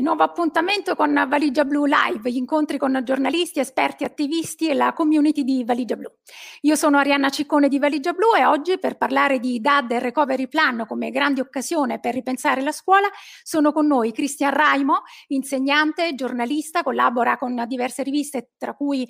Nuovo appuntamento con Valigia Blu Live, gli incontri con giornalisti, esperti, attivisti e la community di Valigia Blu. Io sono Arianna Ciccone di Valigia Blu e oggi per parlare di DAD e Recovery Plan come grande occasione per ripensare la scuola sono con noi Cristian Raimo, insegnante, giornalista, collabora con diverse riviste tra cui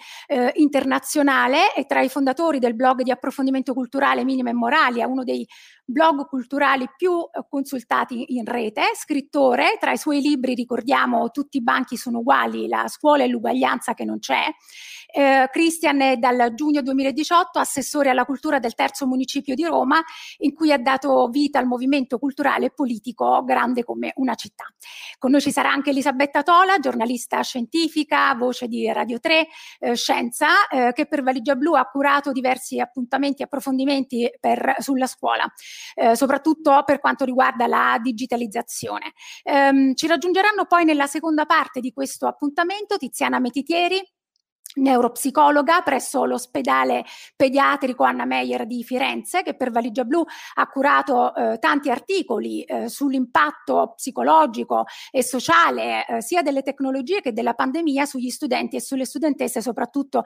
Internazionale, e tra i fondatori del blog di approfondimento culturale Minime e Morali, è uno dei blog culturali più consultati in rete, scrittore, tra i suoi libri ricordiamo Tutti i banchi sono uguali, la scuola e l'uguaglianza che non c'è. Cristian è dal giugno 2018 assessore alla cultura del terzo municipio di Roma, in cui ha dato vita al movimento culturale e politico grande come una città. Con noi ci sarà anche Elisabetta Tola, giornalista scientifica, voce di Radio 3, Scienza, che per Valigia Blu ha curato diversi appuntamenti e approfondimenti sulla scuola, soprattutto per quanto riguarda la digitalizzazione. Ci raggiungeranno poi nella seconda parte di questo appuntamento Tiziana Metitieri, neuropsicologa presso l'ospedale pediatrico Anna Meyer di Firenze, che per Valigia Blu ha curato tanti articoli sull'impatto psicologico e sociale sia delle tecnologie che della pandemia sugli studenti e sulle studentesse, soprattutto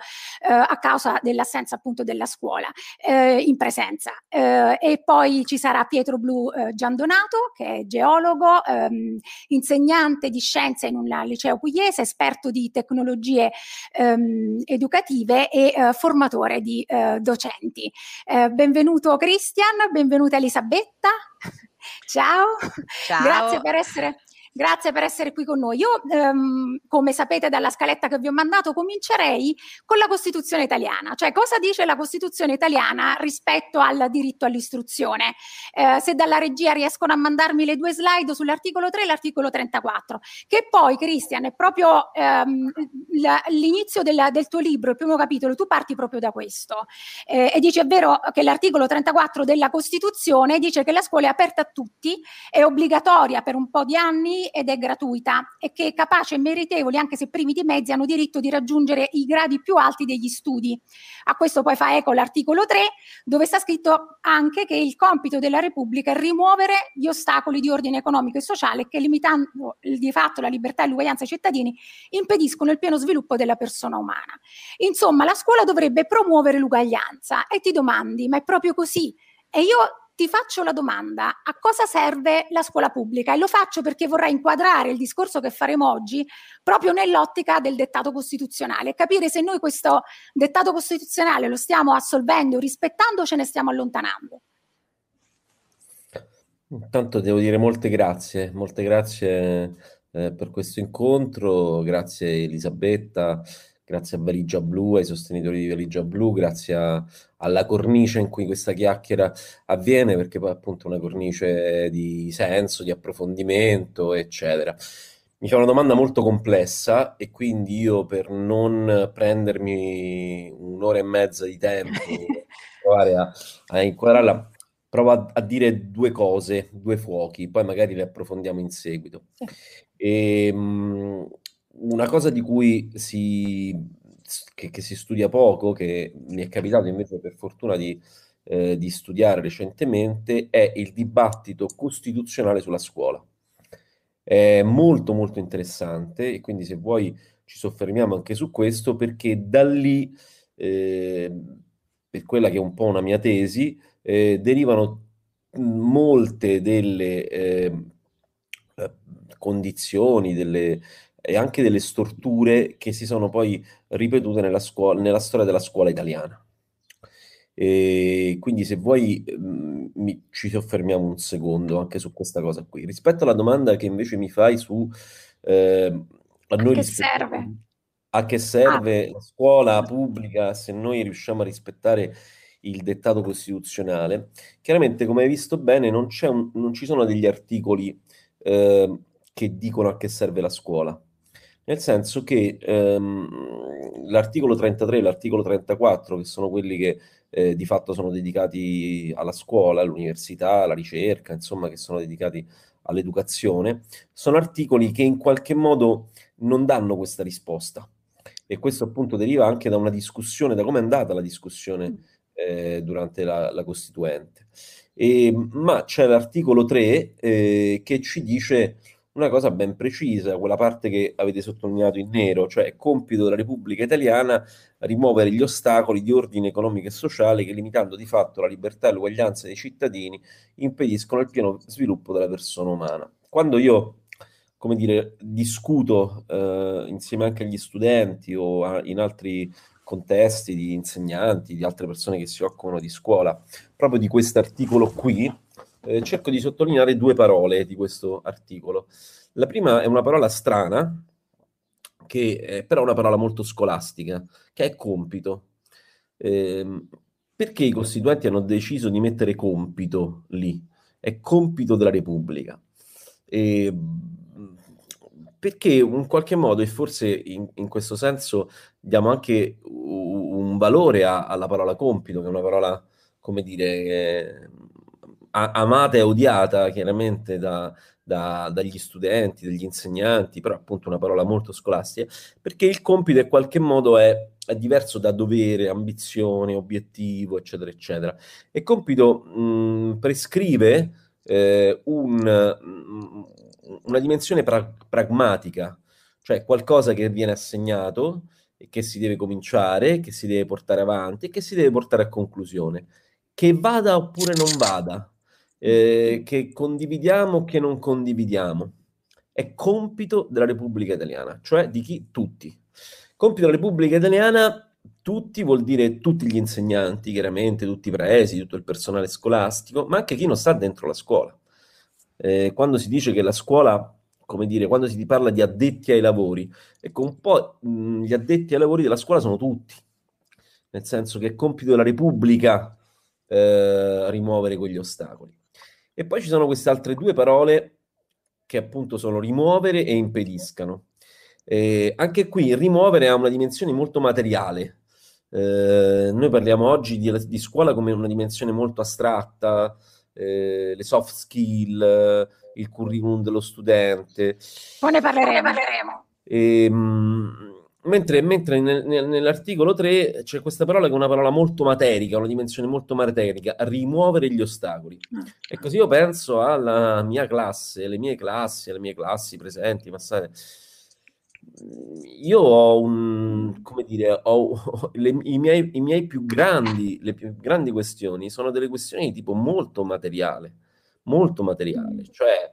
a causa dell'assenza appunto della scuola in presenza. E poi ci sarà Pietro Blu Giandonato, che è geologo, insegnante di scienze in un liceo pugliese, esperto di tecnologie educative e formatore di docenti. Benvenuto Cristian, benvenuta Elisabetta. Ciao. Ciao. Grazie per essere qui con noi. Io, come sapete dalla scaletta che vi ho mandato, comincerei con la Costituzione italiana. Cioè, cosa dice la Costituzione italiana rispetto al diritto all'istruzione? Se dalla regia riescono a mandarmi le due slide sull'articolo 3 e l'articolo 34, che poi, Cristian, è proprio l'inizio del tuo libro, il primo capitolo, tu parti proprio da questo. E dici, è vero che l'articolo 34 della Costituzione dice che la scuola è aperta a tutti, è obbligatoria per un po' di anni, ed è gratuita, e che capaci e meritevoli, anche se privi di mezzi, hanno diritto di raggiungere i gradi più alti degli studi. A questo poi fa eco l'articolo 3, dove sta scritto anche che il compito della Repubblica è rimuovere gli ostacoli di ordine economico e sociale che, limitando di fatto la libertà e l'uguaglianza ai cittadini, impediscono il pieno sviluppo della persona umana. Insomma, la scuola dovrebbe promuovere l'uguaglianza, e ti domandi, ma è proprio così? E io ti faccio la domanda: a cosa serve la scuola pubblica? E lo faccio perché vorrei inquadrare il discorso che faremo oggi proprio nell'ottica del dettato costituzionale e capire se noi questo dettato costituzionale lo stiamo assolvendo, rispettando, o ce ne stiamo allontanando. Intanto devo dire molte grazie per questo incontro, grazie Elisabetta, grazie a Valigia Blu, ai sostenitori di Valigia Blu, grazie alla cornice in cui questa chiacchiera avviene, perché poi appunto è una cornice di senso, di approfondimento, eccetera. Mi fa una domanda molto complessa e quindi io, per non prendermi un'ora e mezza di tempo per provare a inquadrarla, provo a dire due cose, due fuochi, poi magari le approfondiamo in seguito. Sì. Una cosa di cui si studia poco, che mi è capitato invece per fortuna di studiare recentemente, è il dibattito costituzionale sulla scuola. È molto molto interessante, e quindi se vuoi ci soffermiamo anche su questo, perché da lì, per quella che è un po' una mia tesi, derivano molte delle condizioni, e anche delle storture che si sono poi ripetute nella storia della scuola italiana. E quindi, se vuoi, ci soffermiamo un secondo anche su questa cosa qui. Rispetto alla domanda che invece mi fai su a noi che serve A che serve la scuola pubblica se noi riusciamo a rispettare il dettato costituzionale? Chiaramente, come hai visto bene, non ci sono degli articoli che dicono a che serve la scuola. Nel senso che l'articolo 33 e l'articolo 34, che sono quelli che di fatto sono dedicati alla scuola, all'università, alla ricerca, insomma, che sono dedicati all'educazione, sono articoli che in qualche modo non danno questa risposta. E questo appunto deriva anche da una discussione, da come è andata la discussione durante la Costituente. Ma c'è l'articolo 3 che ci dice una cosa ben precisa, quella parte che avete sottolineato in nero, cioè è compito della Repubblica Italiana rimuovere gli ostacoli di ordine economico e sociale che, limitando di fatto la libertà e l'uguaglianza dei cittadini, impediscono il pieno sviluppo della persona umana. Quando io, come dire, discuto insieme anche agli studenti o in altri contesti di insegnanti, di altre persone che si occupano di scuola, proprio di questo articolo qui, cerco di sottolineare due parole di questo articolo. La prima è una parola strana, che è però una parola molto scolastica, che è compito. Perché i costituenti hanno deciso di mettere compito lì? È compito della Repubblica. Perché in qualche modo, e forse in questo senso, diamo anche un valore alla parola compito, che è una parola, come dire... amata e odiata chiaramente dagli studenti, dagli insegnanti, però appunto una parola molto scolastica, perché il compito in qualche modo è diverso da dovere, ambizione, obiettivo, eccetera, eccetera. E compito prescrive una dimensione pragmatica, cioè qualcosa che viene assegnato e che si deve cominciare, che si deve portare avanti e che si deve portare a conclusione, che vada oppure non vada. Che condividiamo o che non condividiamo, è compito della Repubblica Italiana, cioè di chi? Tutti. Compito della Repubblica Italiana, tutti, vuol dire tutti gli insegnanti, chiaramente, tutti i presidi, tutto il personale scolastico, ma anche chi non sta dentro la scuola. Quando si dice che la scuola, come dire, quando si parla di addetti ai lavori, ecco, un po' gli addetti ai lavori della scuola sono tutti, nel senso che è compito della Repubblica rimuovere quegli ostacoli. E poi ci sono queste altre due parole che appunto sono rimuovere e impediscano. Anche qui rimuovere ha una dimensione molto materiale. Noi parliamo oggi di scuola come una dimensione molto astratta, le soft skill, il curriculum dello studente. Poi ne parleremo. Mentre nell'articolo 3 c'è questa parola che è una parola molto materica, una dimensione molto materica, rimuovere gli ostacoli. E così io penso alla mia classe, alle mie classi presenti, passate. Io ho le più grandi questioni sono delle questioni di tipo molto materiale, cioè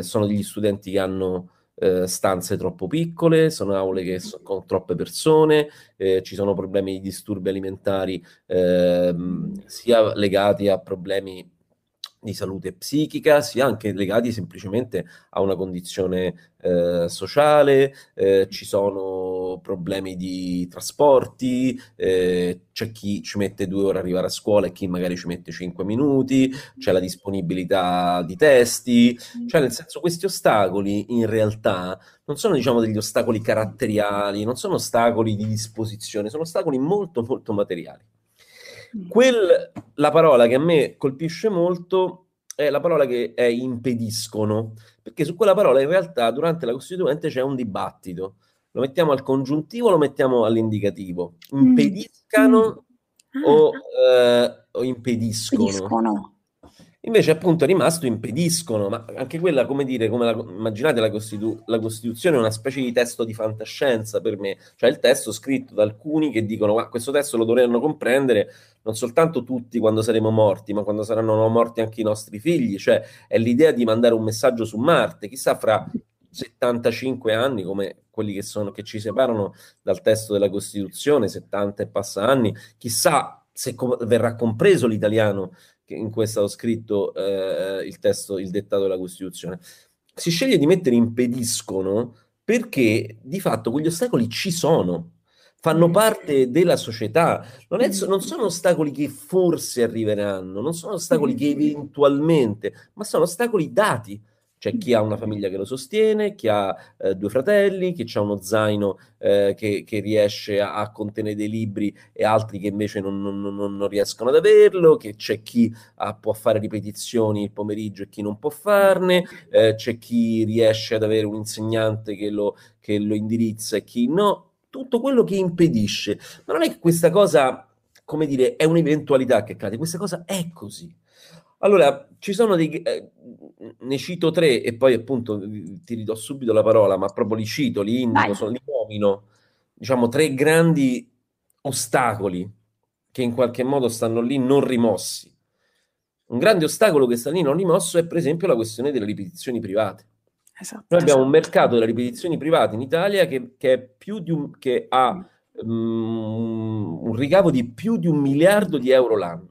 sono degli studenti che hanno stanze troppo piccole, sono aule che con troppe persone, ci sono problemi di disturbi alimentari sia legati a problemi di salute psichica, sia anche legati semplicemente a una condizione sociale, ci sono problemi di trasporti, c'è chi ci mette 2 ore ad arrivare a scuola e chi magari ci mette 5 minuti, c'è la disponibilità di testi, cioè nel senso questi ostacoli in realtà non sono, diciamo, degli ostacoli caratteriali, non sono ostacoli di disposizione, sono ostacoli molto materiali. La parola che a me colpisce molto è la parola che è impediscono, perché su quella parola in realtà durante la Costituente c'è un dibattito. Lo mettiamo al congiuntivo, lo mettiamo all'indicativo? Impediscano o impediscono? Invece appunto è rimasto impediscono, ma anche quella, come dire, immaginate la Costituzione è una specie di testo di fantascienza per me, cioè il testo scritto da alcuni che dicono ma questo testo lo dovranno comprendere non soltanto tutti quando saremo morti, ma quando saranno morti anche i nostri figli, cioè è l'idea di mandare un messaggio su Marte, chissà fra 75 anni come quelli che ci separano dal testo della Costituzione, 70 e passa anni, chissà se verrà compreso l'italiano in cui è stato scritto il dettato della Costituzione. Si sceglie di mettere impediscono perché di fatto quegli ostacoli ci sono, fanno parte della società, non sono ostacoli che forse arriveranno, non sono ostacoli che eventualmente, ma sono ostacoli dati. C'è chi ha una famiglia che lo sostiene, chi ha 2 fratelli, chi ha uno zaino che riesce a contenere dei libri e altri che invece non riescono ad averlo, che c'è chi può fare ripetizioni il pomeriggio e chi non può farne, c'è chi riesce ad avere un insegnante che lo indirizza e chi no, tutto quello che impedisce. Ma non è che questa cosa, come dire, è un'eventualità che accade, questa cosa è così. Allora, ci sono dei, ne cito 3 e poi appunto ti ridò subito la parola, ma proprio li cito, li indico, li nomino, diciamo 3 grandi ostacoli che in qualche modo stanno lì non rimossi. Un grande ostacolo che sta lì non rimosso è per esempio la questione delle ripetizioni private. Esatto, noi abbiamo un mercato delle ripetizioni private in Italia che è più di che ha un ricavo di più di 1 miliardo di euro l'anno.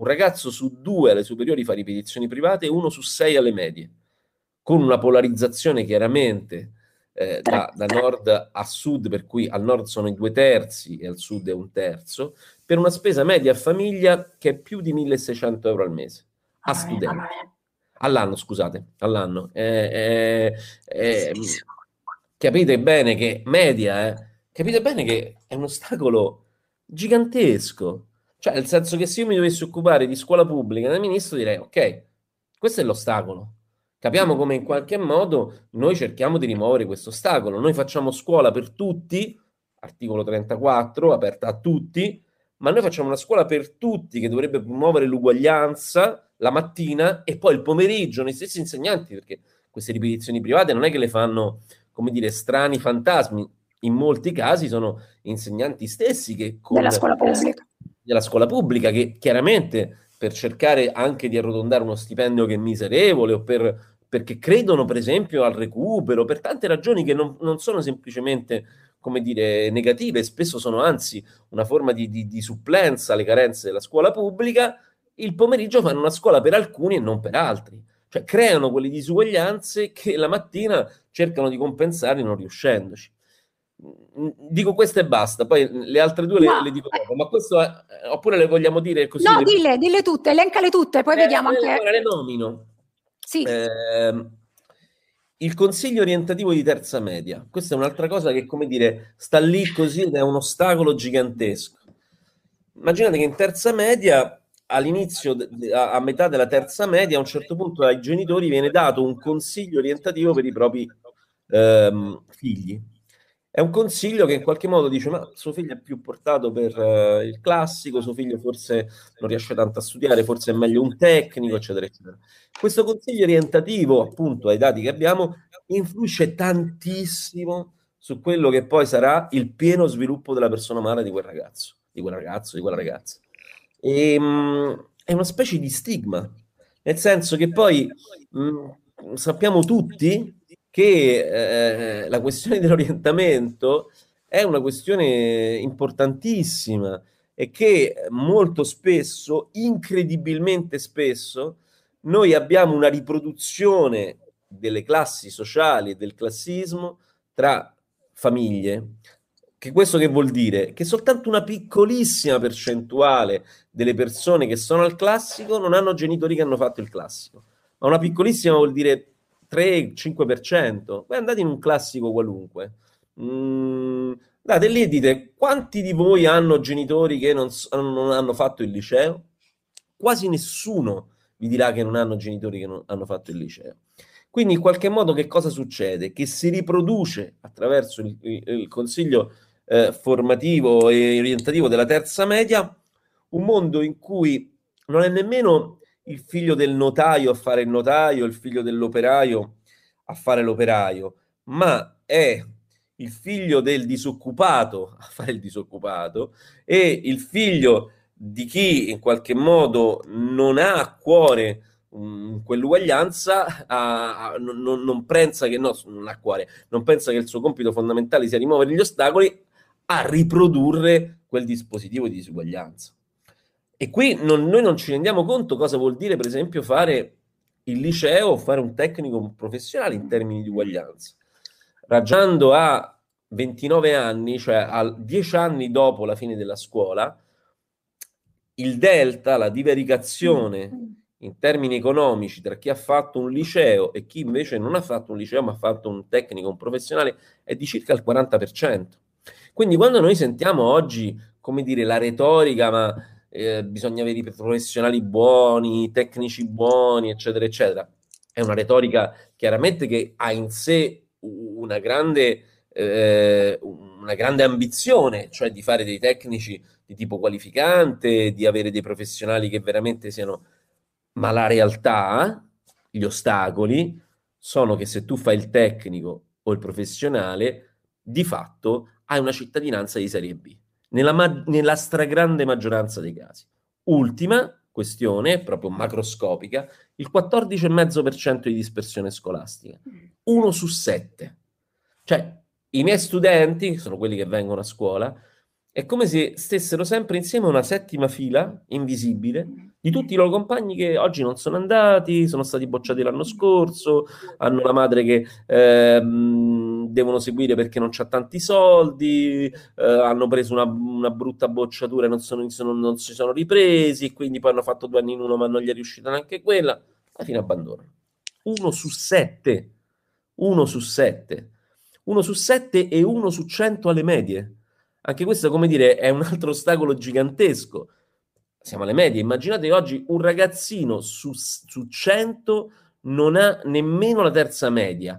Un ragazzo su 2 alle superiori fa ripetizioni private e 1 su 6 alle medie, con una polarizzazione chiaramente da nord a sud, per cui al nord sono i 2 terzi e al sud è 1 terzo, per una spesa media a famiglia che è più di 1.600 euro al mese, a studente. All'anno, scusate, all'anno. Capite bene che media, capite bene che è un ostacolo gigantesco. Cioè, nel senso che se io mi dovessi occupare di scuola pubblica da ministro, direi, ok, questo è l'ostacolo. Capiamo come in qualche modo noi cerchiamo di rimuovere questo ostacolo. Noi facciamo scuola per tutti, articolo 34, aperta a tutti, ma noi facciamo una scuola per tutti che dovrebbe promuovere l'uguaglianza la mattina e poi il pomeriggio nei stessi insegnanti, perché queste ripetizioni private non è che le fanno, come dire, strani fantasmi. In molti casi sono insegnanti stessi che... della scuola pubblica. Della scuola pubblica, che chiaramente per cercare anche di arrotondare uno stipendio che è miserevole o perché credono per esempio al recupero, per tante ragioni che non sono semplicemente, come dire, negative, spesso sono anzi una forma di supplenza alle carenze della scuola pubblica, il pomeriggio fanno una scuola per alcuni e non per altri, cioè creano quelle disuguaglianze che la mattina cercano di compensare non riuscendoci. Dico queste e basta, poi le altre 2 no, le dico dopo, ma questo è, oppure le vogliamo dire così? No, dille tutte, elencale tutte, poi vediamo anche... Le nomino. Sì. Il consiglio orientativo di terza media, questa è un'altra cosa che, come dire, sta lì così ed è un ostacolo gigantesco. Immaginate che in terza media, all'inizio, a metà della terza media, a un certo punto ai genitori viene dato un consiglio orientativo per i propri figli. È un consiglio che in qualche modo dice, ma suo figlio è più portato per il classico, suo figlio forse non riesce tanto a studiare, forse è meglio un tecnico, eccetera, eccetera. Questo consiglio orientativo, appunto, ai dati che abbiamo, influisce tantissimo su quello che poi sarà il pieno sviluppo della persona umana di quel ragazzo, di quella ragazza, di quella ragazza. E, è una specie di stigma, nel senso che poi sappiamo tutti che la questione dell'orientamento è una questione importantissima e che molto spesso, incredibilmente spesso, noi abbiamo una riproduzione delle classi sociali e del classismo tra famiglie. Che questo che vuol dire? Che soltanto una piccolissima percentuale delle persone che sono al classico non hanno genitori che hanno fatto il classico, ma una piccolissima vuol dire 3-5%, poi andate in un classico qualunque, andate lì e dite quanti di voi hanno genitori che non hanno fatto il liceo? Quasi nessuno vi dirà che non hanno genitori che non hanno fatto il liceo. Quindi in qualche modo che cosa succede? Che si riproduce attraverso il consiglio formativo e orientativo della terza media un mondo in cui non è nemmeno il figlio del notaio a fare il notaio, il figlio dell'operaio a fare l'operaio, ma è il figlio del disoccupato a fare il disoccupato e il figlio di chi in qualche modo non ha a cuore quell'uguaglianza, non pensa che il suo compito fondamentale sia rimuovere gli ostacoli, a riprodurre quel dispositivo di disuguaglianza. E qui noi non ci rendiamo conto cosa vuol dire, per esempio, fare il liceo o fare un tecnico professionale in termini di uguaglianza. ragionando a 29 anni, cioè a 10 anni dopo la fine della scuola, il delta, la divaricazione in termini economici tra chi ha fatto un liceo e chi invece non ha fatto un liceo ma ha fatto un tecnico, un professionale, è di circa il 40%. Quindi quando noi sentiamo oggi, come dire, la retorica, ma bisogna avere i professionali buoni, i tecnici buoni, eccetera, eccetera, è una retorica chiaramente che ha in sé una grande ambizione, cioè di fare dei tecnici di tipo qualificante, di avere dei professionali che veramente siano... Ma la realtà, gli ostacoli, sono che se tu fai il tecnico o il professionale, di fatto hai una cittadinanza di serie B, nella stragrande maggioranza dei casi. Ultima questione, proprio macroscopica, il 14,5% di dispersione scolastica, 1 su 7. Cioè, i miei studenti, che sono quelli che vengono a scuola, è come se stessero sempre insieme a una settima fila invisibile di tutti i loro compagni che oggi non sono andati, sono stati bocciati l'anno scorso, hanno la madre che devono seguire perché non c'ha tanti soldi, hanno preso una brutta bocciatura e non si sono ripresi, quindi poi hanno fatto 2 anni in uno ma non gli è riuscita neanche quella, alla fine abbandonano. 1 su 7 e 1 su 100 alle medie. Anche questo, come dire, è un altro ostacolo gigantesco. Siamo alle medie. Immaginate che oggi un ragazzino su 100 non ha nemmeno la terza media.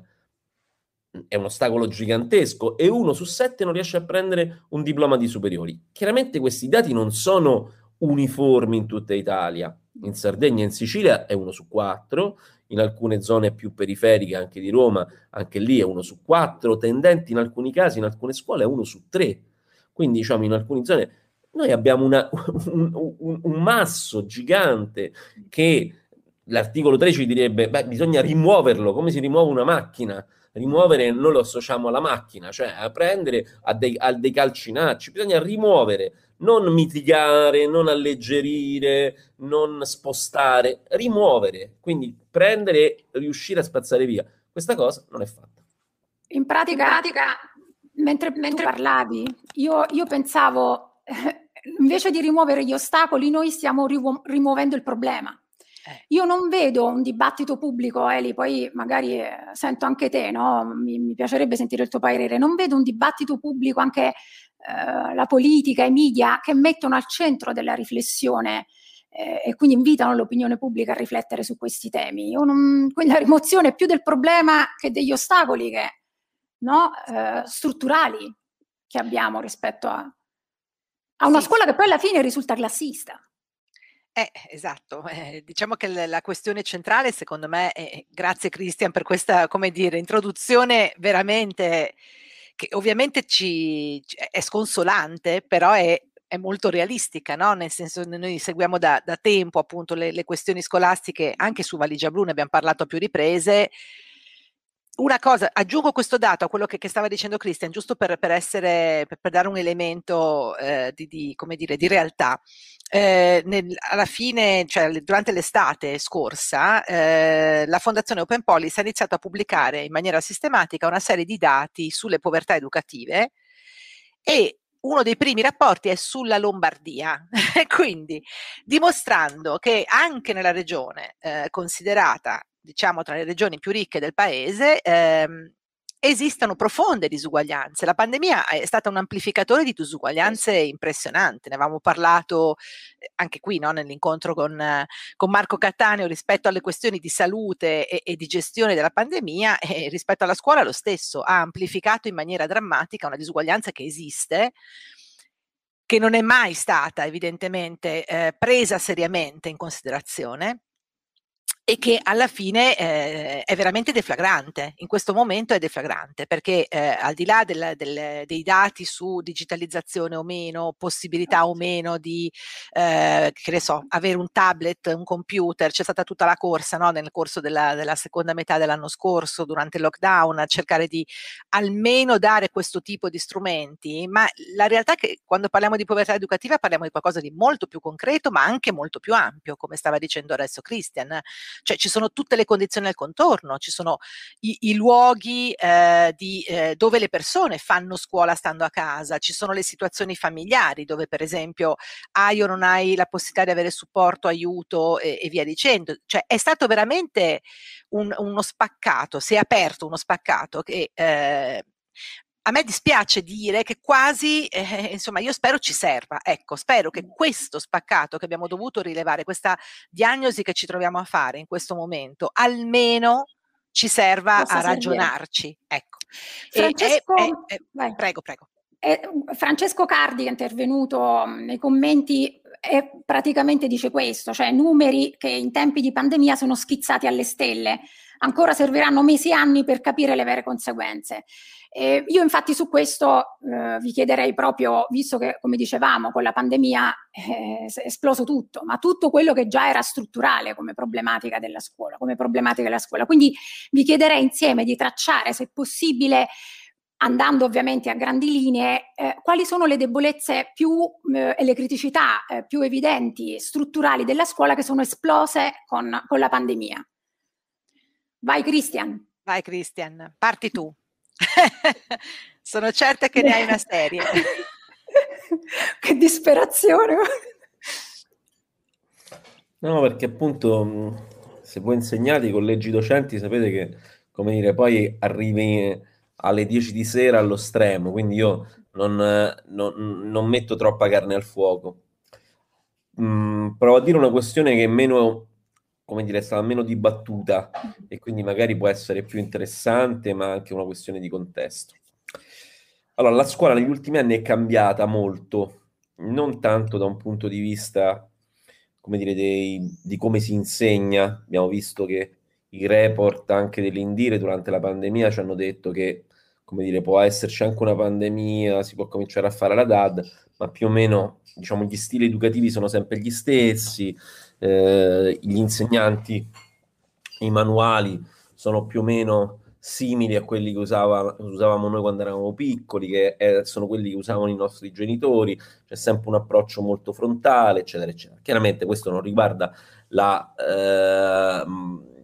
È un ostacolo gigantesco. E 1 su 7 non riesce a prendere un diploma di superiori. Chiaramente questi dati non sono uniformi in tutta Italia. In Sardegna e in Sicilia è 1 su 4. In alcune zone più periferiche, anche di Roma, anche lì è 1 su 4. Tendenti in alcuni casi, in alcune scuole, è 1 su 3. Quindi, diciamo, in alcune zone noi abbiamo un masso gigante che l'articolo 13 direbbe, beh, bisogna rimuoverlo, come si rimuove una macchina. Rimuovere noi lo associamo alla macchina, cioè a prendere a dei calcinacci. Bisogna rimuovere, non mitigare, non alleggerire, non spostare, rimuovere. Quindi prendere e riuscire a spazzare via. Questa cosa non è fatta. In pratica... Mentre parlavi, io pensavo, invece di rimuovere gli ostacoli, noi stiamo rimuovendo il problema. Io non vedo un dibattito pubblico, Eli, poi magari sento anche te, no? Mi piacerebbe sentire il tuo parere. Non vedo un dibattito pubblico, anche la politica, i media, che mettono al centro della riflessione e quindi invitano l'opinione pubblica a riflettere su questi temi. Quindi la rimozione è più del problema che degli ostacoli che... no? Strutturali che abbiamo rispetto a una scuola che poi alla fine risulta classista. Esatto, diciamo che la questione centrale, secondo me, grazie Cristian per questa, come dire, introduzione veramente, che ovviamente è sconsolante, però è molto realistica, no? Nel senso, noi seguiamo da tempo appunto le questioni scolastiche, anche su Valigia Blu ne abbiamo parlato a più riprese. Una cosa, aggiungo questo dato a quello che stava dicendo Cristian, giusto per dare un elemento di realtà. Alla fine, cioè durante l'estate scorsa, la Fondazione Open Policy ha iniziato a pubblicare in maniera sistematica una serie di dati sulle povertà educative e uno dei primi rapporti è sulla Lombardia, quindi dimostrando che anche nella regione considerata, diciamo, tra le regioni più ricche del paese, esistono profonde disuguaglianze. La pandemia è stata un amplificatore di disuguaglianze impressionante, ne avevamo parlato anche qui, no? Nell'incontro con Marco Cattaneo rispetto alle questioni di salute e di gestione della pandemia, e rispetto alla scuola lo stesso, ha amplificato in maniera drammatica una disuguaglianza che esiste, che non è mai stata evidentemente presa seriamente in considerazione, e che alla fine è veramente deflagrante, in questo momento è deflagrante, perché al di là dei dati su digitalizzazione o meno, possibilità o meno di che ne so, avere un tablet, un computer, c'è stata tutta la corsa, no? Nel corso della seconda metà dell'anno scorso, durante il lockdown, a cercare di almeno dare questo tipo di strumenti, ma la realtà è che quando parliamo di povertà educativa parliamo di qualcosa di molto più concreto, ma anche molto più ampio, come stava dicendo adesso Cristian. cioè ci sono tutte le condizioni al contorno, ci sono i luoghi dove le persone fanno scuola stando a casa, ci sono le situazioni familiari dove per esempio hai o non hai la possibilità di avere supporto, aiuto e via dicendo. Cioè è stato veramente uno spaccato, si è aperto uno spaccato che a me dispiace dire che quasi, insomma, io spero ci serva, ecco, spero che questo spaccato che abbiamo dovuto rilevare, questa diagnosi che ci troviamo a fare in questo momento, almeno ci serva a ragionarci, ecco. Francesco, prego. Francesco Cardi, che è intervenuto nei commenti, praticamente dice questo, cioè numeri che in tempi di pandemia sono schizzati alle stelle, ancora serviranno mesi e anni per capire le vere conseguenze. Io infatti su questo vi chiederei proprio, visto che come dicevamo con la pandemia è esploso tutto, ma tutto quello che già era strutturale come problematica della scuola, quindi vi chiederei insieme di tracciare, se possibile, andando ovviamente a grandi linee, quali sono le debolezze e le criticità più evidenti, strutturali della scuola che sono esplose con la pandemia. Vai Cristian. Vai Cristian, parti tu. Sono certa che ne hai una serie. Che disperazione. No, perché appunto se voi insegnate i collegi docenti sapete che, come dire, poi arrivi alle 10 di sera allo stremo, quindi io non metto troppa carne al fuoco. Provo a dire una questione che è meno, come dire, è stata meno dibattuta e quindi magari può essere più interessante, ma anche una questione di contesto. Allora, la scuola negli ultimi anni è cambiata molto, non tanto da un punto di vista, come dire, di come si insegna. Abbiamo visto che i report anche dell'Indire durante la pandemia ci hanno detto che, come dire, può esserci anche una pandemia, si può cominciare a fare la DAD, ma più o meno, diciamo, gli stili educativi sono sempre gli stessi. Gli insegnanti, i manuali sono più o meno simili a quelli che usavamo noi quando eravamo piccoli, che sono quelli che usavano i nostri genitori. C'è sempre un approccio molto frontale, eccetera eccetera. Chiaramente questo non riguarda la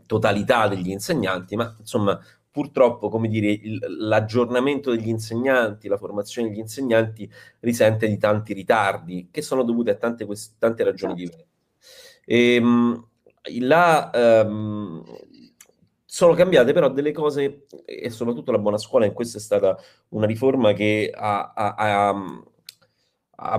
totalità degli insegnanti, ma insomma purtroppo, come dire, l'aggiornamento degli insegnanti, la formazione degli insegnanti risente di tanti ritardi che sono dovuti a tante ragioni diverse. Sono cambiate però delle cose, e soprattutto la buona scuola in questo è stata una riforma che ha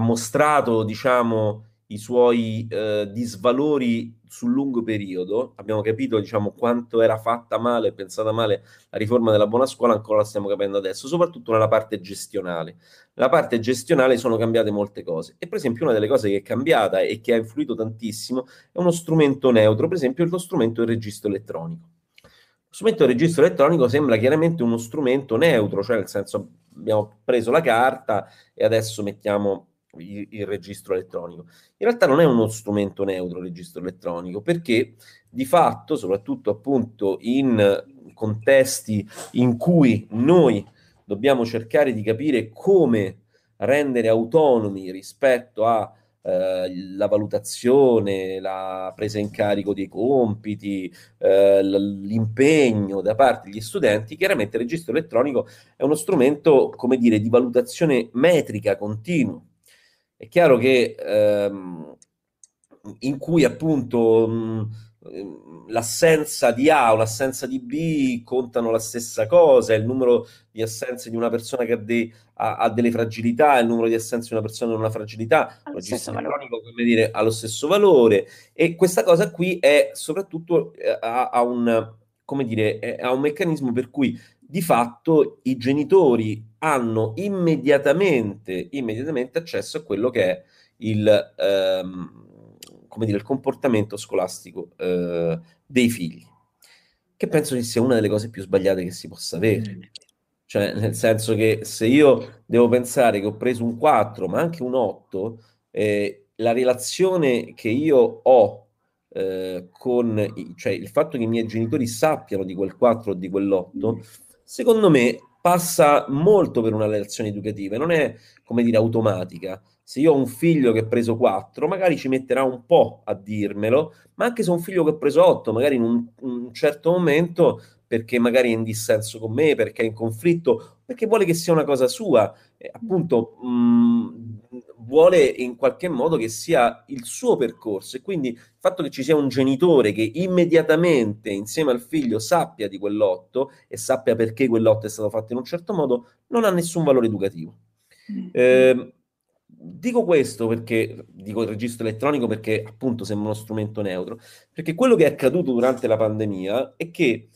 mostrato, diciamo, i suoi disvalori sul lungo periodo. Abbiamo capito, diciamo, quanto era fatta male, pensata male la riforma della buona scuola, ancora la stiamo capendo adesso, soprattutto nella parte gestionale. Nella parte gestionale sono cambiate molte cose, e per esempio una delle cose che è cambiata e che ha influito tantissimo è uno strumento neutro, per esempio lo strumento del registro elettronico. Lo strumento del registro elettronico sembra chiaramente uno strumento neutro, cioè nel senso abbiamo preso la carta e adesso mettiamo il registro elettronico. In realtà non è uno strumento neutro il registro elettronico, perché di fatto, soprattutto appunto in contesti in cui noi dobbiamo cercare di capire come rendere autonomi rispetto a la valutazione, la presa in carico dei compiti, l'impegno da parte degli studenti, chiaramente il registro elettronico è uno strumento, come dire, di valutazione metrica continua. È chiaro che in cui appunto l'assenza di A o l'assenza di B contano la stessa cosa, il numero di assenze di una persona che ha delle fragilità, il numero di assenze di una persona che non ha fragilità, il registro elettronico, come dire, ha lo stesso valore. E questa cosa qui è soprattutto ha un meccanismo per cui di fatto i genitori hanno immediatamente accesso a quello che è il comportamento scolastico dei figli, che penso che sia una delle cose più sbagliate che si possa avere. Cioè, nel senso che se io devo pensare che ho preso un 4 ma anche un 8, la relazione che io ho con, cioè il fatto che i miei genitori sappiano di quel 4 o di quell'8, secondo me passa molto per una lezione educativa, non è, come dire, automatica. Se io ho un figlio che ha preso 4, magari ci metterà un po' a dirmelo, ma anche se ho un figlio che ha preso 8, magari in un certo momento, perché magari è in dissenso con me, perché è in conflitto, perché vuole che sia una cosa sua, appunto vuole in qualche modo che sia il suo percorso, e quindi il fatto che ci sia un genitore che immediatamente insieme al figlio sappia di quell'8 e sappia perché quell'8 è stato fatto in un certo modo, non ha nessun valore educativo. Dico questo perché dico il registro elettronico, perché appunto sembra uno strumento neutro, perché quello che è accaduto durante la pandemia è che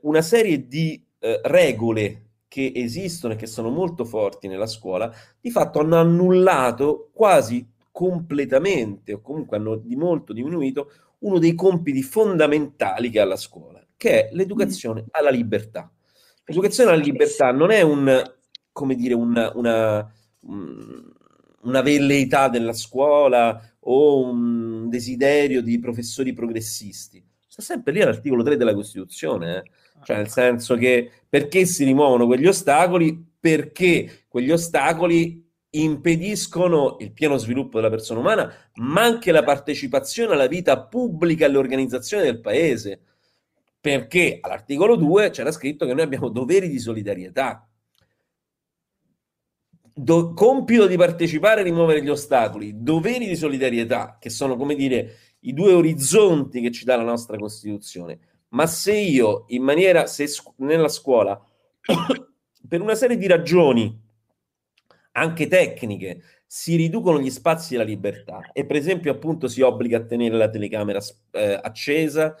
una serie di regole che esistono e che sono molto forti nella scuola di fatto hanno annullato quasi completamente, o comunque hanno di molto diminuito, uno dei compiti fondamentali che ha la scuola, che è l'educazione alla libertà. L'educazione alla libertà non è una velleità della scuola o un desiderio di professori progressisti. Sta sempre lì all'articolo 3 della Costituzione, cioè nel senso che perché si rimuovono quegli ostacoli? Perché quegli ostacoli impediscono il pieno sviluppo della persona umana, ma anche la partecipazione alla vita pubblica e all'organizzazione del paese. Perché all'articolo 2 c'era scritto che noi abbiamo doveri di solidarietà. Compito di partecipare e rimuovere gli ostacoli, doveri di solidarietà, che sono, come dire, i due orizzonti che ci dà la nostra Costituzione. Ma se io nella scuola per una serie di ragioni anche tecniche si riducono gli spazi della libertà, e per esempio appunto si obbliga a tenere la telecamera accesa,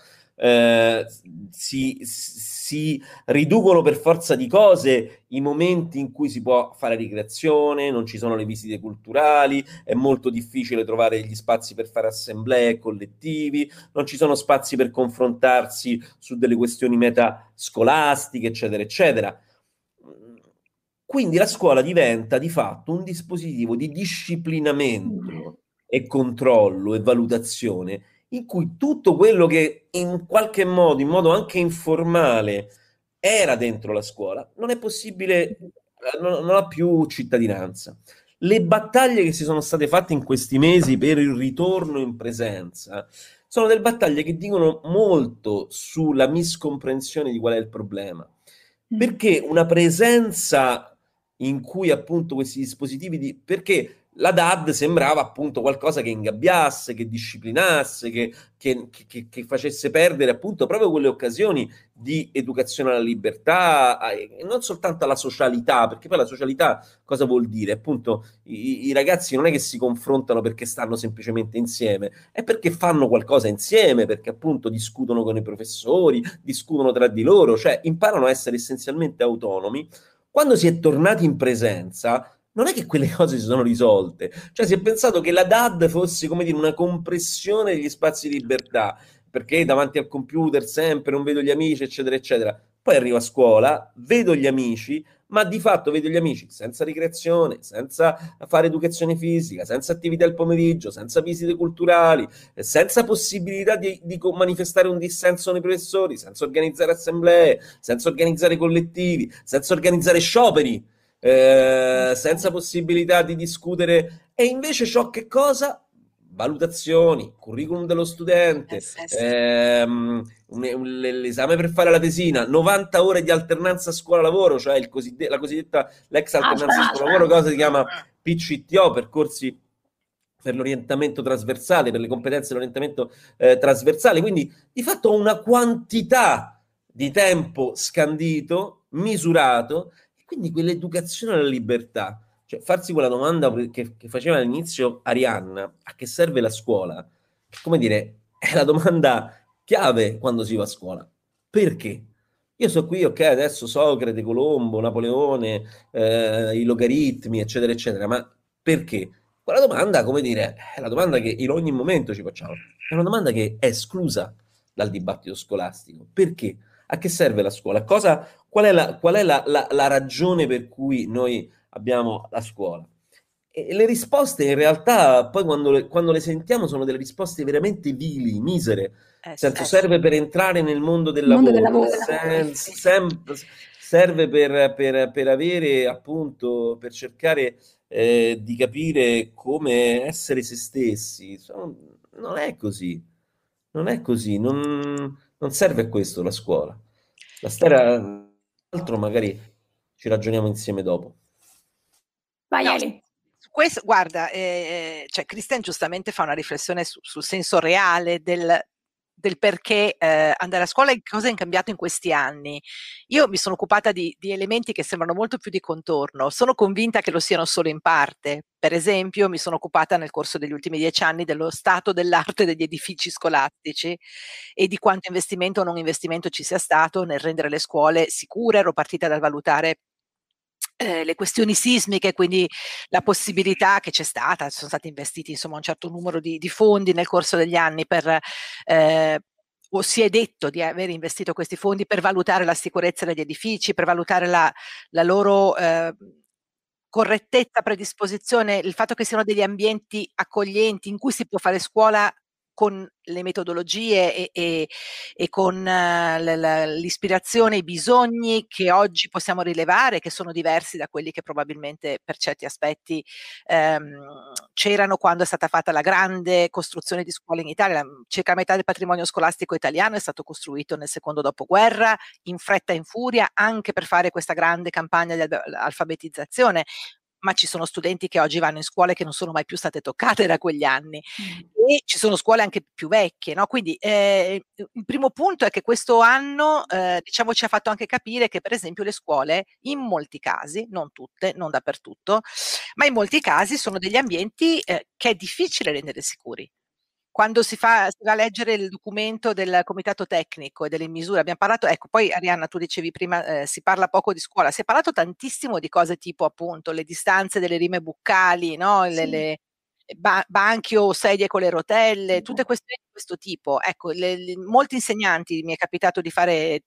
si riducono per forza di cose i momenti in cui si può fare ricreazione, non ci sono le visite culturali, è molto difficile trovare gli spazi per fare assemblee, collettivi, non ci sono spazi per confrontarsi su delle questioni metascolastiche, eccetera eccetera. Quindi la scuola diventa di fatto un dispositivo di disciplinamento e controllo e valutazione, in cui tutto quello che in qualche modo, in modo anche informale, era dentro la scuola, non è possibile, non ha più cittadinanza. Le battaglie che si sono state fatte in questi mesi per il ritorno in presenza sono delle battaglie che dicono molto sulla miscomprensione di qual è il problema. Perché una presenza in cui appunto questi dispositivi perché la DAD sembrava appunto qualcosa che ingabbiasse, che disciplinasse, che facesse perdere appunto proprio quelle occasioni di educazione alla libertà, non soltanto alla socialità, perché poi la socialità cosa vuol dire? Appunto i ragazzi non è che si confrontano perché stanno semplicemente insieme, è perché fanno qualcosa insieme, perché appunto discutono con i professori, discutono tra di loro, cioè imparano a essere essenzialmente autonomi. Quando si è tornati in presenza, non è che quelle cose si sono risolte, cioè si è pensato che la DAD fosse, come dire, una compressione degli spazi di libertà, perché davanti al computer sempre non vedo gli amici, eccetera eccetera. Poi arrivo a scuola, vedo gli amici, ma di fatto vedo gli amici senza ricreazione, senza fare educazione fisica, senza attività al pomeriggio, senza visite culturali, senza possibilità di manifestare un dissenso nei professori, senza organizzare assemblee, senza organizzare collettivi, senza organizzare scioperi, senza possibilità di discutere. E invece ciò che cosa? Valutazioni, curriculum dello studente, l'esame per fare la tesina, 90 ore di alternanza scuola-lavoro, cioè l'ex alternanza scuola-lavoro, cosa si chiama PCTO, percorsi per l'orientamento trasversale, per le competenze dell'orientamento trasversale. Quindi di fatto una quantità di tempo scandito, misurato. Quindi quell'educazione alla libertà, cioè farsi quella domanda che faceva all'inizio Arianna, a che serve la scuola? Come dire, è la domanda chiave quando si va a scuola. Perché? Io so qui, ok, adesso Socrate, Colombo, Napoleone, i logaritmi, eccetera, eccetera, ma perché? Quella domanda, come dire, è la domanda che in ogni momento ci facciamo. È una domanda che è esclusa dal dibattito scolastico. Perché? A che serve la scuola? Qual è la ragione per cui noi abbiamo la scuola? E le risposte in realtà poi quando le sentiamo sono delle risposte veramente vili, misere. Serve per entrare nel mondo del lavoro, serve per avere appunto, per cercare di capire come essere se stessi. Non è così, non è così, non serve a questo la scuola. La storia, altro magari ci ragioniamo insieme dopo. Vai, Ale. Questo, guarda, cioè Cristian giustamente fa una riflessione sul senso reale del perché andare a scuola e cosa è cambiato in questi anni. Io mi sono occupata di elementi che sembrano molto più di contorno, sono convinta che lo siano solo in parte. Per esempio, mi sono occupata nel corso degli ultimi 10 anni dello stato dell'arte degli edifici scolastici e di quanto investimento o non investimento ci sia stato nel rendere le scuole sicure. Ero partita dal valutare le questioni sismiche, quindi la possibilità che c'è stata, sono stati investiti insomma un certo numero di fondi nel corso degli anni per o si è detto di aver investito questi fondi per valutare la sicurezza degli edifici, per valutare la loro correttezza, predisposizione, il fatto che siano degli ambienti accoglienti in cui si può fare scuola con le metodologie e con l'ispirazione, i bisogni che oggi possiamo rilevare, che sono diversi da quelli che probabilmente per certi aspetti c'erano quando è stata fatta la grande costruzione di scuole in Italia. Circa la metà del patrimonio scolastico italiano è stato costruito nel secondo dopoguerra, in fretta e in furia, anche per fare questa grande campagna di alfabetizzazione. Ma ci sono studenti che oggi vanno in scuole che non sono mai più state toccate da quegli anni, e ci sono scuole anche più vecchie, no? Quindi il primo punto è che questo anno diciamo ci ha fatto anche capire che per esempio le scuole in molti casi, non tutte, non dappertutto, ma in molti casi sono degli ambienti che è difficile rendere sicuri. Quando si va a leggere il documento del comitato tecnico e delle misure, abbiamo parlato, ecco, poi Arianna tu dicevi prima, si parla poco di scuola, si è parlato tantissimo di cose tipo appunto le distanze delle rime buccali, no? Sì. Le banchi o sedie con le rotelle, tutte questioni di questo tipo. Ecco, molti insegnanti, mi è capitato di fare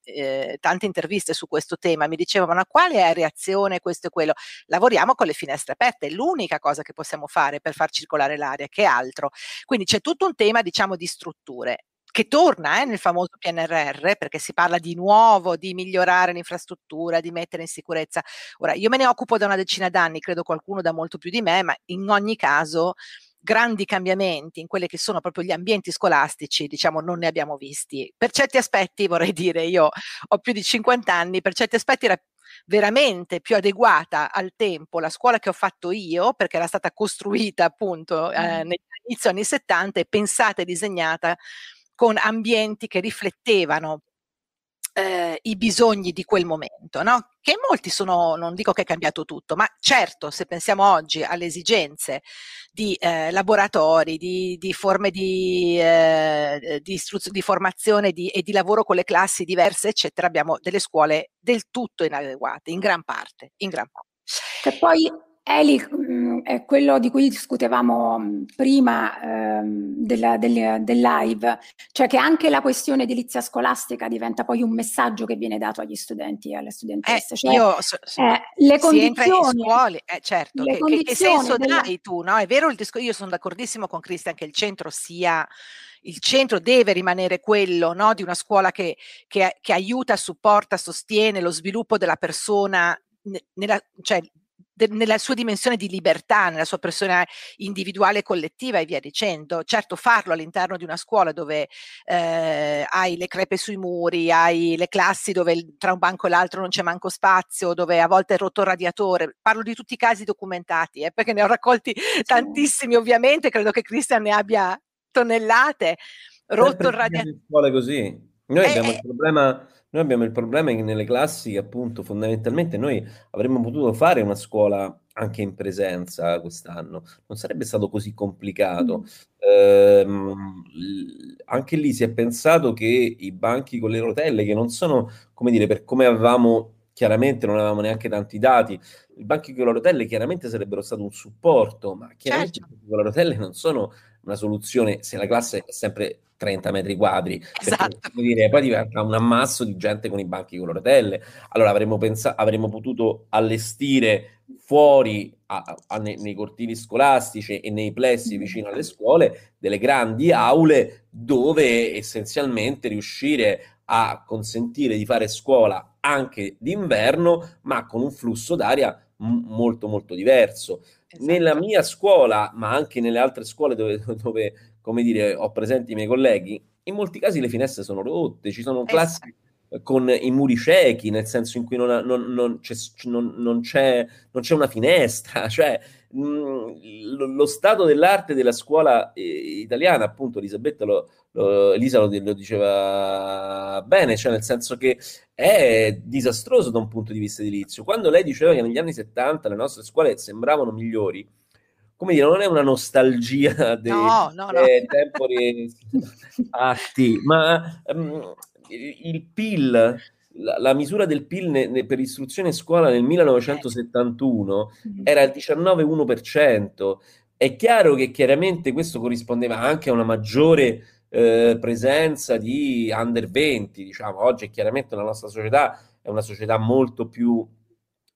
tante interviste su questo tema, mi dicevano ma quale è la reazione, questo e quello. Lavoriamo con le finestre aperte, è l'unica cosa che possiamo fare per far circolare l'aria, che altro. Quindi c'è tutto un tema, diciamo, di strutture, che torna nel famoso PNRR, perché si parla di nuovo di migliorare l'infrastruttura, di mettere in sicurezza. Ora, io me ne occupo da una decina d'anni, credo qualcuno da molto più di me, ma in ogni caso grandi cambiamenti in quelli che sono proprio gli ambienti scolastici, diciamo, non ne abbiamo visti. Per certi aspetti, vorrei dire, io ho più di 50 anni, per certi aspetti era veramente più adeguata al tempo la scuola che ho fatto io, perché era stata costruita appunto all'inizio anni 70 e pensata e disegnata con ambienti che riflettevano i bisogni di quel momento, no? Che molti sono, non dico che è cambiato tutto, ma certo se pensiamo oggi alle esigenze di laboratori, di forme di formazione e di lavoro con le classi diverse, eccetera, abbiamo delle scuole del tutto inadeguate, in gran parte. Che poi Eli, è quello di cui discutevamo prima del live, cioè che anche la questione edilizia scolastica diventa poi un messaggio che viene dato agli studenti e alle studentesse. Cioè, le condizioni, si entra in scuole, certo, che senso dai tu? No? È vero il discorso, io sono d'accordissimo con Cristian che il centro deve rimanere quello, no, di una scuola che aiuta, supporta, sostiene lo sviluppo della persona nella sua dimensione di libertà, nella sua persona individuale e collettiva e via dicendo. Certo, farlo all'interno di una scuola dove hai le crepe sui muri, hai le classi dove tra un banco e l'altro non c'è manco spazio, dove a volte è rotto il radiatore, parlo di tutti i casi documentati, perché ne ho raccolti tantissimi ovviamente, credo che Cristian ne abbia tonnellate, rotto il radiatore. Scuole così. Noi abbiamo il problema che nelle classi, appunto, fondamentalmente noi avremmo potuto fare una scuola anche in presenza quest'anno, non sarebbe stato così complicato. Anche lì si è pensato che i banchi con le rotelle, che non sono, come dire, per come avevamo, chiaramente non avevamo neanche tanti dati, i banchi con le rotelle chiaramente sarebbero stato un supporto, ma chiaramente certo, i banchi con le rotelle non sono una soluzione se la classe è sempre 30 metri quadri, esatto, perché, dire, poi diventa un ammasso di gente con i banchi con le rotelle. Allora avremmo potuto allestire fuori nei cortili scolastici e nei plessi vicino alle scuole delle grandi aule dove essenzialmente riuscire a consentire di fare scuola anche d'inverno, ma con un flusso d'aria molto molto diverso. Esatto. Nella mia scuola, ma anche nelle altre scuole dove come dire, ho presenti i miei colleghi, in molti casi le finestre sono rotte, ci sono classi con i muri ciechi, nel senso in cui non c'è una finestra, cioè lo stato dell'arte della scuola italiana, appunto Elisabetta Elisa lo diceva bene, cioè nel senso che è disastroso da un punto di vista edilizio. Quando lei diceva che negli anni 70 le nostre scuole sembravano migliori, come dire, non è una nostalgia dei tempori atti, ma il PIL, la misura del PIL per istruzione e scuola nel 1971 era il 19,1%. È chiaro che chiaramente questo corrispondeva anche a una maggiore presenza di under 20, diciamo. Oggi è chiaramente la nostra società è una società molto più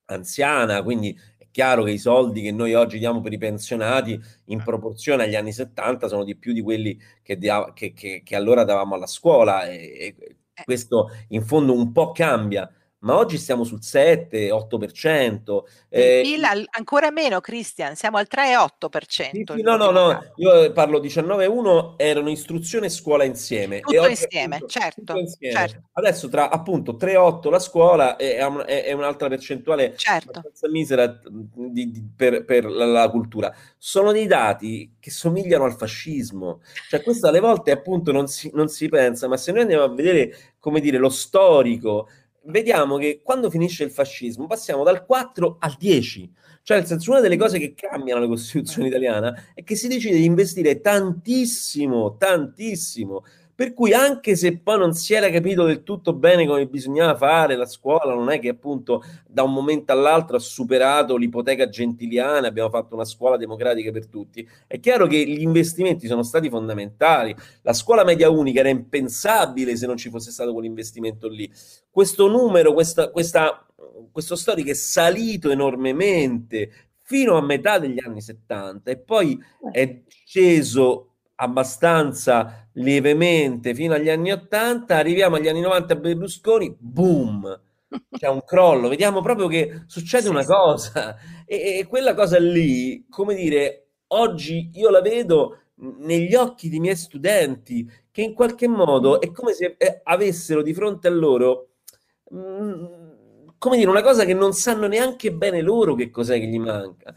anziana, quindi è chiaro che i soldi che noi oggi diamo per i pensionati in proporzione agli anni 70 sono di più di quelli che allora davamo alla scuola, e questo in fondo un po' cambia, ma oggi siamo sul 7-8%. Ancora meno, Cristian, siamo al 3,8%. Sì, no, io parlo 19,1, erano istruzione e scuola insieme. Tutto insieme, appunto, certo, tutto insieme. Certo. Adesso tra appunto 3,8 la scuola è un'altra percentuale abbastanza misera per la cultura. Sono dei dati che somigliano al fascismo. Cioè questo alle volte appunto non si pensa, ma se noi andiamo a vedere, come dire, lo storico, vediamo che quando finisce il fascismo passiamo dal 4 al 10, cioè nel senso, una delle cose che cambiano la Costituzione italiana è che si decide di investire tantissimo, per cui anche se poi non si era capito del tutto bene come bisognava fare la scuola, non è che appunto da un momento all'altro ha superato l'ipoteca gentiliana, abbiamo fatto una scuola democratica per tutti, è chiaro che gli investimenti sono stati fondamentali. La scuola media unica era impensabile se non ci fosse stato quell'investimento lì. Questo numero, questo storico è salito enormemente fino a metà degli anni 70 e poi è sceso abbastanza lievemente fino agli anni 80, arriviamo agli anni 90 a Berlusconi, boom, c'è un crollo, vediamo proprio che succede una cosa, e quella cosa lì, come dire, oggi io la vedo negli occhi dei miei studenti, che in qualche modo è come se avessero di fronte a loro come dire, una cosa che non sanno neanche bene loro che cos'è che gli manca.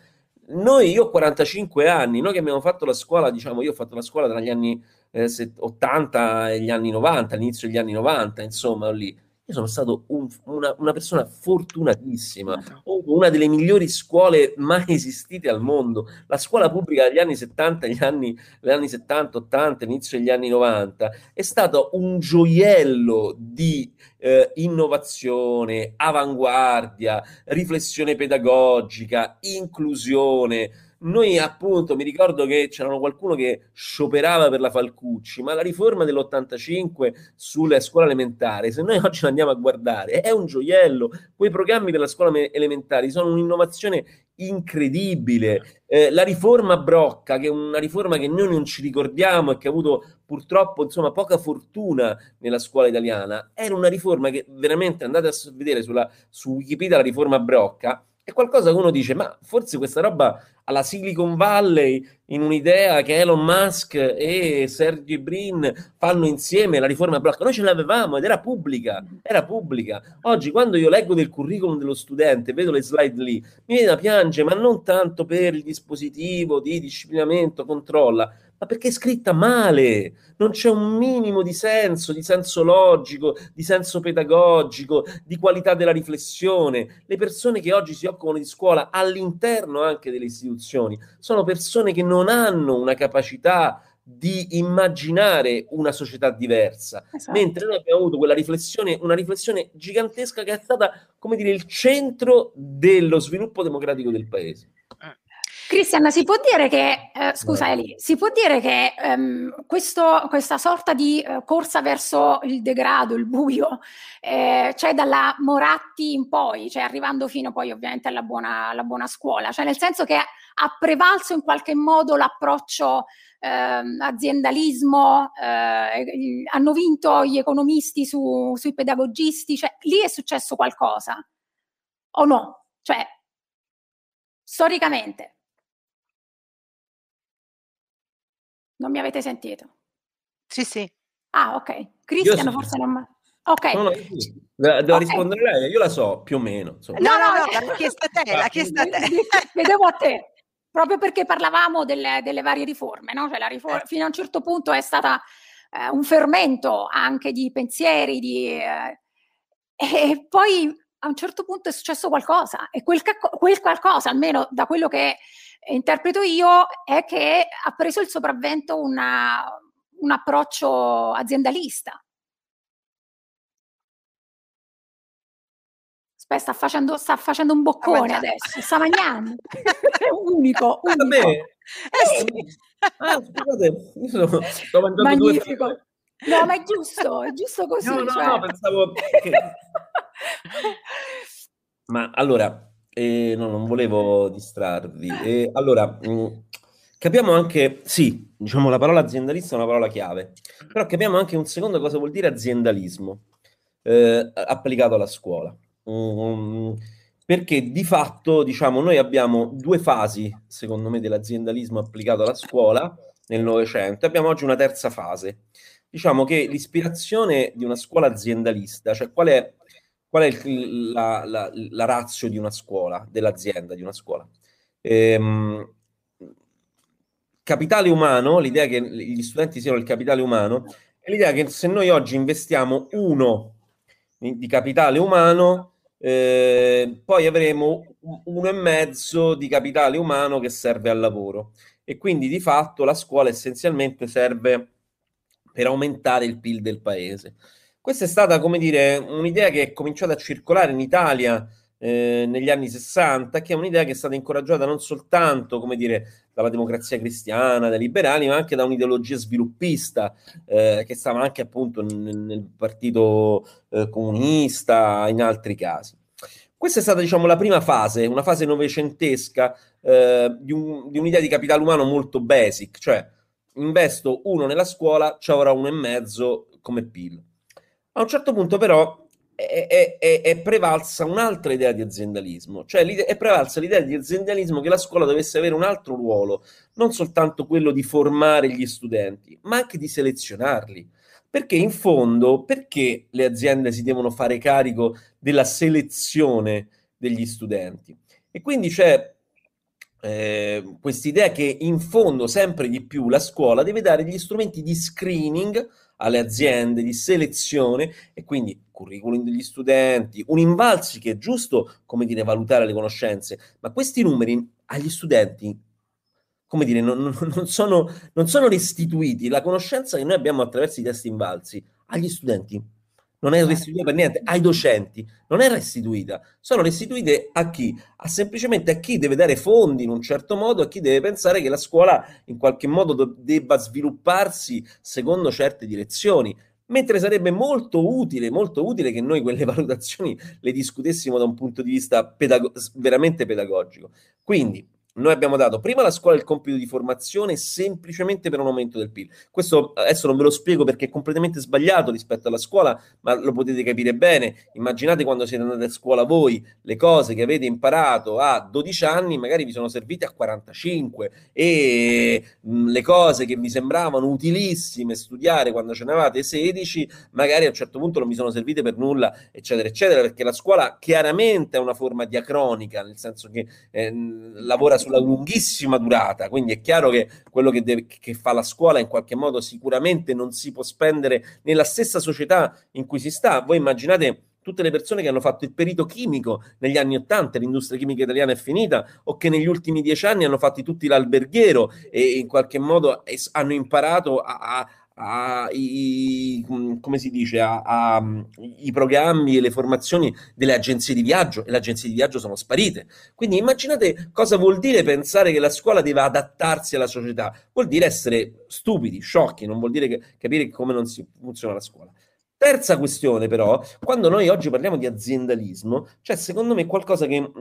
Io ho 45 anni, noi che abbiamo fatto la scuola, diciamo, io ho fatto la scuola tra gli anni 80 e gli anni 90, all'inizio degli anni 90, insomma, lì. Io sono stato una persona fortunatissima, ho una delle migliori scuole mai esistite al mondo. La scuola pubblica degli anni 70, gli anni 70, 80, inizio degli anni 90 è stato un gioiello di innovazione, avanguardia, riflessione pedagogica, inclusione. Noi appunto, mi ricordo che c'erano qualcuno che scioperava per la Falcucci, ma la riforma dell'85 sulla scuola elementare, se noi oggi la andiamo a guardare, è un gioiello. Quei programmi per la scuola elementare sono un'innovazione incredibile. La riforma Brocca, che è una riforma che noi non ci ricordiamo e che ha avuto purtroppo, insomma, poca fortuna nella scuola italiana, era una riforma che veramente, andate a vedere su Wikipedia la riforma Brocca, è qualcosa che uno dice, ma forse questa roba alla Silicon Valley, in un'idea che Elon Musk e Sergey Brin fanno insieme, la riforma Brocca, noi ce l'avevamo ed era pubblica. Oggi quando io leggo del curriculum dello studente, vedo le slide lì, mi viene da piangere, ma non tanto per il dispositivo di disciplinamento, controlla, ma perché è scritta male, non c'è un minimo di senso logico, di senso pedagogico, di qualità della riflessione. Le persone che oggi si occupano di scuola all'interno anche delle istituzioni sono persone che non hanno una capacità di immaginare una società diversa, mentre noi abbiamo avuto quella riflessione, una riflessione gigantesca che è stata, come dire, il centro dello sviluppo democratico del paese. Cristian, si può dire che, scusa Eli, si può dire che questa sorta di corsa verso il degrado, il buio, cioè dalla Moratti in poi, cioè arrivando fino poi ovviamente alla buona scuola, cioè nel senso che ha prevalso in qualche modo l'approccio aziendalismo, hanno vinto gli economisti sui pedagogisti, cioè lì è successo qualcosa o no? Cioè, storicamente. Non mi avete sentito? Sì, sì. Ah, ok. Cristian forse non... Ok. No, devo rispondere lei, io la so più o meno. Insomma. No, l'ha chiesta te, l'ha chiesta te. Vedevo a te, proprio perché parlavamo delle varie riforme, no? Cioè la riforma fino a un certo punto è stata un fermento anche di pensieri, e poi a un certo punto è successo qualcosa, e quel qualcosa, almeno da quello che interpreto io, è che ha preso il sopravvento un approccio aziendalista. Sta facendo un boccone adesso, sta mangiando, è unico. Va bene. Sì. Scusate, sto mangiando. Magnifico. No, ma è giusto così. No, pensavo che... Ma allora, no, non volevo distrarvi. Allora, capiamo anche, sì, diciamo la parola aziendalista è una parola chiave, però capiamo anche un secondo cosa vuol dire aziendalismo applicato alla scuola. Perché di fatto, diciamo, noi abbiamo due fasi, secondo me, dell'aziendalismo applicato alla scuola nel Novecento. Abbiamo oggi una terza fase. Diciamo che l'ispirazione di una scuola aziendalista, cioè qual è la ratio di una scuola, dell'azienda di una scuola? Capitale umano, l'idea che gli studenti siano il capitale umano, è l'idea che se noi oggi investiamo uno di capitale umano, poi avremo 1,5 di capitale umano che serve al lavoro, e quindi di fatto la scuola essenzialmente serve per aumentare il PIL del paese. Questa è stata, come dire, un'idea che è cominciata a circolare in Italia negli anni 60, che è un'idea che è stata incoraggiata non soltanto, come dire, dalla democrazia cristiana, dai liberali, ma anche da un'ideologia sviluppista che stava anche appunto nel partito comunista, in altri casi. Questa è stata, diciamo, la prima fase, una fase novecentesca di un'idea di capitale umano molto basic, cioè investo 1 nella scuola, ci avrò 1,5 come PIL. A un certo punto però è prevalsa un'altra idea di aziendalismo, cioè è prevalsa l'idea di aziendalismo che la scuola dovesse avere un altro ruolo, non soltanto quello di formare gli studenti, ma anche di selezionarli, perché in fondo, perché le aziende si devono fare carico della selezione degli studenti? E quindi c'è quest'idea che in fondo sempre di più la scuola deve dare gli strumenti di screening alle aziende, di selezione, e quindi curriculum degli studenti, un Invalsi che è giusto, come dire, valutare le conoscenze, ma questi numeri agli studenti, come dire, non sono restituiti. La conoscenza che noi abbiamo attraverso i test Invalsi agli studenti non è restituita per niente, ai docenti non è restituita, sono restituite a chi? A semplicemente a chi deve dare fondi in un certo modo, a chi deve pensare che la scuola in qualche modo debba svilupparsi secondo certe direzioni, mentre sarebbe molto utile che noi quelle valutazioni le discutessimo da un punto di vista veramente pedagogico. Quindi noi abbiamo dato prima alla scuola il compito di formazione semplicemente per un aumento del PIL. Questo adesso non ve lo spiego perché è completamente sbagliato rispetto alla scuola, ma lo potete capire bene. Immaginate quando siete andati a scuola voi, le cose che avete imparato a 12 anni magari vi sono servite a 45, e le cose che vi sembravano utilissime studiare quando ce ne avevate 16 magari a un certo punto non vi sono servite per nulla, eccetera eccetera, perché la scuola chiaramente è una forma diacronica, nel senso che lavora sulla lunghissima durata, quindi è chiaro che quello che fa la scuola in qualche modo sicuramente non si può spendere nella stessa società in cui si sta. Voi immaginate tutte le persone che hanno fatto il perito chimico negli anni '80, l'industria chimica italiana è finita, o che negli ultimi 10 anni hanno fatto tutti l'alberghiero e in qualche modo hanno imparato i programmi e le formazioni delle agenzie di viaggio, e le agenzie di viaggio sono sparite. Quindi immaginate cosa vuol dire pensare che la scuola deve adattarsi alla società. Vuol dire essere stupidi, sciocchi, non vuol dire capire come non si funziona la scuola. Terza questione, però, quando noi oggi parliamo di aziendalismo, cioè secondo me qualcosa che,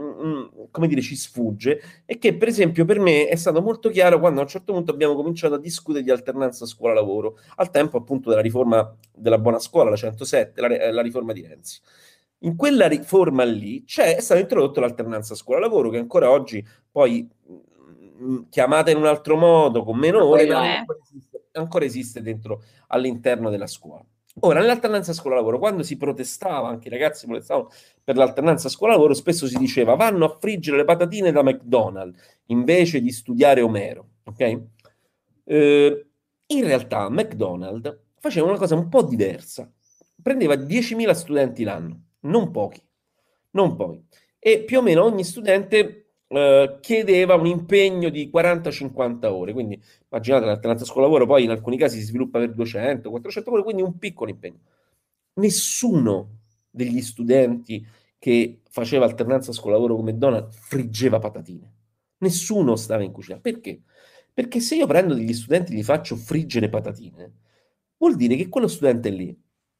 come dire, ci sfugge, e che per esempio per me è stato molto chiaro quando a un certo punto abbiamo cominciato a discutere di alternanza scuola-lavoro, al tempo appunto della riforma della buona scuola, la 107, la riforma di Renzi. In quella riforma lì è stato introdotto l'alternanza scuola-lavoro, che ancora oggi poi chiamata in un altro modo, con meno ore, ancora esiste all'interno della scuola. Ora, nell'alternanza scuola-lavoro, quando si protestava, anche i ragazzi protestavano per l'alternanza scuola-lavoro, spesso si diceva vanno a friggere le patatine da McDonald's invece di studiare Omero, ok? In realtà McDonald's faceva una cosa un po' diversa, prendeva 10.000 studenti l'anno, non pochi, e più o meno ogni studente chiedeva un impegno di 40-50 ore, quindi immaginate l'alternanza scuola-lavoro, poi in alcuni casi si sviluppa per 200-400 ore, quindi un piccolo impegno. Nessuno degli studenti che faceva alternanza scuola-lavoro come donna friggeva patatine, nessuno stava in cucina. Perché? Perché se io prendo degli studenti e li faccio friggere patatine, vuol dire che quello studente lì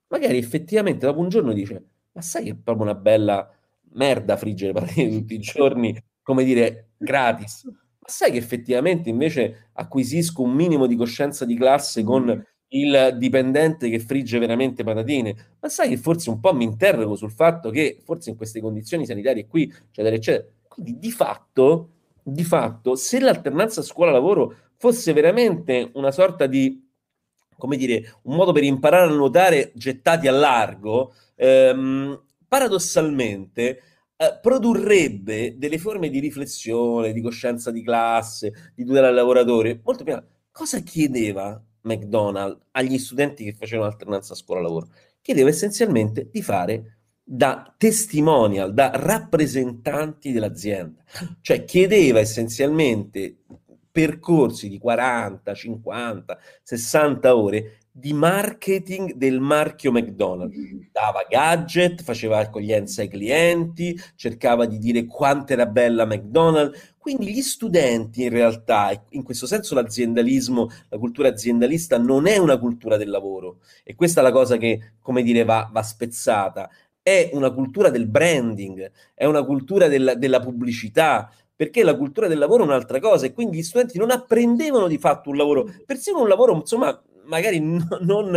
magari effettivamente dopo un giorno dice: ma sai che è proprio una bella merda friggere patatine tutti i giorni, come dire, gratis. Ma sai che effettivamente invece acquisisco un minimo di coscienza di classe con il dipendente che frigge veramente patatine? Ma sai che forse un po' mi interrogo sul fatto che forse in queste condizioni sanitarie qui, eccetera, eccetera. Quindi di fatto, se l'alternanza scuola-lavoro fosse veramente una sorta di, come dire, un modo per imparare a nuotare gettati a largo, paradossalmente produrrebbe delle forme di riflessione, di coscienza di classe, di tutela del lavoratore molto più. Cosa chiedeva McDonald's agli studenti che facevano alternanza scuola-lavoro? Chiedeva essenzialmente di fare da testimonial, da rappresentanti dell'azienda, cioè chiedeva essenzialmente percorsi di 40, 50, 60 ore di marketing del marchio McDonald's. Dava gadget, faceva accoglienza ai clienti, cercava di dire quanto era bella McDonald's. Quindi gli studenti in realtà, in questo senso l'aziendalismo, la cultura aziendalista non è una cultura del lavoro, e questa è la cosa che, come dire, va spezzata. È una cultura del branding, è una cultura della pubblicità, perché la cultura del lavoro è un'altra cosa, e quindi gli studenti non apprendevano di fatto un lavoro, persino un lavoro, insomma, magari che non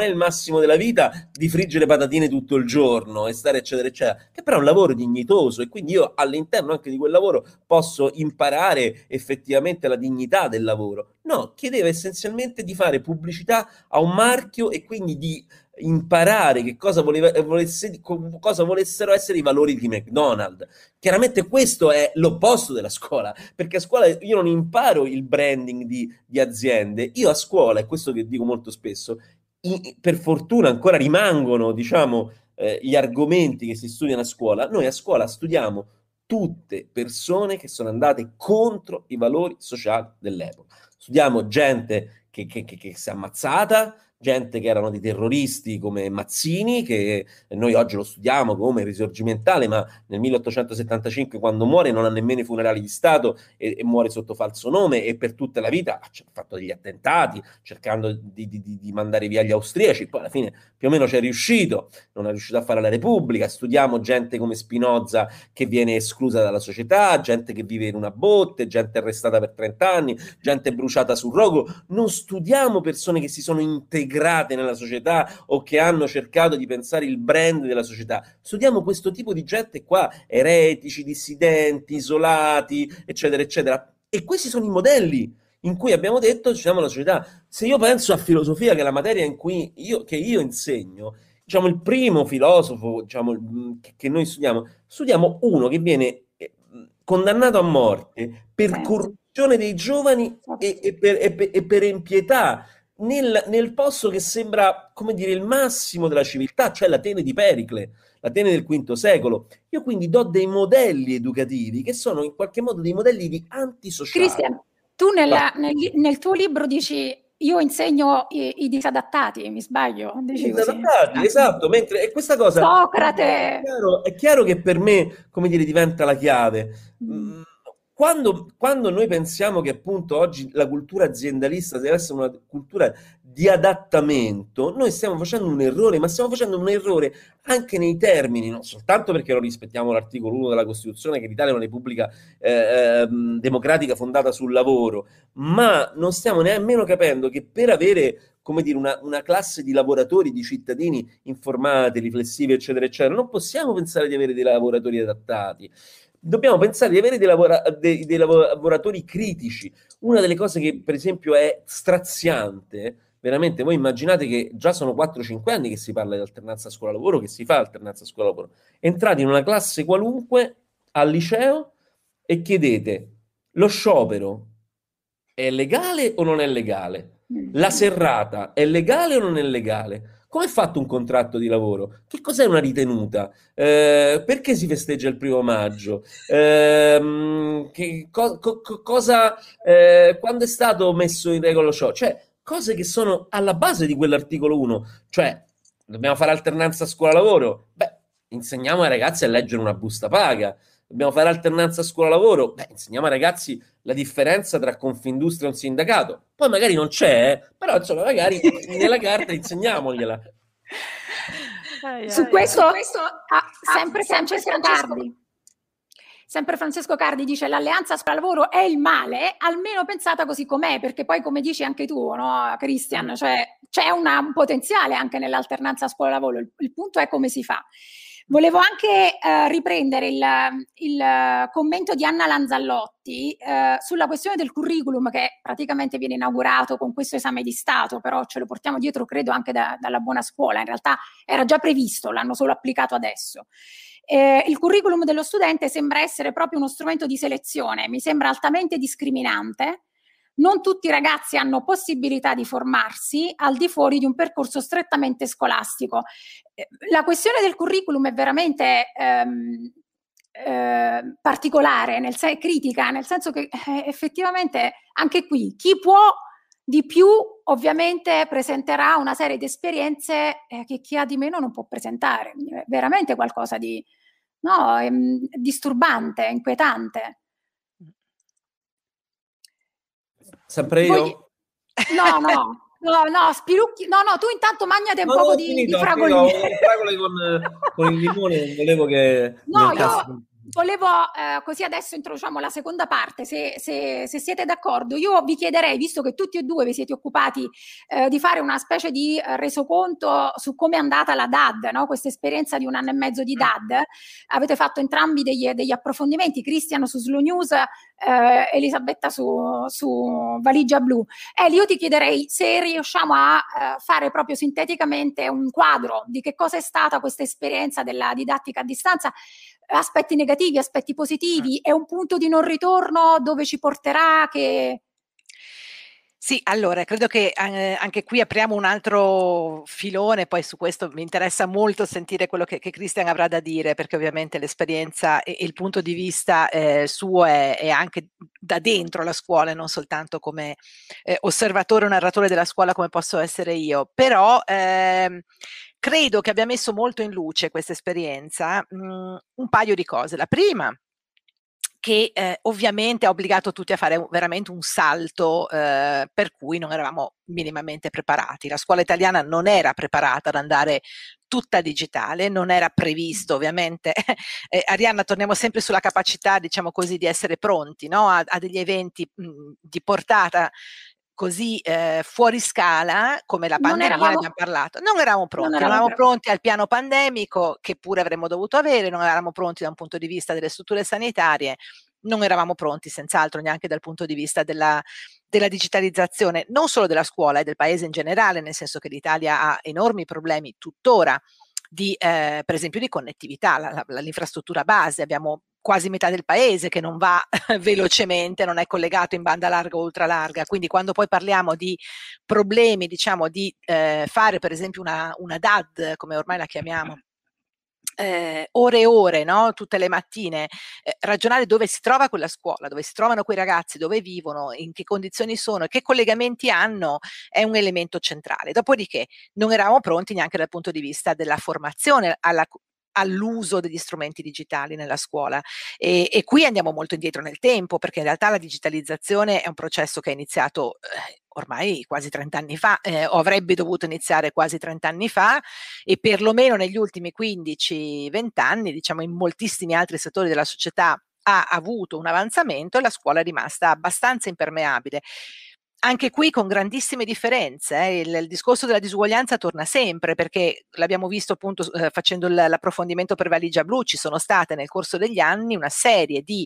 è il massimo della vita, di friggere patatine tutto il giorno e stare eccetera eccetera, che però è un lavoro dignitoso, e quindi io all'interno anche di quel lavoro posso imparare effettivamente la dignità del lavoro. No, chiedeva essenzialmente di fare pubblicità a un marchio, e quindi di imparare che cosa volessero essere i valori di McDonald's. Chiaramente questo è l'opposto della scuola, perché a scuola io non imparo il branding di aziende. Io a scuola, e questo che dico molto spesso, per fortuna ancora rimangono, diciamo, gli argomenti che si studiano a scuola. Noi a scuola studiamo tutte persone che sono andate contro i valori sociali dell'epoca. Studiamo gente che si è ammazzata, gente che erano dei terroristi come Mazzini, che noi oggi lo studiamo come risorgimentale, ma nel 1875 quando muore non ha nemmeno i funerali di Stato, e muore sotto falso nome, e per tutta la vita ha fatto degli attentati cercando di mandare via gli austriaci, poi alla fine più o meno ci è riuscito, non è riuscito a fare la Repubblica. Studiamo gente come Spinoza che viene esclusa dalla società, gente che vive in una botte, gente arrestata per 30 anni, gente bruciata sul rogo. Non studiamo persone che si sono integrate nella società o che hanno cercato di pensare il brand della società. Studiamo questo tipo di gente qua, eretici, dissidenti, isolati, eccetera eccetera, e questi sono i modelli in cui abbiamo detto siamo la società. Se io penso a filosofia, che è la materia in cui io insegno, diciamo il primo filosofo, diciamo, che noi studiamo uno che viene condannato a morte per corruzione dei giovani e per impietà nel posto che sembra, come dire, il massimo della civiltà, cioè l'Atene di Pericle, l'Atene del V secolo. Io quindi do dei modelli educativi che sono in qualche modo dei modelli di antisociale. Cristian, tu nel tuo libro dici: io insegno i disadattati, mi sbaglio? I disadattati, esatto. Mentre, e questa cosa, Socrate, è chiaro che per me, come dire, diventa la chiave. Quando noi pensiamo che appunto oggi la cultura aziendalista deve essere una cultura di adattamento, noi stiamo facendo un errore, ma stiamo facendo un errore anche nei termini, non soltanto perché non rispettiamo l'articolo 1 della Costituzione, che l'Italia è una repubblica democratica fondata sul lavoro, ma non stiamo nemmeno capendo che per avere, come dire, una classe di lavoratori, di cittadini informati, riflessivi, eccetera, eccetera, non possiamo pensare di avere dei lavoratori adattati. Dobbiamo pensare di avere dei lavoratori critici. Una delle cose che, per esempio, è straziante, veramente, voi immaginate che già sono 4-5 anni che si parla di alternanza scuola-lavoro, che si fa alternanza scuola-lavoro. Entrate in una classe qualunque al liceo e chiedete: lo sciopero è legale o non è legale? La serrata è legale o non è legale? Come è fatto un contratto di lavoro? Che cos'è una ritenuta? Perché si festeggia il 1° maggio? Quando è stato messo in regola ciò? Cioè, cose che sono alla base di quell'articolo 1. Cioè, dobbiamo fare alternanza scuola-lavoro? Beh, insegniamo ai ragazzi a leggere una busta paga. Dobbiamo fare alternanza scuola-lavoro? Beh, insegniamo ai ragazzi la differenza tra Confindustria e un sindacato. Poi magari non c'è, però insomma, magari nella carta insegniamogliela. Sempre Francesco Cardi dice: l'alleanza scuola-lavoro è il male, almeno pensata così com'è, perché poi, come dici anche tu, no, Cristian, cioè, c'è un potenziale anche nell'alternanza scuola-lavoro, il punto è come si fa. Volevo anche riprendere il commento di Anna Lanzallotti sulla questione del curriculum, che praticamente viene inaugurato con questo esame di Stato, però ce lo portiamo dietro, credo, anche dalla buona scuola. In realtà era già previsto, l'hanno solo applicato adesso. Il curriculum dello studente sembra essere proprio uno strumento di selezione, mi sembra altamente discriminante. Non tutti i ragazzi hanno possibilità di formarsi al di fuori di un percorso strettamente scolastico. La questione del curriculum è veramente particolare, critica, nel senso che effettivamente anche qui chi può di più ovviamente presenterà una serie di esperienze che chi ha di meno non può presentare. È veramente qualcosa di disturbante, inquietante. Sempre io? No, Spirucchi, tu intanto magnate un po' di fragolini. Fragole con il limone, volevo che... No, io volevo, così adesso introduciamo la seconda parte, se siete d'accordo. Io vi chiederei, visto che tutti e due vi siete occupati di fare una specie di resoconto su come è andata la DAD, no? Questa esperienza di 1 anno e mezzo di DAD, avete fatto entrambi degli approfondimenti, Cristian su Slow News, Elisabetta su Valigia Blu. Io ti chiederei se riusciamo a fare proprio sinteticamente un quadro di che cosa è stata questa esperienza della didattica a distanza, aspetti negativi, aspetti positivi, è un punto di non ritorno, dove ci porterà, che... Sì, allora, credo che anche qui apriamo un altro filone, poi su questo mi interessa molto sentire quello che Cristian avrà da dire, perché ovviamente l'esperienza e il punto di vista suo è anche da dentro la scuola, non soltanto come osservatore o narratore della scuola come posso essere io, però... credo che abbia messo molto in luce questa esperienza un paio di cose. La prima, che ovviamente ha obbligato tutti a fare veramente un salto per cui non eravamo minimamente preparati. La scuola italiana non era preparata ad andare tutta digitale, non era previsto ovviamente. Arianna, torniamo sempre sulla capacità, diciamo così, di essere pronti, no? a degli eventi di portata così fuori scala, come la pandemia, abbiamo parlato. Non eravamo pronti al piano pandemico, che pure avremmo dovuto avere, non eravamo pronti da un punto di vista delle strutture sanitarie, non eravamo pronti senz'altro neanche dal punto di vista della digitalizzazione, non solo della scuola e del paese in generale, nel senso che l'Italia ha enormi problemi tuttora, per esempio di connettività, l'infrastruttura base. Abbiamo quasi metà del paese che non va velocemente, non è collegato in banda larga o ultra larga, quindi quando poi parliamo di problemi, diciamo, di fare per esempio una DAD, come ormai la chiamiamo, ore e ore, no? Tutte le mattine, ragionare dove si trova quella scuola, dove si trovano quei ragazzi, dove vivono, in che condizioni sono, che collegamenti hanno, è un elemento centrale. Dopodiché non eravamo pronti neanche dal punto di vista della formazione alla all'uso degli strumenti digitali nella scuola, e qui andiamo molto indietro nel tempo, perché in realtà la digitalizzazione è un processo che è iniziato ormai quasi 30 anni fa, o avrebbe dovuto iniziare quasi 30 anni fa, e perlomeno negli ultimi 15-20 anni, diciamo, in moltissimi altri settori della società ha avuto un avanzamento e la scuola è rimasta abbastanza impermeabile. Anche qui con grandissime differenze, il discorso della disuguaglianza torna sempre, perché l'abbiamo visto appunto facendo l'approfondimento per Valigia Blu, ci sono state nel corso degli anni una serie di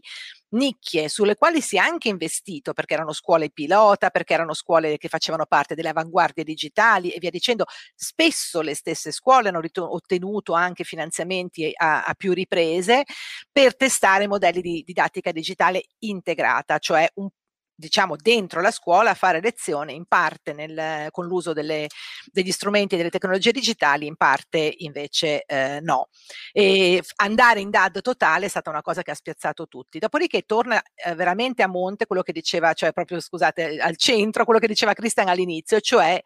nicchie sulle quali si è anche investito, perché erano scuole pilota, perché erano scuole che facevano parte delle avanguardie digitali e via dicendo. Spesso le stesse scuole hanno ottenuto anche finanziamenti a più riprese per testare modelli di didattica digitale integrata, cioè un diciamo dentro la scuola fare lezione in parte con l'uso degli strumenti e delle tecnologie digitali, in parte invece no. E andare in DAD totale è stata una cosa che ha spiazzato tutti. Dopodiché torna veramente a monte quello che diceva, cioè proprio scusate, al centro quello che diceva Cristian all'inizio, cioè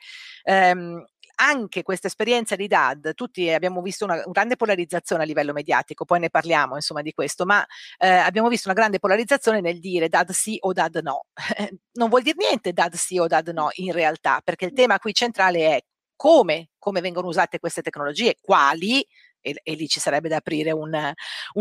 anche questa esperienza di DAD, tutti abbiamo visto una grande polarizzazione a livello mediatico, poi ne parliamo insomma di questo, ma abbiamo visto una grande polarizzazione nel dire DAD sì o DAD no. Non vuol dire niente DAD sì o DAD no in realtà, perché il tema qui centrale è come vengono usate queste tecnologie, quali, e lì ci sarebbe da aprire un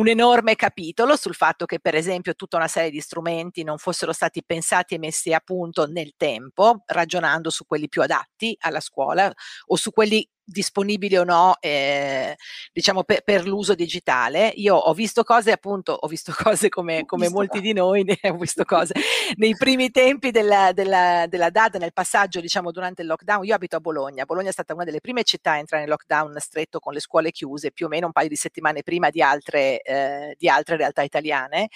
enorme capitolo sul fatto che per esempio tutta una serie di strumenti non fossero stati pensati e messi a punto nel tempo, ragionando su quelli più adatti alla scuola o su quelli disponibili o no, diciamo per l'uso digitale. Io ho visto cose, appunto, ho visto cose come molti di noi, ho visto cose nei primi tempi della DAD, nel passaggio, diciamo, durante il lockdown. Io abito a Bologna. Bologna è stata una delle prime città a entrare in lockdown stretto con le scuole chiuse, più o meno un paio di settimane prima di altre realtà italiane.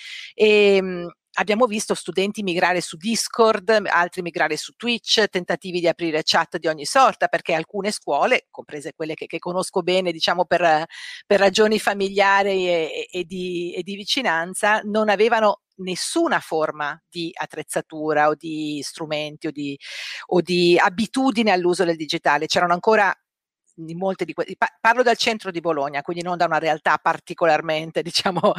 Abbiamo visto studenti migrare su Discord, altri migrare su Twitch, tentativi di aprire chat di ogni sorta, perché alcune scuole, comprese quelle che conosco bene, diciamo per ragioni familiari e di vicinanza, non avevano nessuna forma di attrezzatura o di strumenti o di abitudine all'uso del digitale. C'erano ancora di molte di queste, parlo dal centro di Bologna, quindi non da una realtà particolarmente, diciamo,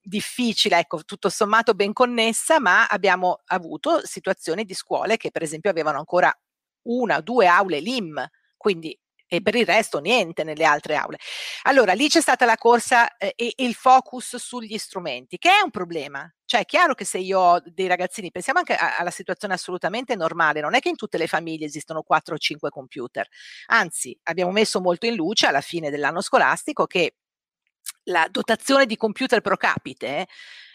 difficile, ecco, tutto sommato ben connessa, ma abbiamo avuto situazioni di scuole che per esempio avevano ancora una o due aule LIM, quindi, e per il resto niente nelle altre aule. Allora lì c'è stata la corsa e il focus sugli strumenti, che è un problema. Cioè è chiaro che se io ho dei ragazzini, pensiamo anche alla situazione assolutamente normale, non è che in tutte le famiglie esistono 4 o 5 computer, anzi abbiamo messo molto in luce alla fine dell'anno scolastico che la dotazione di computer pro capite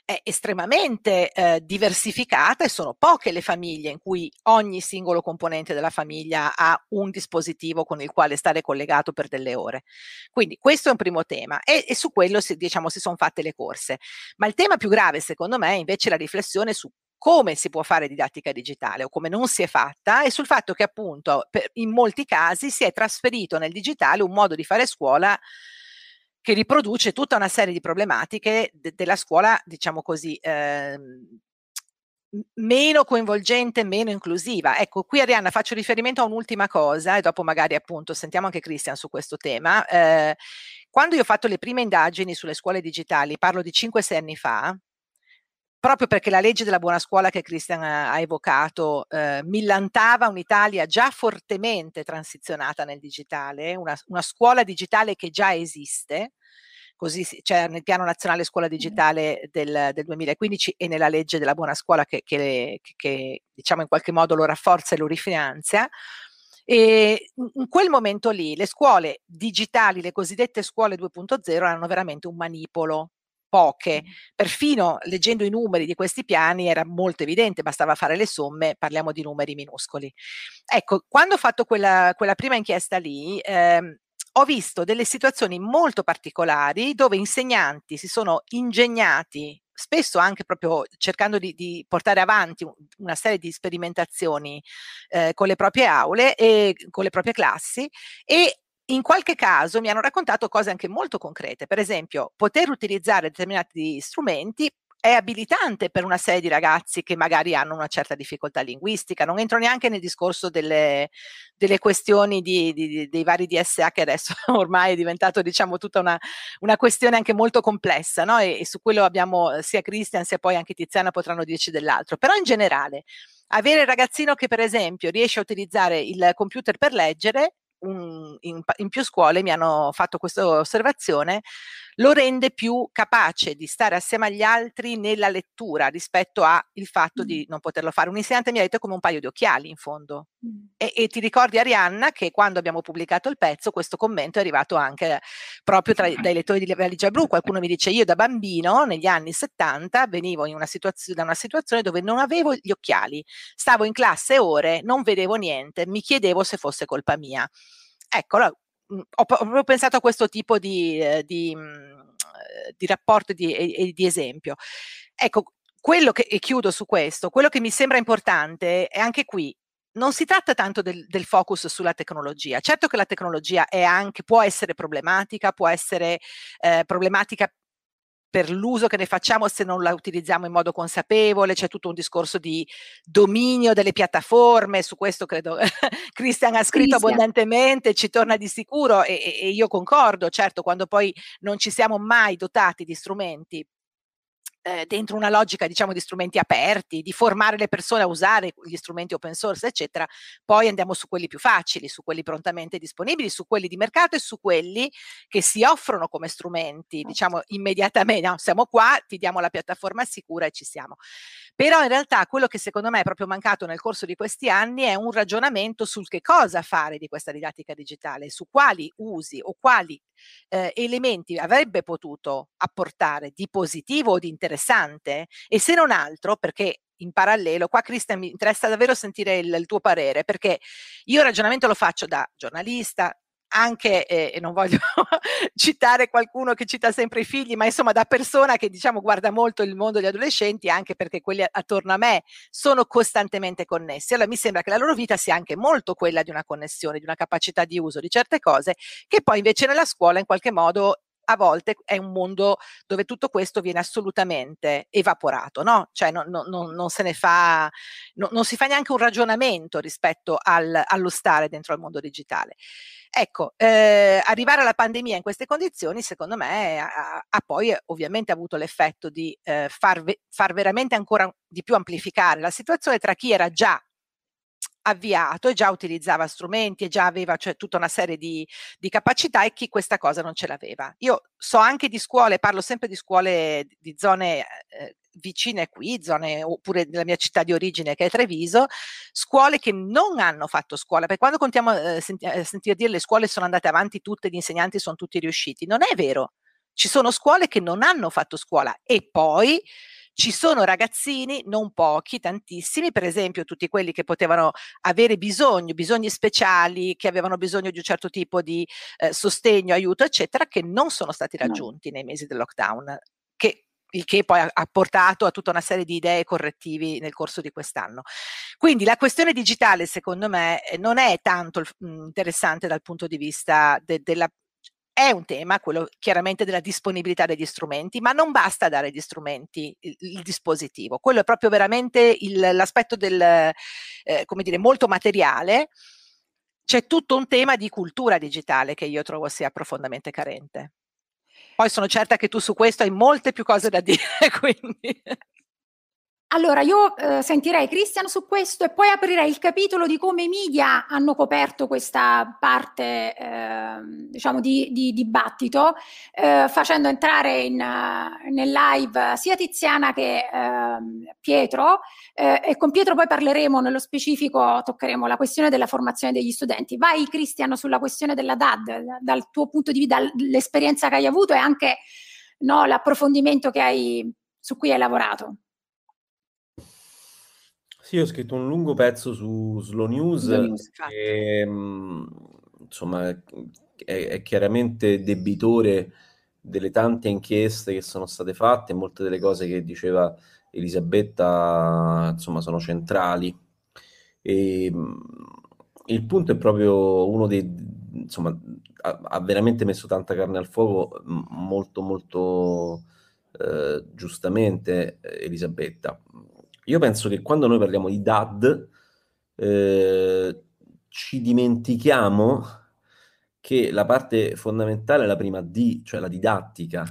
è estremamente diversificata, e sono poche le famiglie in cui ogni singolo componente della famiglia ha un dispositivo con il quale stare collegato per delle ore. Quindi questo è un primo tema, e su quello si sono fatte le corse. Ma il tema più grave, secondo me, è invece la riflessione su come si può fare didattica digitale o come non si è fatta, e sul fatto che appunto in molti casi si è trasferito nel digitale un modo di fare scuola che riproduce tutta una serie di problematiche della scuola, diciamo così, meno coinvolgente, meno inclusiva. Ecco, qui Arianna faccio riferimento a un'ultima cosa, e dopo magari appunto sentiamo anche Cristian su questo tema. Quando io ho fatto le prime indagini sulle scuole digitali, parlo di 5-6 anni fa, proprio perché la legge della buona scuola che Cristian ha evocato millantava un'Italia già fortemente transizionata nel digitale, una scuola digitale che già esiste, così c'era nel Piano Nazionale Scuola Digitale del 2015 e nella legge della buona scuola che diciamo in qualche modo lo rafforza e lo rifinanzia. E in quel momento lì le scuole digitali, le cosiddette scuole 2.0, erano veramente un manipolo. Poche, perfino leggendo i numeri di questi piani era molto evidente, bastava fare le somme, parliamo di numeri minuscoli. Ecco, quando ho fatto quella prima inchiesta lì, ho visto delle situazioni molto particolari dove insegnanti si sono ingegnati, spesso anche proprio cercando di portare avanti una serie di sperimentazioni con le proprie aule e con le proprie classi, e in qualche caso mi hanno raccontato cose anche molto concrete, per esempio poter utilizzare determinati strumenti è abilitante per una serie di ragazzi che magari hanno una certa difficoltà linguistica. Non entro neanche nel discorso delle questioni dei vari DSA, che adesso ormai è diventato, diciamo, tutta una questione anche molto complessa, no? E su quello abbiamo sia Cristian sia poi anche Tiziana potranno dirci dell'altro. Però in generale avere il ragazzino che per esempio riesce a utilizzare il computer per leggere, in più scuole mi hanno fatto questa osservazione, lo rende più capace di stare assieme agli altri nella lettura rispetto al fatto di non poterlo fare. Un insegnante mi ha detto è come un paio di occhiali in fondo. E ti ricordi, Arianna, che quando abbiamo pubblicato il pezzo questo commento è arrivato anche proprio dai lettori di Valigia Blu. Qualcuno mi dice: io da bambino negli anni 70 venivo da una situazione dove non avevo gli occhiali, stavo in classe ore, non vedevo niente, mi chiedevo se fosse colpa mia. Ecco, allora, ho pensato a questo tipo di rapporto e di esempio. Ecco, e chiudo su questo, quello che mi sembra importante è anche qui, non si tratta tanto del focus sulla tecnologia. Certo che la tecnologia può essere problematica, può essere problematica per l'uso che ne facciamo se non la utilizziamo in modo consapevole. C'è tutto un discorso di dominio delle piattaforme, su questo credo Cristian ha scritto abbondantemente, ci torna di sicuro, e io concordo. Certo, quando poi non ci siamo mai dotati di strumenti dentro una logica, diciamo, di strumenti aperti, di formare le persone a usare gli strumenti open source eccetera, poi andiamo su quelli più facili, su quelli prontamente disponibili, su quelli di mercato e su quelli che si offrono come strumenti, diciamo, immediatamente, no, siamo qua, ti diamo la piattaforma sicura e ci siamo. Però in realtà quello che secondo me è proprio mancato nel corso di questi anni è un ragionamento sul che cosa fare di questa didattica digitale, su quali usi o quali elementi avrebbe potuto apportare di positivo o di interessante. E se non altro, perché in parallelo, qua Cristian mi interessa davvero sentire il tuo parere, perché io il ragionamento lo faccio da giornalista, anche, e non voglio citare qualcuno che cita sempre i figli, ma insomma da persona che, diciamo, guarda molto il mondo degli adolescenti, anche perché quelli attorno a me sono costantemente connessi. Allora mi sembra che la loro vita sia anche molto quella di una connessione, di una capacità di uso di certe cose, che poi invece nella scuola in qualche modo a volte è un mondo dove tutto questo viene assolutamente evaporato, no? Cioè non se ne fa, non si fa neanche un ragionamento rispetto allo stare dentro al mondo digitale. Ecco, arrivare alla pandemia in queste condizioni, secondo me, ha poi ovviamente avuto l'effetto di far veramente ancora di più amplificare la situazione tra chi era già avviato e già utilizzava strumenti e già aveva, cioè, tutta una serie di capacità, e chi questa cosa non ce l'aveva. Io so anche di scuole, parlo sempre di scuole di zone vicine qui, zone oppure della mia città di origine che è Treviso, scuole che non hanno fatto scuola, perché quando continuiamo a sentire dire le scuole sono andate avanti tutte, gli insegnanti sono tutti riusciti, non è vero. Ci sono scuole che non hanno fatto scuola, e poi ci sono ragazzini, non pochi, tantissimi, per esempio tutti quelli che potevano avere bisogni speciali, che avevano bisogno di un certo tipo di sostegno, aiuto, eccetera, che non sono stati raggiunti nei mesi del lockdown, il che poi ha portato a tutta una serie di idee correttivi nel corso di quest'anno. Quindi la questione digitale, secondo me, non è tanto interessante dal punto di vista della... È un tema, quello chiaramente della disponibilità degli strumenti, ma non basta dare gli strumenti, il dispositivo. Quello è proprio veramente l'aspetto del, come dire, molto materiale. C'è tutto un tema di cultura digitale che io trovo sia profondamente carente. Poi sono certa che tu su questo hai molte più cose da dire, quindi... Allora, io sentirei Cristian su questo e poi aprirei il capitolo di come i media hanno coperto questa parte, diciamo, di dibattito, facendo entrare nel live sia Tiziana che Pietro, e con Pietro poi parleremo nello specifico, toccheremo la questione della formazione degli studenti. Vai Cristian sulla questione della DAD, dal tuo punto di vista, dall'esperienza che hai avuto e anche, no, l'approfondimento su cui hai lavorato. Sì, ho scritto un lungo pezzo su Slow News, che insomma è chiaramente debitore delle tante inchieste che sono state fatte. Molte delle cose che diceva Elisabetta, insomma, sono centrali. E il punto è proprio uno dei, insomma, ha veramente messo tanta carne al fuoco, molto molto giustamente Elisabetta, io penso che quando noi parliamo di DAD ci dimentichiamo che la parte fondamentale è la prima D, cioè la didattica.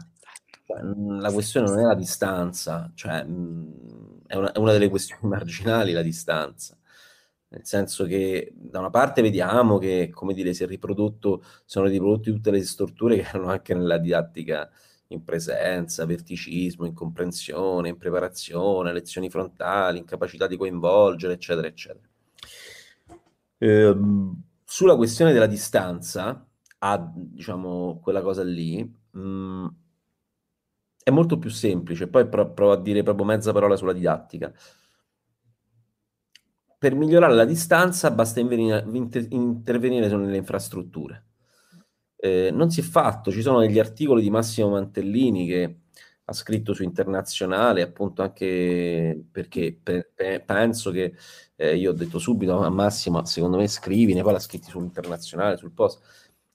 La questione non è la distanza, cioè è una delle questioni marginali la distanza, nel senso che da una parte vediamo che, come dire, si sono riprodotte tutte le storture che erano anche nella didattica in presenza, verticismo, incomprensione, impreparazione, lezioni frontali, incapacità di coinvolgere, eccetera, eccetera. Sulla questione della distanza, diciamo quella cosa lì, è molto più semplice. Poi provo a dire proprio mezza parola sulla didattica. Per migliorare la distanza basta intervenire nelle infrastrutture. Non si è fatto, ci sono degli articoli di Massimo Mantellini che ha scritto su Internazionale, appunto, anche perché penso che io ho detto subito a Massimo, secondo me scrivine, poi l'ha scritto su Internazionale, sul Post,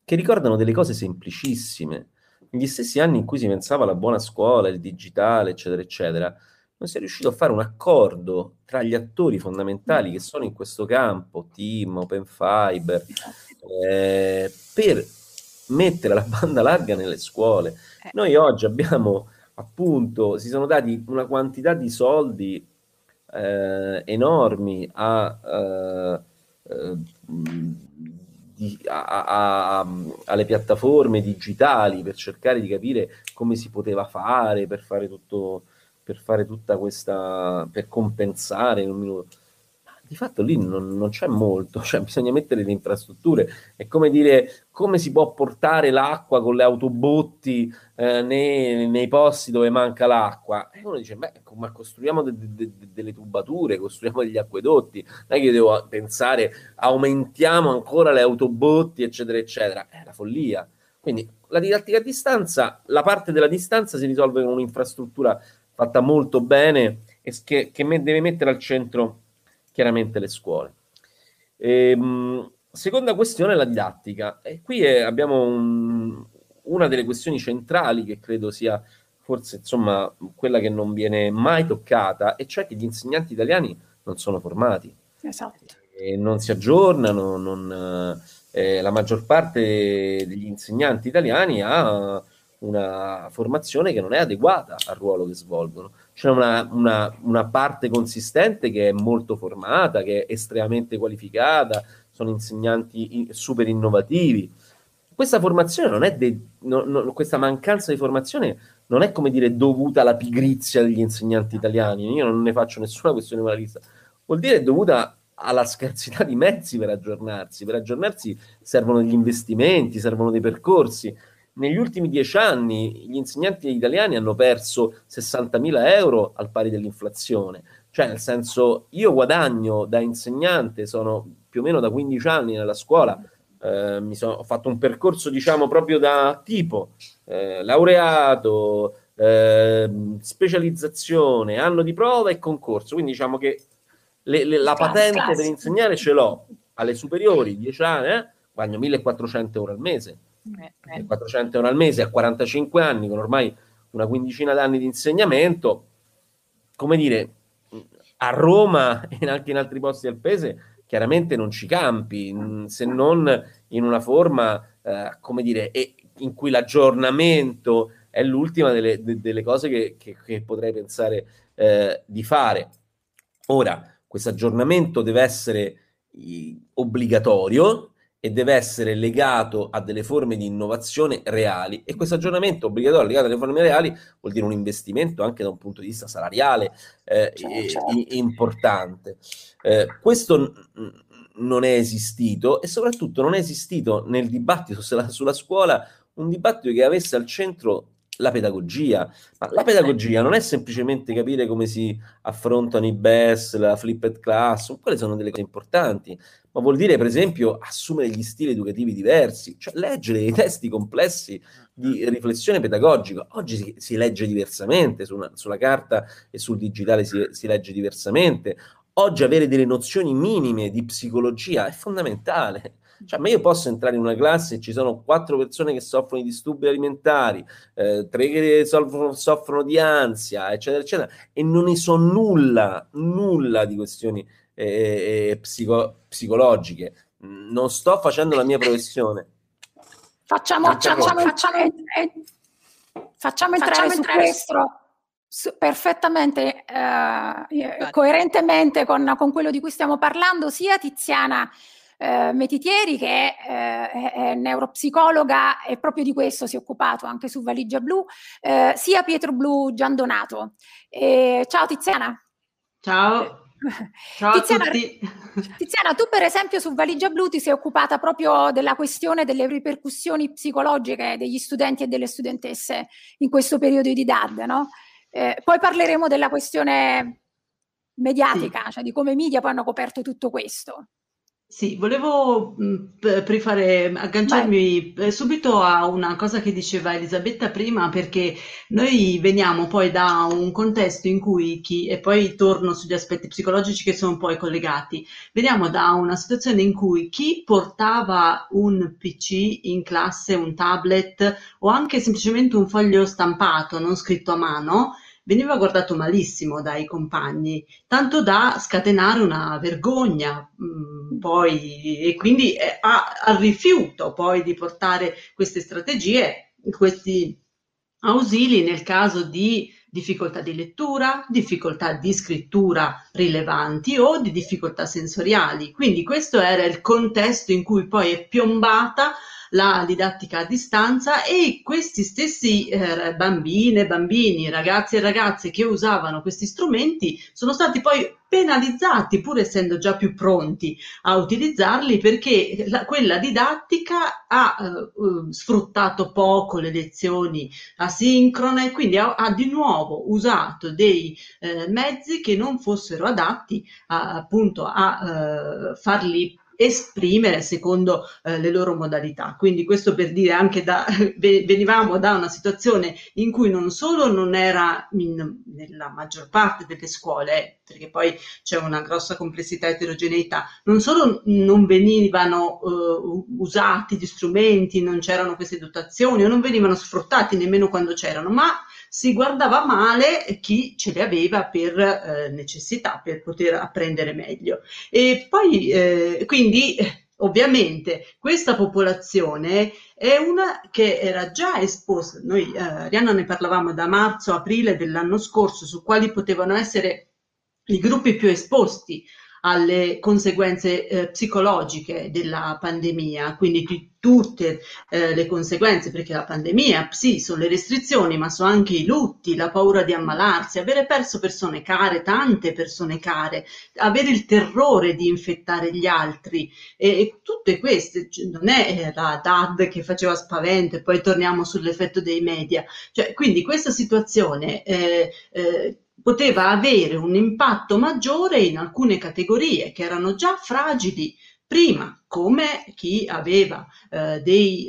che ricordano delle cose semplicissime. Negli stessi anni in cui si pensava alla buona scuola, il digitale, eccetera, eccetera, non si è riuscito a fare un accordo tra gli attori fondamentali che sono in questo campo, Team, Open Fiber, per mettere la banda larga nelle scuole. Noi oggi abbiamo, appunto, si sono dati una quantità di soldi enormi alle piattaforme digitali per cercare di capire come si poteva fare per compensare in un minuto. Ma di fatto lì non c'è molto, cioè bisogna mettere le infrastrutture. È come dire, come si può portare l'acqua con le autobotti nei posti dove manca l'acqua? E uno dice, ma costruiamo delle tubature, costruiamo degli acquedotti, non è che io devo pensare aumentiamo ancora le autobotti, eccetera, eccetera. È la follia. Quindi la didattica a distanza, la parte della distanza si risolve con un'infrastruttura fatta molto bene e che deve mettere al centro chiaramente le scuole. Seconda questione è la didattica, e qui abbiamo una delle questioni centrali che credo sia forse, insomma, quella che non viene mai toccata, e cioè che gli insegnanti italiani non sono formati. Esatto. Non si aggiornano, la maggior parte degli insegnanti italiani ha una formazione che non è adeguata al ruolo che svolgono. C'è una parte consistente che è molto formata, che è estremamente qualificata, sono insegnanti super innovativi. Questa formazione non è questa mancanza di formazione non è, come dire, dovuta alla pigrizia degli insegnanti italiani. Io non ne faccio nessuna questione moralista. Vuol dire è dovuta alla scarsità di mezzi per aggiornarsi. Per aggiornarsi servono degli investimenti, servono dei percorsi. Negli ultimi 10 anni gli insegnanti italiani hanno perso 60.000 euro al pari dell'inflazione. Cioè, nel senso, io guadagno da insegnante, sono più o meno da 15 anni nella scuola, ho fatto un percorso, diciamo, proprio da tipo, laureato, specializzazione, anno di prova e concorso. Quindi diciamo che la patente per insegnare ce l'ho. Alle superiori, 10 anni, guadagno 1.400 euro al mese. 400 euro al mese a 45 anni, con ormai una quindicina d'anni di insegnamento, come dire, a Roma e anche in altri posti del paese chiaramente non ci campi, se non in una forma come dire, in cui l'aggiornamento è l'ultima delle cose che potrei pensare di fare. Ora, questo aggiornamento deve essere obbligatorio e deve essere legato a delle forme di innovazione reali, e questo aggiornamento obbligatorio legato alle forme reali vuol dire un investimento anche da un punto di vista salariale importante. Questo non è esistito, e soprattutto non è esistito nel dibattito sulla scuola un dibattito che avesse al centro la pedagogia. Ma la pedagogia non è semplicemente capire come si affrontano i BES, la flipped class, quelle sono delle cose importanti, ma vuol dire, per esempio, assumere gli stili educativi diversi, cioè leggere dei testi complessi di riflessione pedagogica. Oggi si legge diversamente, sulla carta e sul digitale si legge diversamente. Oggi avere delle nozioni minime di psicologia è fondamentale. Cioè, ma io posso entrare in una classe e ci sono 4 persone che soffrono di disturbi alimentari, 3 che soffrono di ansia, eccetera, eccetera, e non ne so nulla di questioni psicologiche. Non sto facendo la mia professione. Facciamo entrare su questo. Perfettamente, coerentemente con quello di cui stiamo parlando, sia Tiziana Metitieri, che è neuropsicologa, e proprio di questo si è occupato anche su Valigia Blu, sia Pietro Blu Giandonato. Ciao Tiziana. Ciao. Ciao Tiziana, a tutti. Tiziana, tu per esempio su Valigia Blu ti sei occupata proprio della questione delle ripercussioni psicologiche degli studenti e delle studentesse in questo periodo di DAD, no? Poi parleremo della questione mediatica, sì, cioè di come i media poi hanno coperto tutto questo. Sì, volevo agganciarmi subito a una cosa che diceva Elisabetta prima, perché noi veniamo poi da un contesto in cui e poi torno sugli aspetti psicologici che sono poi collegati, veniamo da una situazione in cui chi portava un PC in classe, un tablet o anche semplicemente un foglio stampato non scritto a mano, veniva guardato malissimo dai compagni, tanto da scatenare una vergogna poi, e quindi al rifiuto poi di portare queste strategie, questi ausili nel caso di difficoltà di lettura, difficoltà di scrittura rilevanti o di difficoltà sensoriali. Quindi questo era il contesto in cui poi è piombata la didattica a distanza, e questi stessi bambine, bambini, ragazzi e ragazze che usavano questi strumenti sono stati poi penalizzati, pur essendo già più pronti a utilizzarli, perché quella didattica ha sfruttato poco le lezioni asincrone, e quindi ha di nuovo usato dei mezzi che non fossero adatti a farli esprimere secondo le loro modalità. Quindi questo per dire anche venivamo da una situazione in cui non solo non era nella maggior parte delle scuole, perché poi c'è una grossa complessità e eterogeneità, non solo non venivano usati gli strumenti, non c'erano queste dotazioni o non venivano sfruttati nemmeno quando c'erano, ma si guardava male chi ce li aveva per necessità, per poter apprendere meglio. E poi, quindi, ovviamente, questa popolazione è una che era già esposta. Noi, Arianna, ne parlavamo da marzo-aprile dell'anno scorso, su quali potevano essere i gruppi più esposti alle conseguenze psicologiche della pandemia, quindi tutte le conseguenze, perché la pandemia, sì, sono le restrizioni, ma sono anche i lutti, la paura di ammalarsi, avere perso persone care, tante persone care, avere il terrore di infettare gli altri, e tutte queste, non è la DAD che faceva spavento, e poi torniamo sull'effetto dei media, cioè, quindi questa situazione poteva avere un impatto maggiore in alcune categorie che erano già fragili prima, come chi aveva dei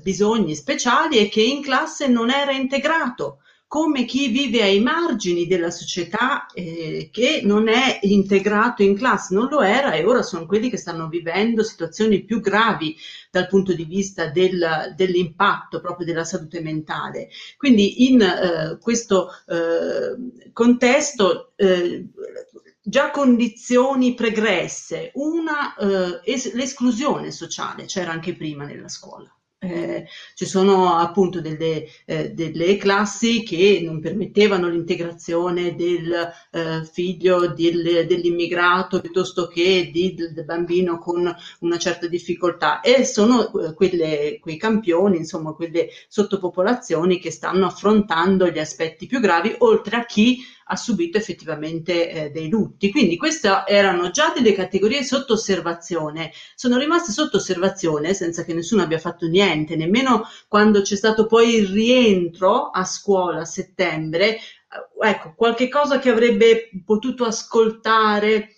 bisogni speciali e che in classe non era integrato, come chi vive ai margini della società che non è integrato in classe, non lo era, e ora sono quelli che stanno vivendo situazioni più gravi dal punto di vista dell'impatto proprio della salute mentale. Quindi in questo contesto già condizioni pregresse, l'esclusione sociale c'era anche prima nella scuola. Ci sono appunto delle classi che non permettevano l'integrazione del figlio dell'immigrato, piuttosto che del bambino con una certa difficoltà, e sono quei campioni, insomma, quelle sottopopolazioni che stanno affrontando gli aspetti più gravi, oltre a chi ha subito effettivamente dei lutti. Quindi queste erano già delle categorie sotto osservazione, sono rimaste sotto osservazione senza che nessuno abbia fatto niente, nemmeno quando c'è stato poi il rientro a scuola a settembre, ecco, qualche cosa che avrebbe potuto ascoltare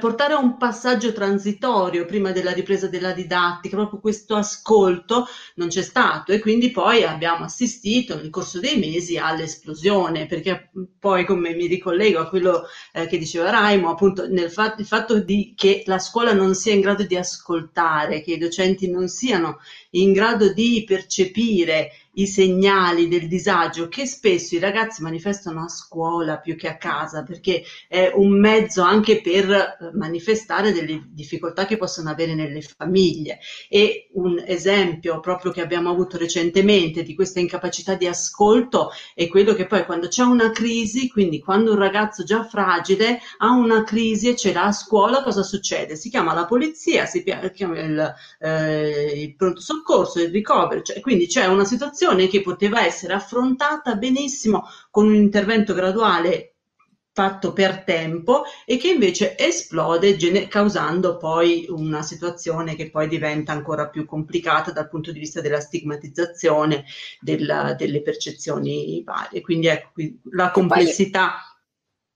portare a un passaggio transitorio prima della ripresa della didattica, proprio questo ascolto non c'è stato e quindi poi abbiamo assistito nel corso dei mesi all'esplosione, perché poi, come mi ricollego a quello che diceva Raimo, appunto il fatto di che la scuola non sia in grado di ascoltare, che i docenti non siano in grado di percepire i segnali del disagio che spesso i ragazzi manifestano a scuola più che a casa, perché è un mezzo anche per manifestare delle difficoltà che possono avere nelle famiglie. E un esempio proprio che abbiamo avuto recentemente di questa incapacità di ascolto è quello che poi, quando c'è una crisi, quindi quando un ragazzo già fragile ha una crisi e ce l'ha a scuola, cosa succede? Si chiama la polizia, si chiama il pronto soccorso, il ricovero, cioè, quindi c'è una situazione che poteva essere affrontata benissimo con un intervento graduale fatto per tempo e che invece esplode causando poi una situazione che poi diventa ancora più complicata dal punto di vista della stigmatizzazione delle percezioni varie. Quindi ecco qui la complessità.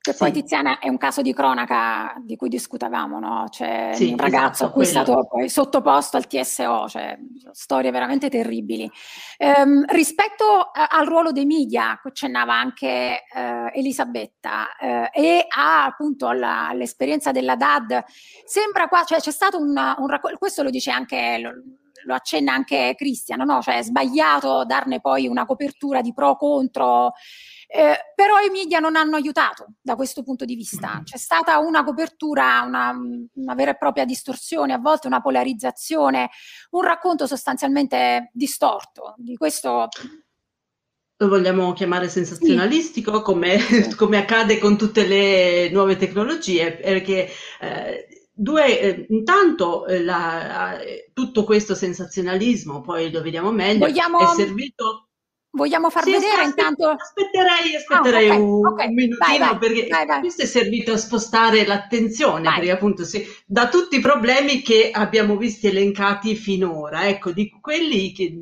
Che poi, sì. Tiziana, è un caso di cronaca di cui discutavamo, no? C'è sì, un ragazzo a cui è stato poi sottoposto al TSO, cioè storie veramente terribili. Rispetto al ruolo dei media, accennava anche Elisabetta, e appunto all'esperienza della DAD, sembra qua, cioè c'è stato un raccolto, questo lo dice anche... Lo accenna anche Cristian, no? Cioè è sbagliato darne poi una copertura di pro contro, però i media non hanno aiutato da questo punto di vista. C'è stata una copertura, una vera e propria distorsione, a volte una polarizzazione, un racconto sostanzialmente distorto di questo. Lo vogliamo chiamare sensazionalistico, sì. Come accade con tutte le nuove tecnologie, perché tutto questo sensazionalismo, poi lo vediamo meglio, è servito... Vogliamo far vedere intanto? Aspetterei un minutino, vai, perché vai. Questo è servito a spostare l'attenzione, perché appunto da tutti i problemi che abbiamo visto elencati finora, ecco, di quelli che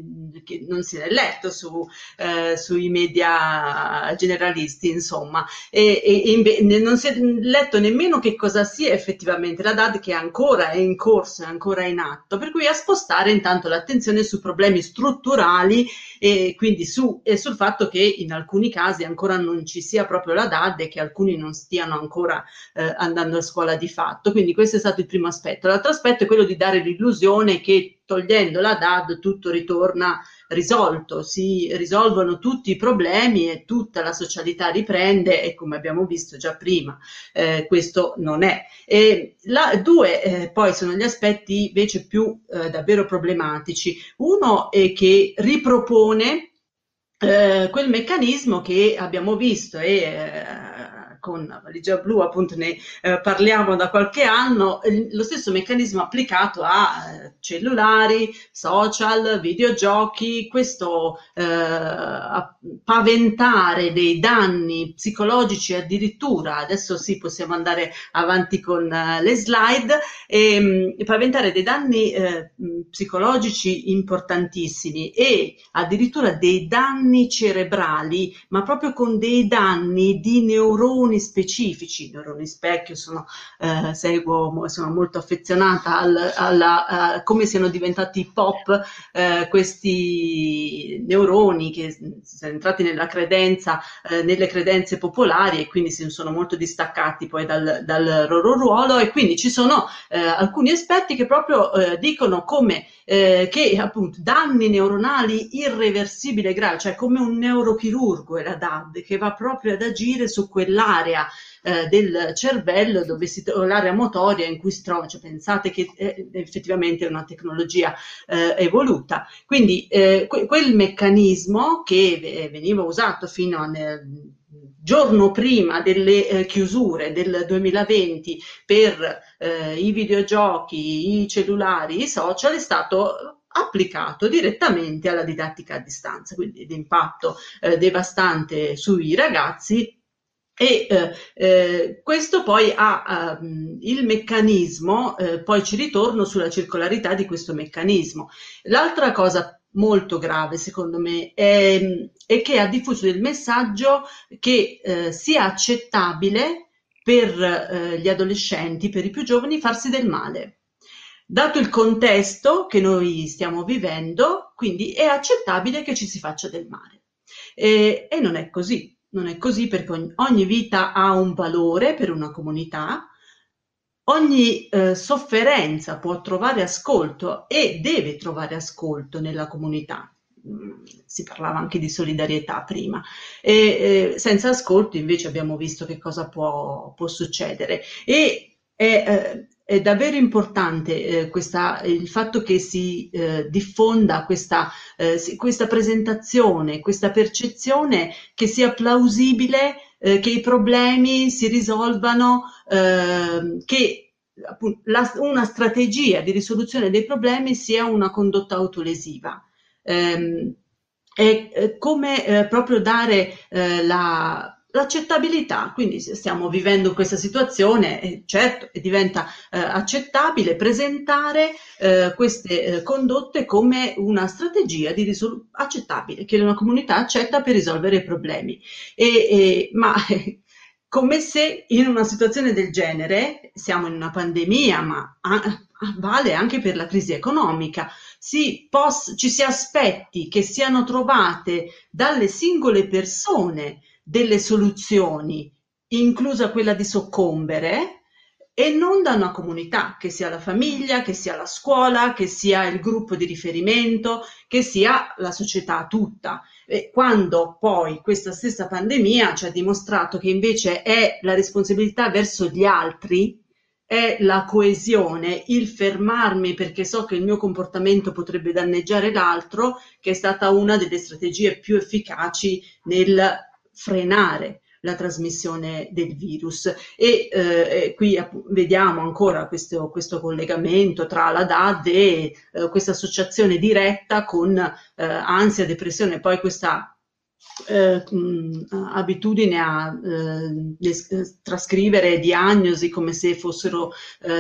non si è letto sui media generalisti, insomma, e non si è letto nemmeno che cosa sia effettivamente la DAD, che ancora è in corso, è ancora in atto, per cui a spostare intanto l'attenzione su problemi strutturali e quindi sul fatto che in alcuni casi ancora non ci sia proprio la DAD e che alcuni non stiano ancora andando a scuola di fatto. Quindi questo è stato il primo aspetto. L'altro aspetto è quello di dare l'illusione che togliendo la DAD tutto ritorna risolto, si risolvono tutti i problemi e tutta la socialità riprende, e come abbiamo visto già prima questo non è. E poi sono gli aspetti invece più davvero problematici. Uno è che ripropone quel meccanismo che abbiamo visto con la Valigia Blu appunto ne parliamo da qualche anno, lo stesso meccanismo applicato a cellulari, social, videogiochi, questo paventare dei danni psicologici addirittura, adesso sì possiamo andare avanti con le slide, paventare dei danni psicologici importantissimi e addirittura dei danni cerebrali, ma proprio con dei danni di neuroni specifici, neuroni specchio. Sono molto affezionata a come siano diventati pop questi neuroni che sono entrati nelle credenze popolari e quindi si sono molto distaccati poi dal loro ruolo, e quindi ci sono alcuni esperti che proprio dicono come che appunto danni neuronali irreversibili e gravi, cioè come un neurochirurgo è la DAD, che va proprio ad agire su quell'area del cervello dove l'area motoria in cui si trova, cioè pensate che effettivamente è una tecnologia evoluta. Quindi quel meccanismo che veniva usato fino al giorno prima delle chiusure del 2020 per i videogiochi, i cellulari, i social, è stato applicato direttamente alla didattica a distanza, quindi l'impatto devastante sui ragazzi. E questo poi ha il meccanismo, poi ci ritorno sulla circolarità di questo meccanismo. L'altra cosa molto grave secondo me è che ha diffuso il messaggio che sia accettabile per gli adolescenti, per i più giovani, farsi del male. Dato il contesto che noi stiamo vivendo, quindi è accettabile che ci si faccia del male. E non è così. Non è così, perché ogni vita ha un valore per una comunità, ogni sofferenza può trovare ascolto e deve trovare ascolto nella comunità. Si parlava anche di solidarietà prima, e senza ascolto invece abbiamo visto che cosa può succedere. E è davvero importante il fatto che si diffonda questa presentazione, questa percezione che sia plausibile, che i problemi si risolvano, che una strategia di risoluzione dei problemi sia una condotta autolesiva. È come proprio dare l'accettabilità, quindi stiamo vivendo questa situazione, certo diventa accettabile presentare queste condotte come una strategia di accettabile, che una comunità accetta per risolvere i problemi, ma come se in una situazione del genere, siamo in una pandemia, ma vale anche per la crisi economica, ci si aspetti che siano trovate dalle singole persone delle soluzioni, inclusa quella di soccombere, e non da una comunità, che sia la famiglia, che sia la scuola, che sia il gruppo di riferimento, che sia la società tutta. E quando poi questa stessa pandemia ci ha dimostrato che invece è la responsabilità verso gli altri, è la coesione, il fermarmi perché so che il mio comportamento potrebbe danneggiare l'altro, che è stata una delle strategie più efficaci nel frenare la trasmissione del virus. E qui vediamo ancora questo collegamento tra la DAD e questa associazione diretta con ansia, depressione, e poi questa abitudine a trascrivere diagnosi come se fossero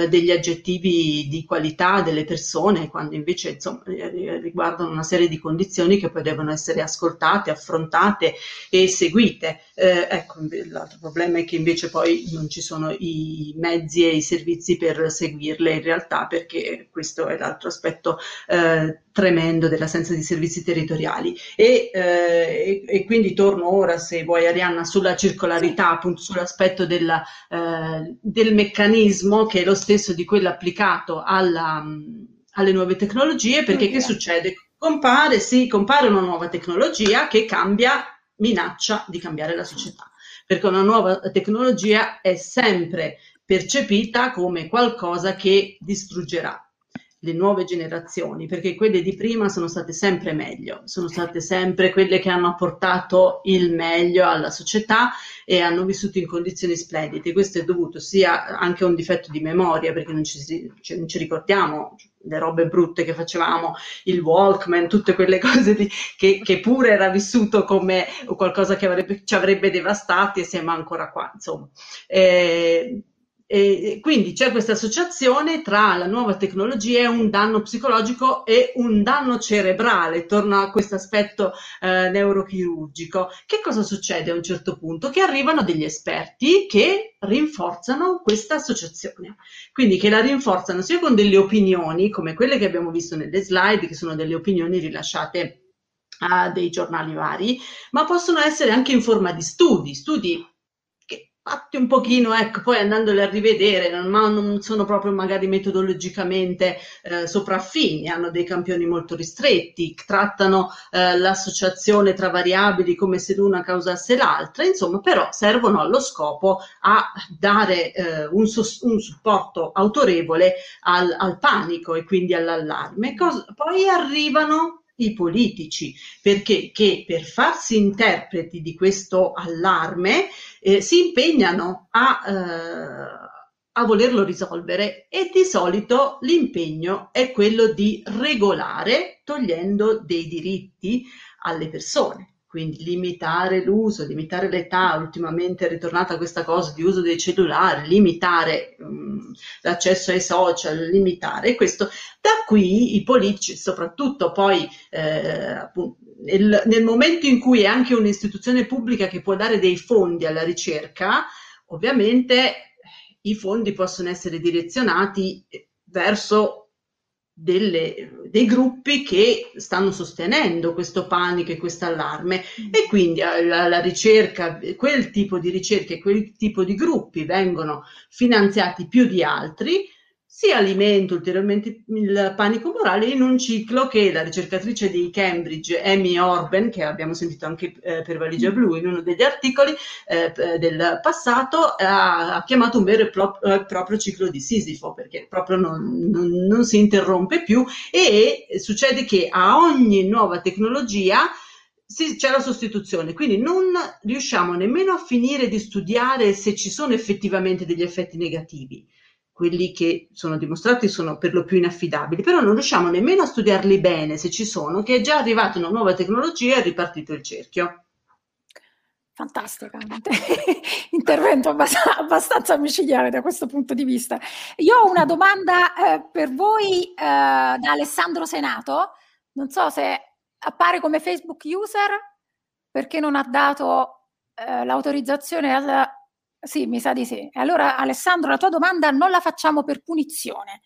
degli aggettivi di qualità delle persone, quando invece insomma riguardano una serie di condizioni che poi devono essere ascoltate, affrontate e seguite. Ecco, l'altro problema è che invece poi non ci sono i mezzi e i servizi per seguirle in realtà, perché questo è l'altro aspetto tremendo dell'assenza di servizi territoriali. E quindi torno ora, se vuoi Arianna, sulla circolarità, appunto sull'aspetto del meccanismo che è lo stesso di quello applicato alle nuove tecnologie, perché che succede? Compare una nuova tecnologia che minaccia di cambiare la società, perché una nuova tecnologia è sempre percepita come qualcosa che distruggerà le nuove generazioni, perché quelle di prima sono state sempre meglio, sono state sempre quelle che hanno apportato il meglio alla società e hanno vissuto in condizioni splendide. Questo è dovuto sia anche a un difetto di memoria, perché non ci ricordiamo le robe brutte che facevamo, il Walkman, tutte quelle cose che pure era vissuto come qualcosa che ci avrebbe devastati, e siamo ancora qua, insomma. E quindi c'è questa associazione tra la nuova tecnologia e un danno psicologico e un danno cerebrale. Torno a questo aspetto neurochirurgico. Che cosa succede a un certo punto? Che arrivano degli esperti che rinforzano questa associazione, quindi che la rinforzano sia con delle opinioni come quelle che abbiamo visto nelle slide, che sono delle opinioni rilasciate a dei giornali vari, ma possono essere anche in forma di studi fatti un pochino, ecco, poi andandoli a rivedere, ma non sono proprio magari metodologicamente sopraffini, hanno dei campioni molto ristretti, trattano l'associazione tra variabili come se l'una causasse l'altra, insomma, però servono allo scopo a dare un supporto autorevole al panico e quindi all'allarme. Poi arrivano i politici, perché per farsi interpreti di questo allarme si impegnano a volerlo risolvere, e di solito l'impegno è quello di regolare togliendo dei diritti alle persone. Quindi limitare l'uso, limitare l'età, ultimamente è ritornata questa cosa di uso dei cellulari, limitare l'accesso ai social, limitare questo. Da qui i politici, soprattutto poi nel momento in cui è anche un'istituzione pubblica che può dare dei fondi alla ricerca, Ovviamente i fondi possono essere direzionati verso dei gruppi che stanno sostenendo questo panico e questo allarme, e quindi la ricerca, quel tipo di ricerche e quel tipo di gruppi vengono finanziati più di altri, si alimenta ulteriormente il panico morale in un ciclo che la ricercatrice di Cambridge, Amy Orben, che abbiamo sentito anche per Valigia Blu in uno degli articoli del passato, ha chiamato un vero e proprio ciclo di Sisifo, perché proprio non si interrompe più, e succede che a ogni nuova tecnologia c'è la sostituzione, quindi non riusciamo nemmeno a finire di studiare se ci sono effettivamente degli effetti negativi. Quelli che sono dimostrati sono per lo più inaffidabili, però non riusciamo nemmeno a studiarli bene se ci sono, che è già arrivata una nuova tecnologia e è ripartito il cerchio. Fantastica, intervento abbastanza micidiale da questo punto di vista. Io ho una domanda per voi da Alessandro Senato, non so se appare come Facebook user, perché non ha dato l'autorizzazione al... Sì, mi sa di sì. Allora, Alessandro, la tua domanda non la facciamo per punizione,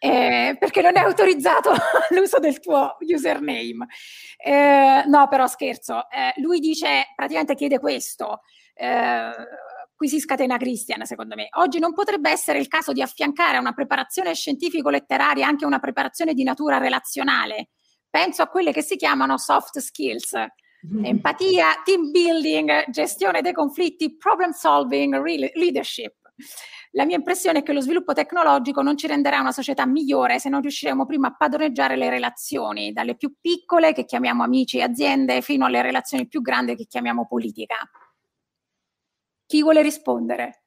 perché non è autorizzato l'uso del tuo username. No, però scherzo. Lui dice, praticamente chiede questo. Qui si scatena Cristian, secondo me. Oggi non potrebbe essere il caso di affiancare a una preparazione scientifico-letteraria anche una preparazione di natura relazionale. Penso a quelle che si chiamano soft skills. Empatia, team building, gestione dei conflitti, problem solving, leadership. La mia impressione è che lo sviluppo tecnologico non ci renderà una società migliore se non riusciremo prima a padroneggiare le relazioni, dalle più piccole che chiamiamo amici e aziende fino alle relazioni più grandi che chiamiamo politica. Chi vuole rispondere?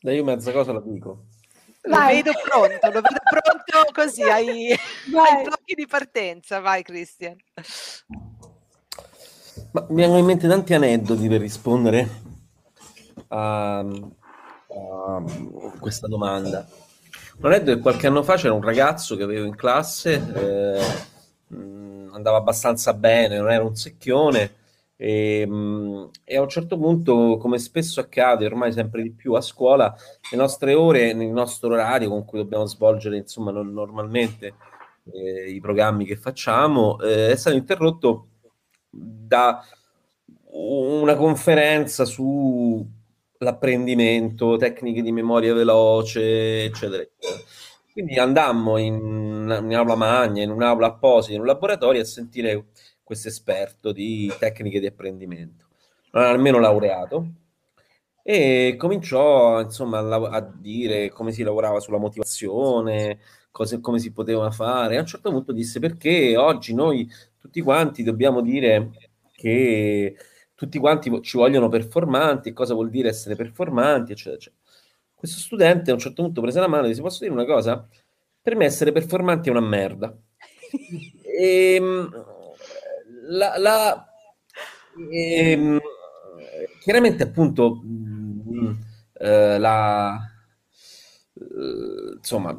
Io mezza cosa la dico. Vai. Lo vedo pronto così ai blocchi di partenza. Vai Cristian. Ma mi hanno in mente tanti aneddoti per rispondere a questa domanda. Un aneddoto è qualche anno fa c'era un ragazzo che avevo in classe, andava abbastanza bene, non era un secchione, e a un certo punto, come spesso accade ormai sempre di più a scuola, le nostre ore nel nostro orario con cui dobbiamo svolgere insomma normalmente i programmi che facciamo, è stato interrotto da una conferenza su l'apprendimento, tecniche di memoria veloce, eccetera, eccetera. Quindi andammo in un'aula magna, in un'aula apposita, in un laboratorio a sentire questo esperto di tecniche di apprendimento, non era nemmeno laureato, e cominciò insomma a dire come si lavorava sulla motivazione, cose come si poteva fare. A un certo punto disse: perché oggi noi tutti quanti dobbiamo dire che tutti quanti ci vogliono performanti, e cosa vuol dire essere performanti, eccetera, eccetera. Questo studente a un certo punto prese la mano e disse: posso dire una cosa? Per me essere performanti è una merda. Chiaramente appunto insomma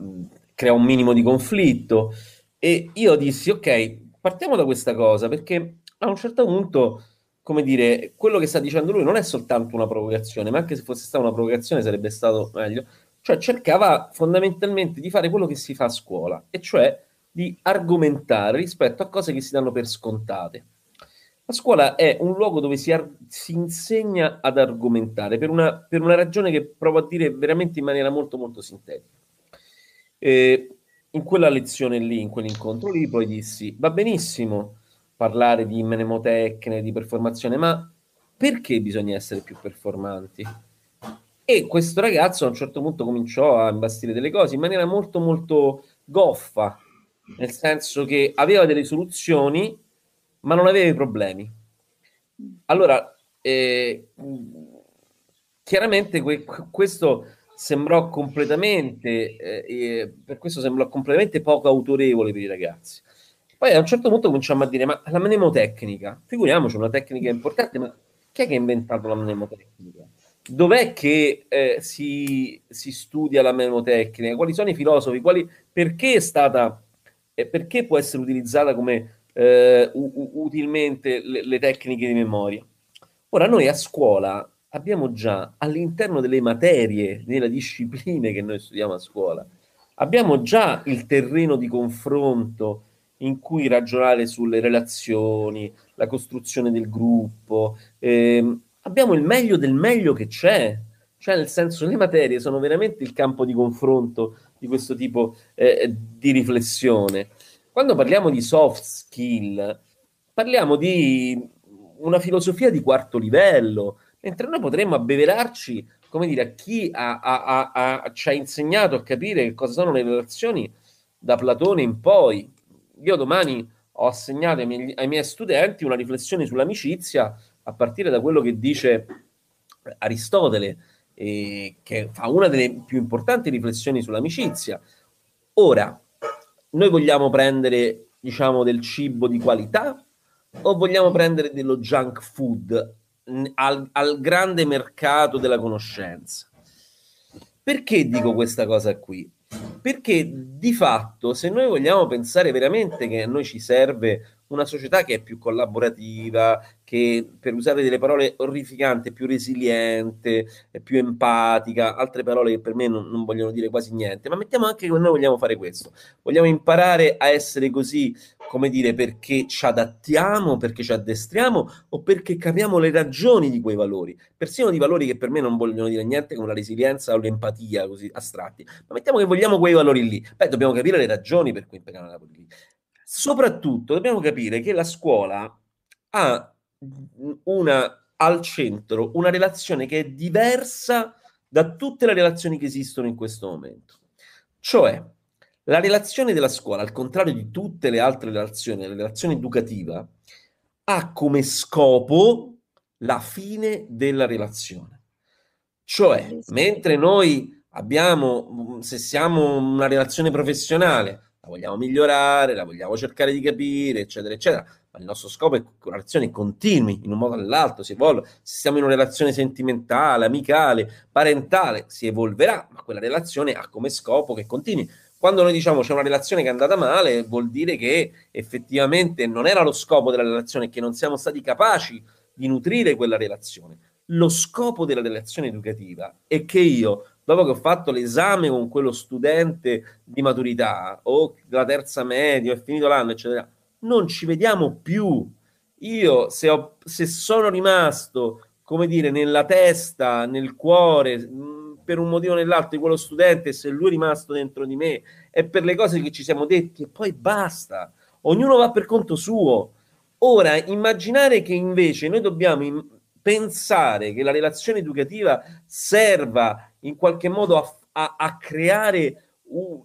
crea un minimo di conflitto, e io dissi: ok, partiamo da questa cosa, perché a un certo punto, come dire, quello che sta dicendo lui non è soltanto una provocazione, ma anche se fosse stata una provocazione sarebbe stato meglio, cioè cercava fondamentalmente di fare quello che si fa a scuola, e cioè di argomentare rispetto a cose che si danno per scontate. La scuola è un luogo dove si insegna ad argomentare per una ragione che provo a dire veramente in maniera molto molto sintetica. In quella lezione lì, in quell'incontro lì, poi dissi: va benissimo parlare di mnemotecnia, di performazione, ma perché bisogna essere più performanti? E questo ragazzo a un certo punto cominciò a imbastire delle cose in maniera molto molto goffa, nel senso che aveva delle soluzioni ma non aveva i problemi. Allora chiaramente questo sembrò completamente per questo sembrò completamente poco autorevole per i ragazzi. Poi a un certo punto cominciamo a dire: ma la mnemotecnica, figuriamoci, una tecnica importante, ma chi è che ha inventato la mnemotecnica? Dov'è che si studia la mnemotecnica? Quali sono i filosofi? Perché è stata... perché può essere utilizzata come utilmente le tecniche di memoria? Ora, noi a scuola abbiamo già all'interno delle materie, nelle discipline che noi studiamo a scuola, abbiamo già il terreno di confronto in cui ragionare sulle relazioni, la costruzione del gruppo, abbiamo il meglio del meglio che c'è, cioè nel senso le materie sono veramente il campo di confronto di questo tipo di riflessione. Quando parliamo di soft skill, parliamo di una filosofia di quarto livello, mentre noi potremmo abbeverarci, come dire, a chi ci ha insegnato a capire che cosa sono le relazioni da Platone in poi. Io domani ho assegnato ai miei studenti una riflessione sull'amicizia a partire da quello che dice Aristotele, che fa una delle più importanti riflessioni sull'amicizia. Ora, noi vogliamo prendere, diciamo, del cibo di qualità o vogliamo prendere dello junk food al grande mercato della conoscenza? Perché dico questa cosa qui? Perché di fatto, se noi vogliamo pensare veramente che a noi ci serve una società che è più collaborativa, che, per usare delle parole orrificanti, è più resiliente, è più empatica, altre parole che per me non vogliono dire quasi niente, ma mettiamo anche che noi vogliamo fare questo, vogliamo imparare a essere così, come dire, perché ci adattiamo, perché ci addestriamo o perché capiamo le ragioni di quei valori, persino di valori che per me non vogliono dire niente, come la resilienza o l'empatia, così astratti, ma mettiamo che vogliamo quei valori lì, beh, dobbiamo capire le ragioni per cui imparano la politica. Soprattutto dobbiamo capire che la scuola ha al centro una relazione che è diversa da tutte le relazioni che esistono in questo momento. Cioè, la relazione della scuola, al contrario di tutte le altre relazioni, la relazione educativa, ha come scopo la fine della relazione. Cioè, mentre noi abbiamo, se siamo una relazione professionale, la vogliamo migliorare, la vogliamo cercare di capire, eccetera, eccetera. Ma il nostro scopo è che la relazione continui in un modo o nell'altro, si evolve. Se siamo in una relazione sentimentale, amicale, parentale, si evolverà, ma quella relazione ha come scopo che continui. Quando noi diciamo c'è una relazione che è andata male, vuol dire che effettivamente non era lo scopo della relazione, che non siamo stati capaci di nutrire quella relazione. Lo scopo della relazione educativa è che io, dopo che ho fatto l'esame con quello studente di maturità o della terza media, è finito l'anno, eccetera, non ci vediamo più. Io, se sono rimasto, come dire, nella testa, nel cuore, per un motivo o nell'altro di quello studente, se lui è rimasto dentro di me, è per le cose che ci siamo detti e poi basta. Ognuno va per conto suo. Ora, immaginare che invece noi dobbiamo pensare che la relazione educativa serva in qualche modo a creare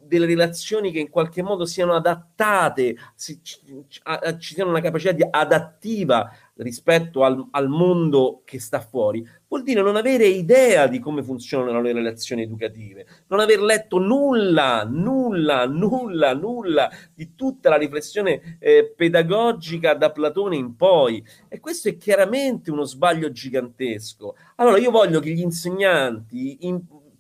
delle relazioni che in qualche modo siano adattate, ci siano una capacità di adattiva rispetto al mondo che sta fuori, vuol dire non avere idea di come funzionano le relazioni educative, non aver letto nulla di tutta la riflessione pedagogica da Platone in poi, e questo è chiaramente uno sbaglio gigantesco. Allora io voglio che gli insegnanti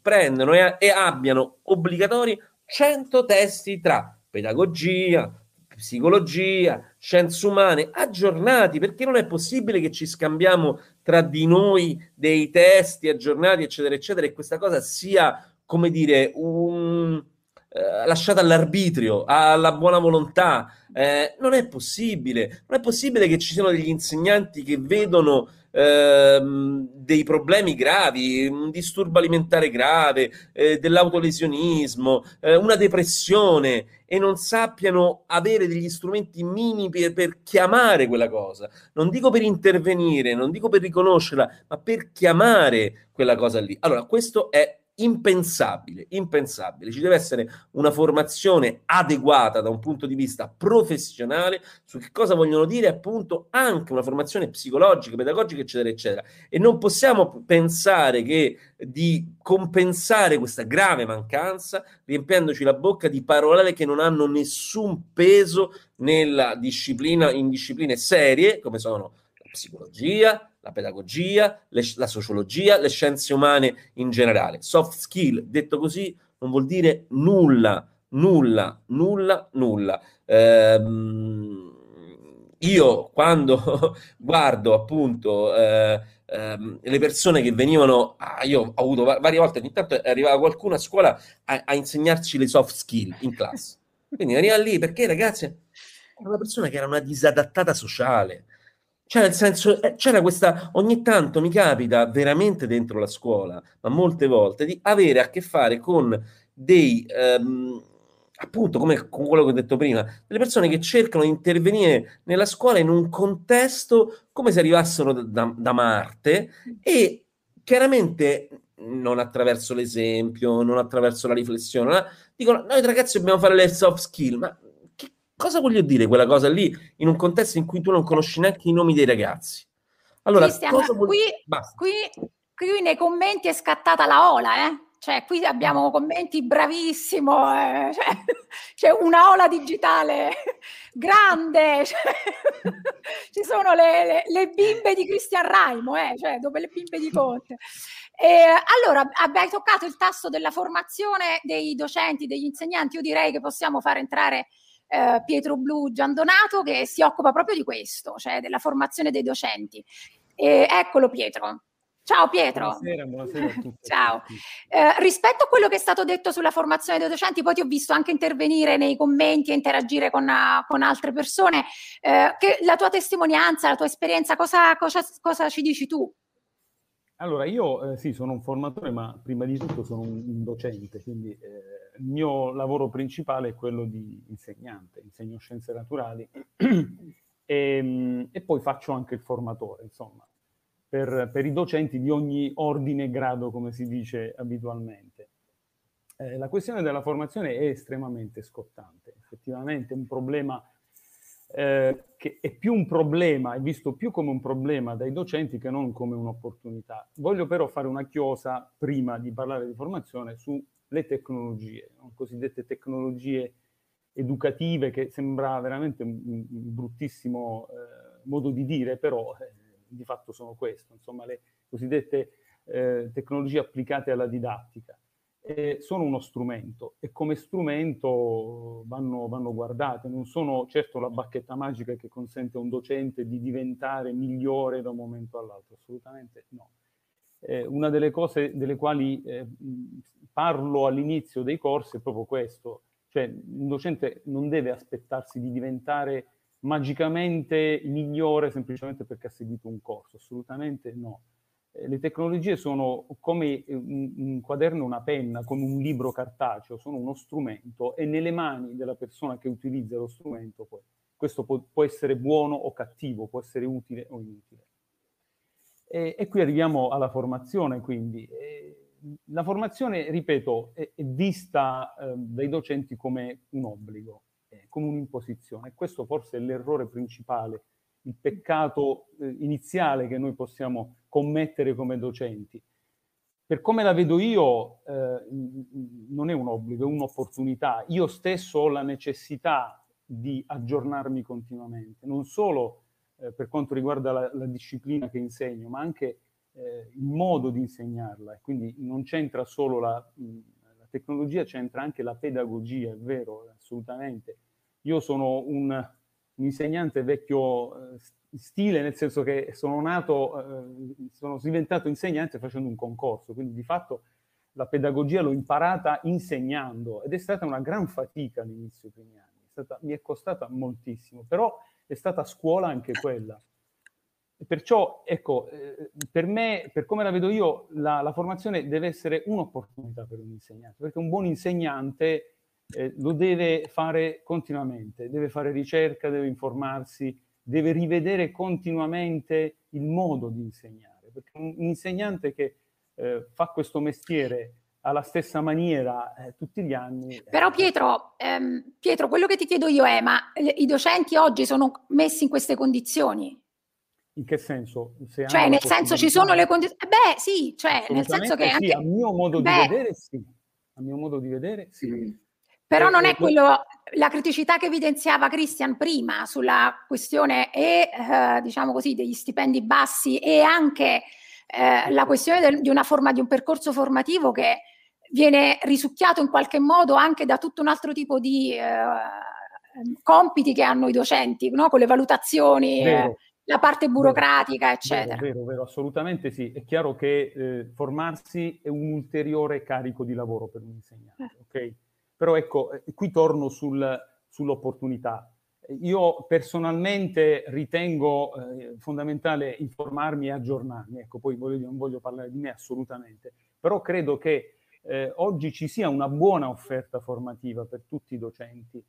prendano e abbiano obbligatori 100 testi tra pedagogia, psicologia, scienze umane, aggiornati, perché non è possibile che ci scambiamo tra di noi dei testi aggiornati, eccetera, eccetera, e questa cosa sia, come dire, lasciata all'arbitrio, alla buona volontà. Non è possibile. Non è possibile che ci siano degli insegnanti che vedono dei problemi gravi, un disturbo alimentare grave, dell'autolesionismo, una depressione, e non sappiano avere degli strumenti minimi per chiamare quella cosa. Non dico per intervenire, non dico per riconoscerla, ma per chiamare quella cosa lì. Allora, questo è impensabile. Ci deve essere una formazione adeguata da un punto di vista professionale su che cosa vogliono dire, appunto, anche una formazione psicologica, pedagogica, eccetera, eccetera. E non possiamo pensare che di compensare questa grave mancanza riempiendoci la bocca di parole che non hanno nessun peso nella disciplina, in discipline serie come sono la psicologia, la pedagogia, la sociologia, le scienze umane in generale. Soft skill, detto così, non vuol dire nulla. Io quando guardo appunto le persone che venivano, io ho avuto varie volte, ogni tanto arrivava qualcuno a scuola a insegnarci le soft skill in classe, quindi veniva lì perché ragazzi era una persona che era una disadattata sociale, cioè nel senso c'era questa, ogni tanto mi capita veramente dentro la scuola, ma molte volte, di avere a che fare con dei appunto, come con quello che ho detto prima, delle persone che cercano di intervenire nella scuola in un contesto come se arrivassero da Marte, e chiaramente non attraverso l'esempio, non attraverso la riflessione, dicono noi ragazzi dobbiamo fare le soft skill, ma che cosa voglio dire quella cosa lì in un contesto in cui tu non conosci neanche i nomi dei ragazzi? Allora, cosa vuol... qui nei commenti è scattata la ola, Cioè, qui abbiamo commenti bravissimo, c'è una ola digitale grande, ci sono le bimbe di Cristian Raimo, dopo le bimbe di Conte. Allora, abbiamo toccato il tasto della formazione dei docenti, degli insegnanti. Io direi che possiamo far entrare Pietro Blu Giandonato, che si occupa proprio di questo, cioè della formazione dei docenti. Eccolo Pietro. Ciao Pietro. Buonasera a tutti. Ciao. Rispetto a quello che è stato detto sulla formazione dei docenti, poi ti ho visto anche intervenire nei commenti e interagire con altre persone, che la tua testimonianza, la tua esperienza, cosa ci dici tu? Allora, io sì, sono un formatore, ma prima di tutto sono un docente, quindi il mio lavoro principale è quello di insegnante, insegno scienze naturali e poi faccio anche il formatore, insomma. Per i docenti di ogni ordine e grado, come si dice abitualmente. La questione della formazione è estremamente scottante, effettivamente è un problema che è più un problema, è visto più come un problema dai docenti che non come un'opportunità. Voglio però fare una chiosa, prima di parlare di formazione, sulle tecnologie, cosiddette tecnologie educative, che sembra veramente un bruttissimo modo di dire, però... di fatto sono questo, insomma, le cosiddette tecnologie applicate alla didattica. Sono uno strumento e come strumento vanno guardate, non sono certo la bacchetta magica che consente a un docente di diventare migliore da un momento all'altro, assolutamente no. Una delle cose delle quali parlo all'inizio dei corsi è proprio questo, cioè un docente non deve aspettarsi di diventare magicamente migliore semplicemente perché ha seguito un corso, assolutamente no. Le tecnologie sono come un quaderno, una penna, come un libro cartaceo, sono uno strumento e nelle mani della persona che utilizza lo strumento poi. Questo può essere buono o cattivo, può essere utile o inutile. E qui arriviamo alla formazione, quindi. La formazione, ripeto, è vista dai docenti come un obbligo, come un'imposizione. Questo forse è l'errore principale, il peccato iniziale che noi possiamo commettere come docenti. Per come la vedo io, non è un obbligo, è un'opportunità. Io stesso ho la necessità di aggiornarmi continuamente, non solo per quanto riguarda la disciplina che insegno, ma anche il modo di insegnarla. Quindi non c'entra solo la tecnologia, c'entra anche la pedagogia, è vero, assolutamente. Io sono un insegnante vecchio stile, nel senso che sono nato, sono diventato insegnante facendo un concorso, quindi di fatto la pedagogia l'ho imparata insegnando ed è stata una gran fatica all'inizio dei primi anni, mi è costata moltissimo, però è stata scuola anche quella. E perciò, ecco, per me, per come la vedo io, la formazione deve essere un'opportunità per un insegnante, perché un buon insegnante... lo deve fare continuamente, deve fare ricerca, deve informarsi, deve rivedere continuamente il modo di insegnare, perché un insegnante che fa questo mestiere alla stessa maniera tutti gli anni... Però Pietro, quello che ti chiedo io è, ma i docenti oggi sono messi in queste condizioni? In che senso? Se cioè nel senso ci sono le condizioni... Beh sì, cioè nel senso che... Anche... Sì, a mio modo di vedere sì, a mio modo di vedere sì. Però non è quello, la criticità che evidenziava Cristian prima sulla questione diciamo così, degli stipendi bassi e anche la questione di una forma, di un percorso formativo che viene risucchiato in qualche modo anche da tutto un altro tipo di compiti che hanno i docenti, no? Con le valutazioni. Vero, la parte burocratica, vero, eccetera. Vero, assolutamente sì. È chiaro che formarsi è un ulteriore carico di lavoro per un insegnante, ok? Però ecco, qui torno sull'opportunità. Io personalmente ritengo fondamentale informarmi e aggiornarmi, ecco, poi non voglio parlare di me assolutamente, però credo che oggi ci sia una buona offerta formativa per tutti i docenti,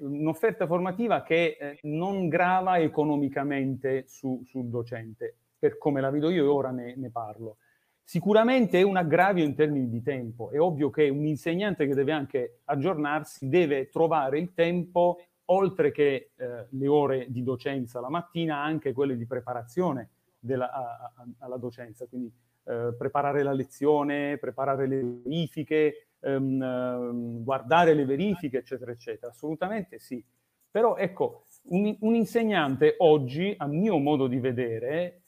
un'offerta formativa che non grava economicamente sul docente, per come la vedo io, e ora ne parlo. Sicuramente è un aggravio in termini di tempo, è ovvio che un insegnante che deve anche aggiornarsi deve trovare il tempo, oltre che le ore di docenza la mattina, anche quelle di preparazione alla docenza, quindi preparare la lezione, preparare le verifiche, guardare le verifiche, eccetera, eccetera. Assolutamente sì. Però ecco, un insegnante oggi, a mio modo di vedere,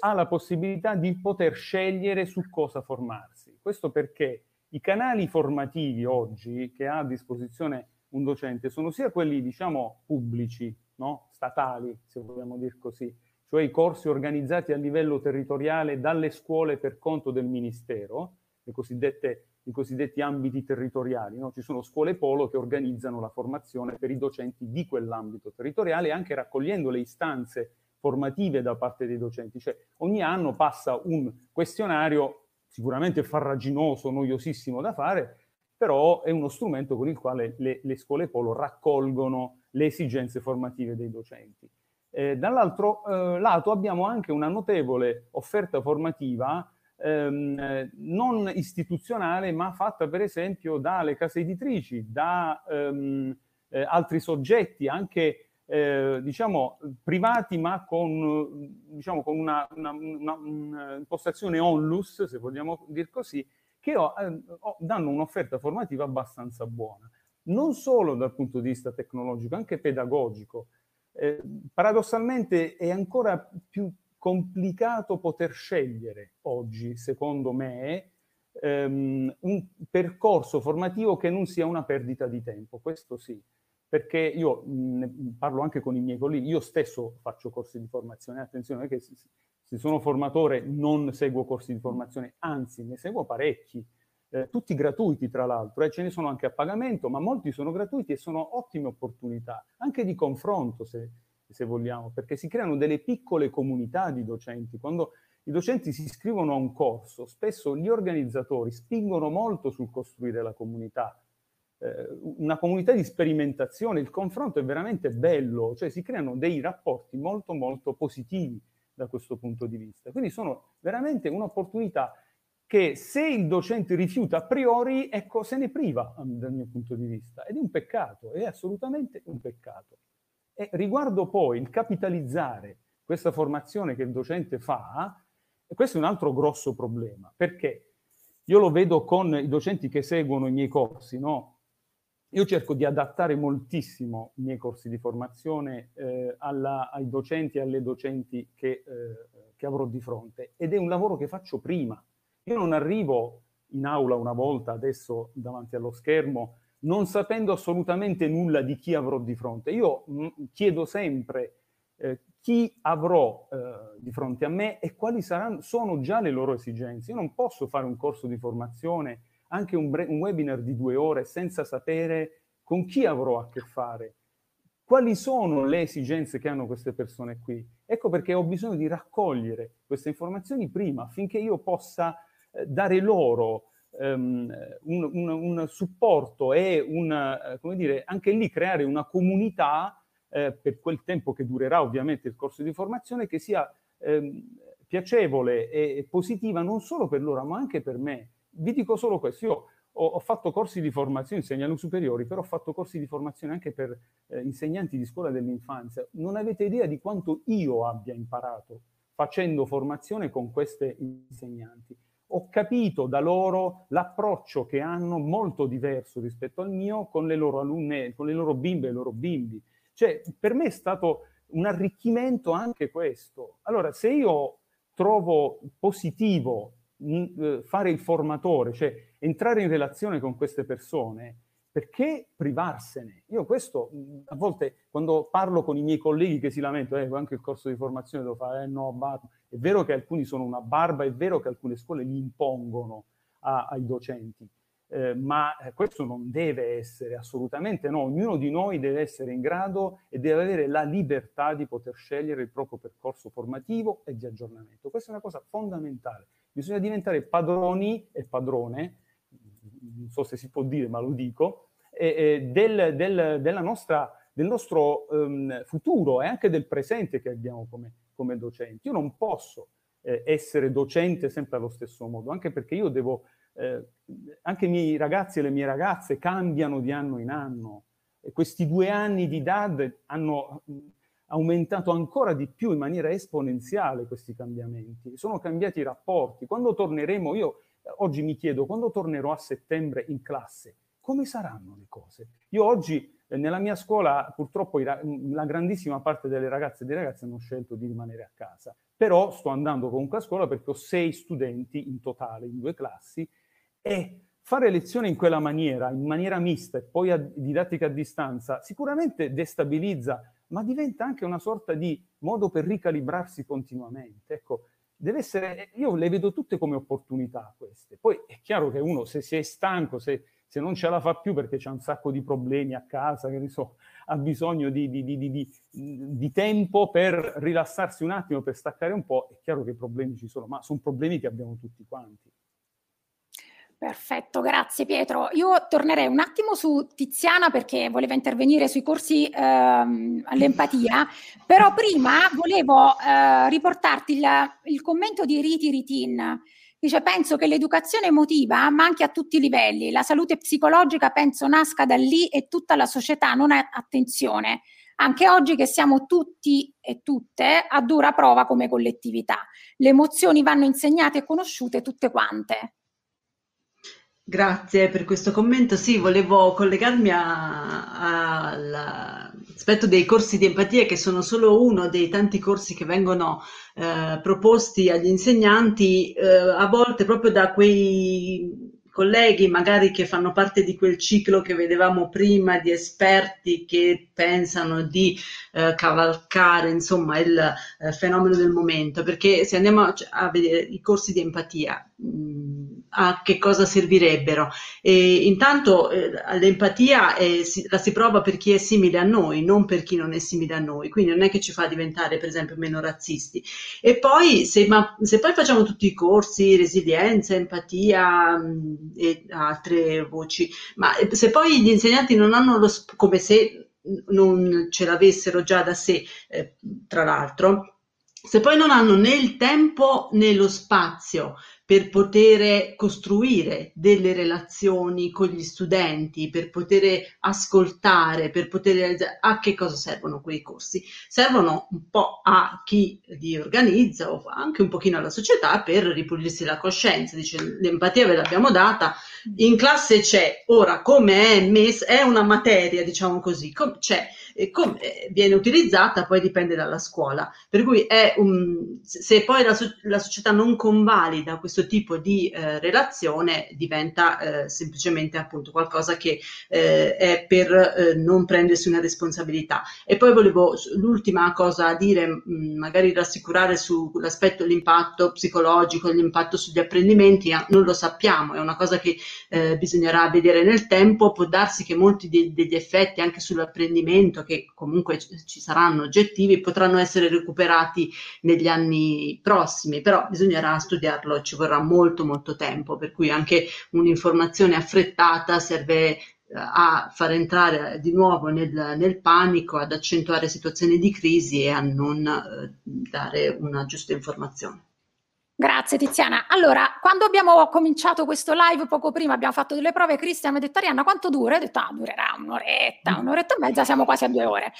ha la possibilità di poter scegliere su cosa formarsi. Questo perché i canali formativi oggi che ha a disposizione un docente sono sia quelli, diciamo, pubblici, no? Statali, se vogliamo dir così, cioè i corsi organizzati a livello territoriale dalle scuole per conto del ministero, i cosiddetti ambiti territoriali, no? Ci sono scuole polo che organizzano la formazione per i docenti di quell'ambito territoriale, anche raccogliendo le istanze formative da parte dei docenti. Cioè ogni anno passa un questionario, sicuramente farraginoso, noiosissimo da fare, però è uno strumento con il quale le scuole polo raccolgono le esigenze formative dei docenti. Dall'altro lato abbiamo anche una notevole offerta formativa non istituzionale, ma fatta per esempio dalle case editrici, da altri soggetti, anche diciamo privati, ma con, diciamo, con una impostazione onlus, se vogliamo dir così, che danno un'offerta formativa abbastanza buona, non solo dal punto di vista tecnologico, anche pedagogico. Paradossalmente è ancora più complicato poter scegliere oggi, secondo me, un percorso formativo che non sia una perdita di tempo, questo sì, perché io parlo anche con i miei colleghi, io stesso faccio corsi di formazione, attenzione, che se sono formatore non seguo corsi di formazione, anzi ne seguo parecchi, tutti gratuiti tra l'altro, ce ne sono anche a pagamento, ma molti sono gratuiti e sono ottime opportunità, anche di confronto se vogliamo, perché si creano delle piccole comunità di docenti. Quando i docenti si iscrivono a un corso, spesso gli organizzatori spingono molto sul costruire la comunità, una comunità di sperimentazione, il confronto è veramente bello, cioè si creano dei rapporti molto molto positivi da questo punto di vista. Quindi sono veramente un'opportunità che, se il docente rifiuta a priori, ecco, se ne priva dal mio punto di vista. Ed è un peccato, è assolutamente un peccato. E riguardo poi il capitalizzare questa formazione che il docente fa, questo è un altro grosso problema, perché io lo vedo con i docenti che seguono i miei corsi, no? Io cerco di adattare moltissimo i miei corsi di formazione ai docenti e alle docenti che avrò di fronte, ed è un lavoro che faccio prima. Io non arrivo in aula una volta, adesso davanti allo schermo, non sapendo assolutamente nulla di chi avrò di fronte. Io chiedo sempre chi avrò di fronte a me e quali sono già le loro esigenze. Io non posso fare un corso di formazione, anche un webinar di 2 ore, senza sapere con chi avrò a che fare, quali sono le esigenze che hanno queste persone qui. Ecco perché ho bisogno di raccogliere queste informazioni prima, affinché io possa dare loro un supporto e come dire, anche lì creare una comunità per quel tempo che durerà ovviamente il corso di formazione, che sia piacevole e positiva non solo per loro, ma anche per me. Vi dico solo questo, io ho fatto corsi di formazione, insegnano superiori, però ho fatto corsi di formazione anche per insegnanti di scuola dell'infanzia. Non avete idea di quanto io abbia imparato facendo formazione con queste insegnanti. Ho capito da loro l'approccio che hanno, molto diverso rispetto al mio, con le loro alunne, con le loro bimbe e i loro bimbi. Cioè, per me è stato un arricchimento anche questo. Allora, se io trovo positivo fare il formatore, cioè entrare in relazione con queste persone, Perché privarsene? Io questo, a volte, quando parlo con i miei colleghi che si lamentano, anche il corso di formazione devo fare, no, barba. È vero che alcuni sono una barba, è vero che alcune scuole li impongono ai docenti, ma questo non deve essere, assolutamente no. Ognuno di noi deve essere in grado e deve avere la libertà di poter scegliere il proprio percorso formativo e di aggiornamento. Questa è una cosa fondamentale. Bisogna diventare padroni e padrone, non so se si può dire, ma lo dico, del nostro futuro e anche del presente che abbiamo come docenti. Io non posso essere docente sempre allo stesso modo, anche perché io devo, anche i miei ragazzi e le mie ragazze cambiano di anno in anno. E questi 2 anni di DAD hanno aumentato ancora di più in maniera esponenziale questi cambiamenti. Sono cambiati i rapporti. Quando torneremo, io oggi mi chiedo, quando tornerò a settembre in classe, come saranno le cose? Io oggi nella mia scuola purtroppo la grandissima parte delle ragazze e dei ragazzi hanno scelto di rimanere a casa, però sto andando comunque a scuola perché ho 6 studenti in totale, in 2 classi, e fare lezione in quella maniera, in maniera mista e poi a didattica a distanza, sicuramente destabilizza, ma diventa anche una sorta di modo per ricalibrarsi continuamente. Ecco, deve essere, io le vedo tutte come opportunità queste. Poi è chiaro che uno, se si è stanco, se non ce la fa più perché c'è un sacco di problemi a casa, che ne so, ha bisogno di tempo per rilassarsi un attimo, per staccare un po', è chiaro che i problemi ci sono, ma sono problemi che abbiamo tutti quanti. Perfetto, grazie Pietro. Io tornerei un attimo su Tiziana perché voleva intervenire sui corsi all'empatia, però prima volevo riportarti il commento di Riti Ritin. Dice: penso che l'educazione emotiva, ma anche a tutti i livelli, la salute psicologica penso nasca da lì e tutta la società non ha attenzione, anche oggi che siamo tutti e tutte a dura prova come collettività. Le emozioni vanno insegnate e conosciute tutte quante. Grazie per questo commento. Sì, volevo collegarmi all'aspetto dei corsi di empatia, che sono solo uno dei tanti corsi che vengono proposti agli insegnanti, a volte proprio da quei colleghi magari che fanno parte di quel ciclo che vedevamo prima, di esperti che pensano di cavalcare, insomma, il fenomeno del momento. Perché se andiamo a vedere i corsi di empatia, a che cosa servirebbero? E intanto l'empatia la si prova per chi è simile a noi, non per chi non è simile a noi, quindi non è che ci fa diventare per esempio meno razzisti. E poi se poi facciamo tutti i corsi, resilienza, empatia e altre voci, ma se poi gli insegnanti non hanno come se non ce l'avessero già da sé, tra l'altro, se poi non hanno né il tempo né lo spazio per poter costruire delle relazioni con gli studenti, per poter ascoltare, per poter realizzare, a che cosa servono quei corsi? Servono un po' a chi li organizza o anche un pochino alla società per ripulirsi la coscienza. Dice: l'empatia ve l'abbiamo data, in classe c'è, ora come è messa, è una materia, diciamo così, c'è. E come viene utilizzata poi dipende dalla scuola, per cui se poi la società non convalida questo tipo di relazione, diventa semplicemente appunto qualcosa che è per non prendersi una responsabilità. E poi volevo l'ultima cosa a dire, magari rassicurare sull'aspetto dell'impatto psicologico, l'impatto sugli apprendimenti, non lo sappiamo, è una cosa che bisognerà vedere nel tempo. Può darsi che molti degli effetti anche sull'apprendimento, che comunque ci saranno oggettivi, potranno essere recuperati negli anni prossimi, però bisognerà studiarlo, ci vorrà molto molto tempo, per cui anche un'informazione affrettata serve a far entrare di nuovo nel panico, ad accentuare situazioni di crisi e a non dare una giusta informazione. Grazie Tiziana. Allora, quando abbiamo cominciato questo live poco prima, abbiamo fatto delle prove, Cristian mi ha detto: Arianna, quanto dura? Ho detto: durerà un'oretta e mezza, siamo quasi a 2 ore.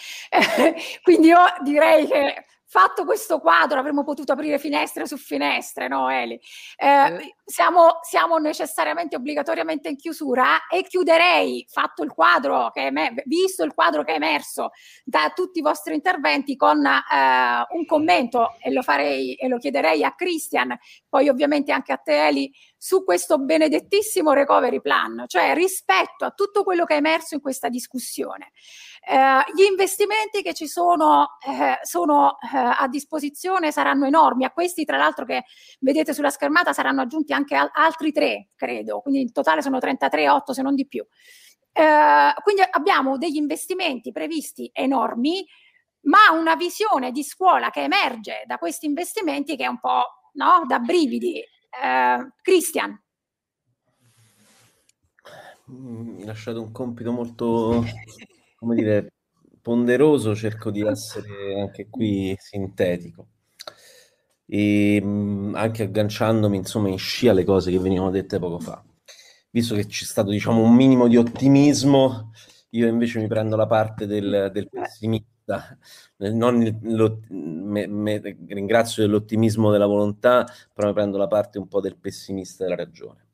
Quindi io direi che fatto questo quadro avremmo potuto aprire finestre su finestre, no Eli? Siamo necessariamente obbligatoriamente in chiusura, e chiuderei, fatto il quadro che visto il quadro che è emerso da tutti i vostri interventi, con un commento, e lo chiederei a Cristian, poi ovviamente anche a te Eli, su questo benedettissimo recovery plan, cioè rispetto a tutto quello che è emerso in questa discussione. Gli investimenti che ci sono, a disposizione saranno enormi. A questi, tra l'altro, che vedete sulla schermata, saranno aggiunti anche altri 3, credo, quindi in totale sono 33,8 se non di più. Quindi abbiamo degli investimenti previsti enormi, ma una visione di scuola che emerge da questi investimenti che è un po', no, da brividi. Cristian. Mi lasciate un compito molto... come dire, ponderoso, cerco di essere anche qui sintetico, e anche agganciandomi insomma in scia alle cose che venivano dette poco fa. Visto che c'è stato, diciamo, un minimo di ottimismo, io invece mi prendo la parte del pessimista. Ringrazio dell'ottimismo della volontà, però mi prendo la parte un po' del pessimista della ragione.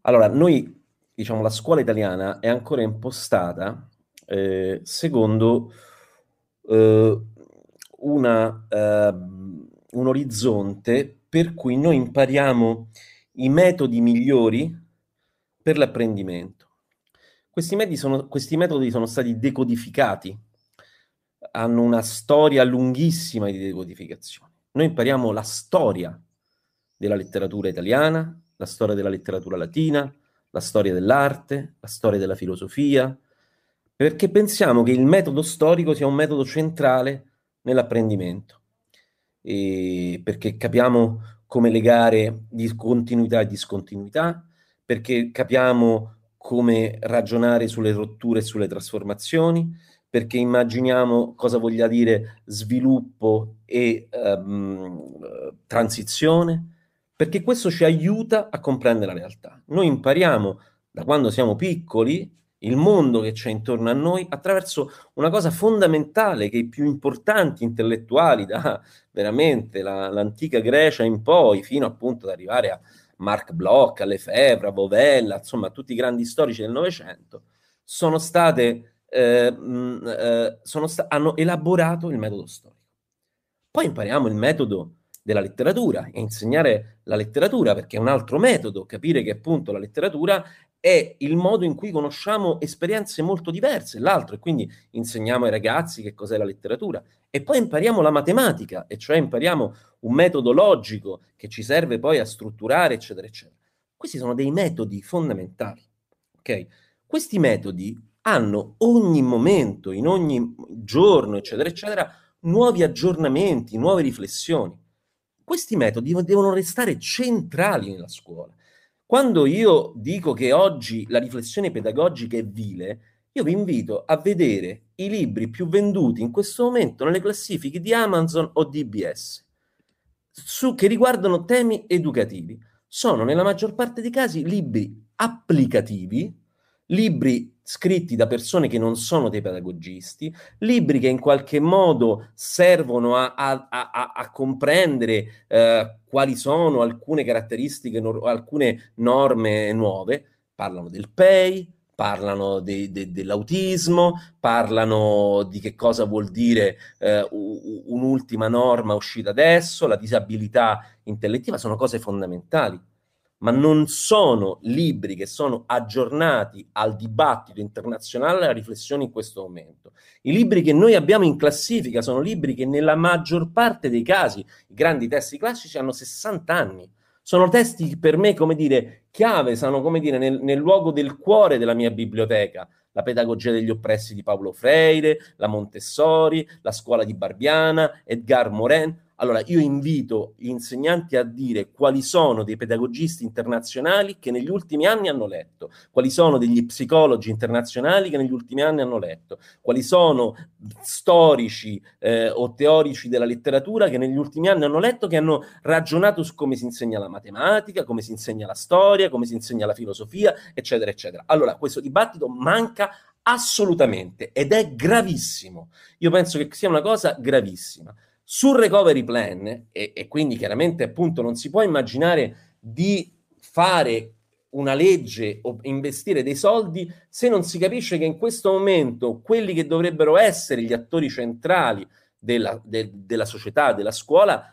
Allora, noi, diciamo, la scuola italiana è ancora impostata secondo un orizzonte per cui noi impariamo i metodi migliori per l'apprendimento. Questi metodi sono stati decodificati, hanno una storia lunghissima di decodificazione. Noi impariamo la storia della letteratura italiana, la storia della letteratura latina, la storia dell'arte, la storia della filosofia, perché pensiamo che il metodo storico sia un metodo centrale nell'apprendimento, e perché capiamo come legare continuità e discontinuità, perché capiamo come ragionare sulle rotture e sulle trasformazioni, perché immaginiamo cosa voglia dire sviluppo e transizione, perché questo ci aiuta a comprendere la realtà. Noi impariamo da quando siamo piccoli il mondo che c'è intorno a noi attraverso una cosa fondamentale che i più importanti intellettuali, da veramente l'antica Grecia in poi, fino appunto ad arrivare a Marc Bloch, a Lefebvre, a Bovella, insomma tutti i grandi storici del Novecento, hanno elaborato il metodo storico. Poi impariamo il metodo della letteratura e insegnare la letteratura, perché è un altro metodo, capire che appunto la letteratura è il modo in cui conosciamo esperienze molto diverse l'altro, e quindi insegniamo ai ragazzi che cos'è la letteratura. E poi impariamo la matematica, e cioè impariamo un metodo logico che ci serve poi a strutturare, eccetera, eccetera. Questi sono dei metodi fondamentali, ok? Questi metodi hanno ogni momento, in ogni giorno, eccetera, eccetera, nuovi aggiornamenti, nuove riflessioni. Questi metodi devono restare centrali nella scuola. Quando io dico che oggi la riflessione pedagogica è vile, io vi invito a vedere i libri più venduti in questo momento nelle classifiche di Amazon o di IBS, che riguardano temi educativi. Sono, nella maggior parte dei casi, libri applicativi, libri scritti da persone che non sono dei pedagogisti, libri che in qualche modo servono a comprendere quali sono alcune caratteristiche, alcune norme nuove. Parlano del PEI, parlano dell'autismo, parlano di che cosa vuol dire un'ultima norma uscita adesso, la disabilità intellettiva. Sono cose fondamentali, ma non sono libri che sono aggiornati al dibattito internazionale e alla riflessione in questo momento. I libri che noi abbiamo in classifica sono libri che nella maggior parte dei casi, i grandi testi classici, hanno 60 anni. Sono testi che per me, come dire, chiave, sono come dire nel luogo del cuore della mia biblioteca. La pedagogia degli oppressi di Paulo Freire, la Montessori, la scuola di Barbiana, Edgar Morin. Allora, io invito gli insegnanti a dire quali sono dei pedagogisti internazionali che negli ultimi anni hanno letto, quali sono degli psicologi internazionali che negli ultimi anni hanno letto, quali sono storici o teorici della letteratura che negli ultimi anni hanno letto, che hanno ragionato su come si insegna la matematica, come si insegna la storia, come si insegna la filosofia, eccetera, eccetera. Allora, questo dibattito manca assolutamente ed è gravissimo. Io penso che sia una cosa gravissima. Sul recovery plan, e quindi chiaramente appunto non si può immaginare di fare una legge o investire dei soldi se non si capisce che in questo momento quelli che dovrebbero essere gli attori centrali della società, della scuola,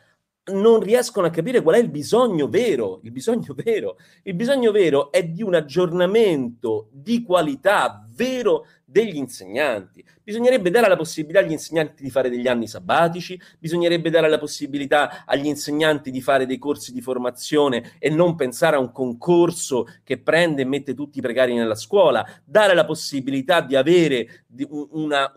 non riescono a capire qual è il bisogno vero. Il bisogno vero è di un aggiornamento di qualità vero degli insegnanti. Bisognerebbe dare la possibilità agli insegnanti di fare degli anni sabbatici, bisognerebbe dare la possibilità agli insegnanti di fare dei corsi di formazione e non pensare a un concorso che prende e mette tutti i precari nella scuola, dare la possibilità di avere una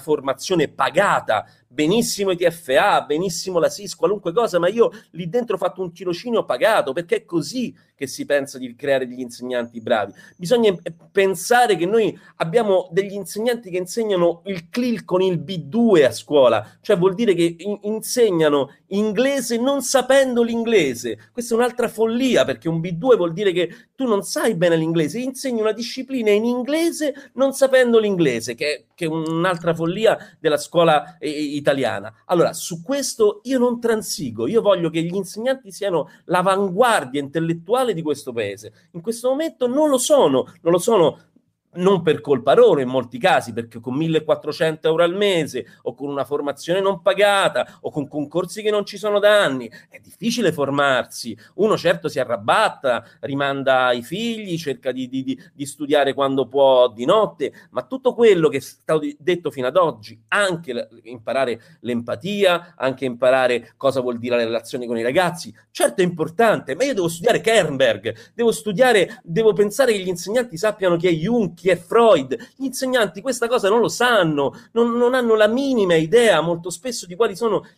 formazione pagata. Benissimo i TFA, benissimo la SIS, qualunque cosa, ma io lì dentro ho fatto un tirocinio pagato, perché è così che si pensa di creare degli insegnanti bravi. Bisogna pensare che noi abbiamo degli insegnanti che insegnano il CLIL con il B2 a scuola, cioè vuol dire che insegnano inglese non sapendo l'inglese. Questa è un'altra follia, perché un B2 vuol dire che tu non sai bene l'inglese, insegni una disciplina in inglese non sapendo l'inglese, che è un'altra follia della scuola italiana. Allora, su questo io non transigo, io voglio che gli insegnanti siano l'avanguardia intellettuale di questo paese. In questo momento non lo sono non per colpa loro in molti casi, perché con 1.400 euro al mese o con una formazione non pagata o con concorsi che non ci sono da anni è difficile formarsi. Uno certo si arrabatta, rimanda i figli, cerca di studiare quando può di notte, ma tutto quello che è stato detto fino ad oggi, anche imparare l'empatia, anche imparare cosa vuol dire la relazione con i ragazzi, certo è importante, ma io devo studiare Kernberg, devo pensare che gli insegnanti sappiano chi è Jung, è Freud. Gli insegnanti questa cosa non lo sanno, non hanno la minima idea molto spesso di quali sono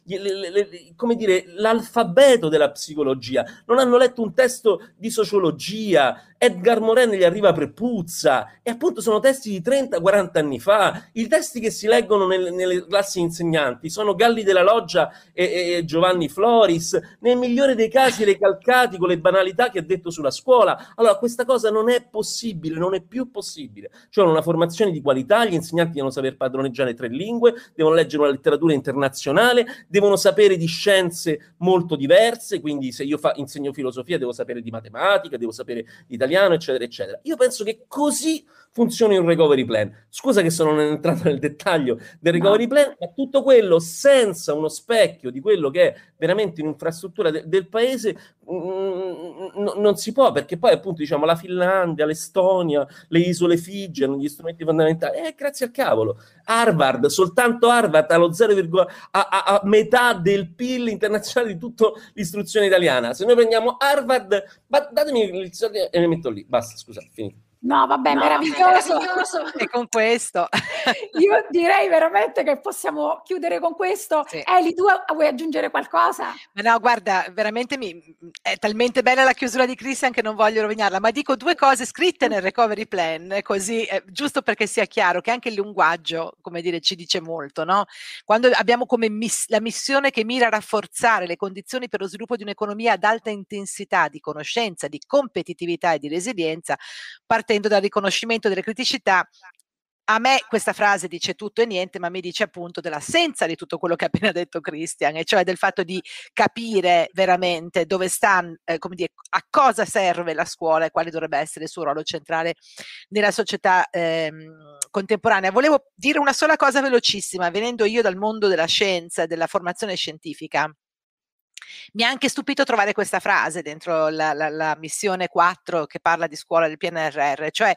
l'alfabeto della psicologia, non hanno letto un testo di sociologia. Edgar Morin gli arriva prepuzza, e appunto sono testi di 30-40 anni fa. I testi che si leggono nelle classi insegnanti sono Galli della Loggia e Giovanni Floris, nel migliore dei casi recalcati con le banalità che ha detto sulla scuola. Allora questa cosa non è possibile, non è più possibile. Cioè una formazione di qualità, gli insegnanti devono saper padroneggiare 3 lingue, devono leggere una letteratura internazionale, devono sapere di scienze molto diverse, quindi se io insegno filosofia devo sapere di matematica, devo sapere di italiano, eccetera, eccetera. Io penso che così funzioni un recovery plan. Scusa che sono entrato nel dettaglio del recovery plan, ma tutto quello senza uno specchio di quello che è veramente un'infrastruttura del paese non si può, perché poi appunto diciamo la Finlandia, l'Estonia, le isole Figi hanno gli strumenti fondamentali. Grazie al cavolo. Harvard, soltanto Harvard ha lo 0, a metà del PIL internazionale di tutta l'istruzione italiana. Se noi prendiamo Harvard, datemi il soldi e mi metto lì. Basta, scusa, finito. No, vabbè, no, meraviglioso. E con questo io direi veramente che possiamo chiudere con questo. Sì. Eli, tu vuoi aggiungere qualcosa? Ma no, guarda, veramente è talmente bella la chiusura di Cristian che non voglio rovinarla, ma dico 2 cose scritte nel recovery plan, così giusto perché sia chiaro che anche il linguaggio, come dire, ci dice molto, no? Quando abbiamo come la missione che mira a rafforzare le condizioni per lo sviluppo di un'economia ad alta intensità di conoscenza, di competitività e di resilienza, partendo dal riconoscimento delle criticità, a me questa frase dice tutto e niente, ma mi dice appunto dell'assenza di tutto quello che ha appena detto Cristian, e cioè del fatto di capire veramente dove sta, come dire, a cosa serve la scuola e quale dovrebbe essere il suo ruolo centrale nella società contemporanea. Volevo dire una sola cosa velocissima, venendo io dal mondo della scienza e della formazione scientifica. Mi ha anche stupito trovare questa frase dentro la missione 4 che parla di scuola del PNRR, cioè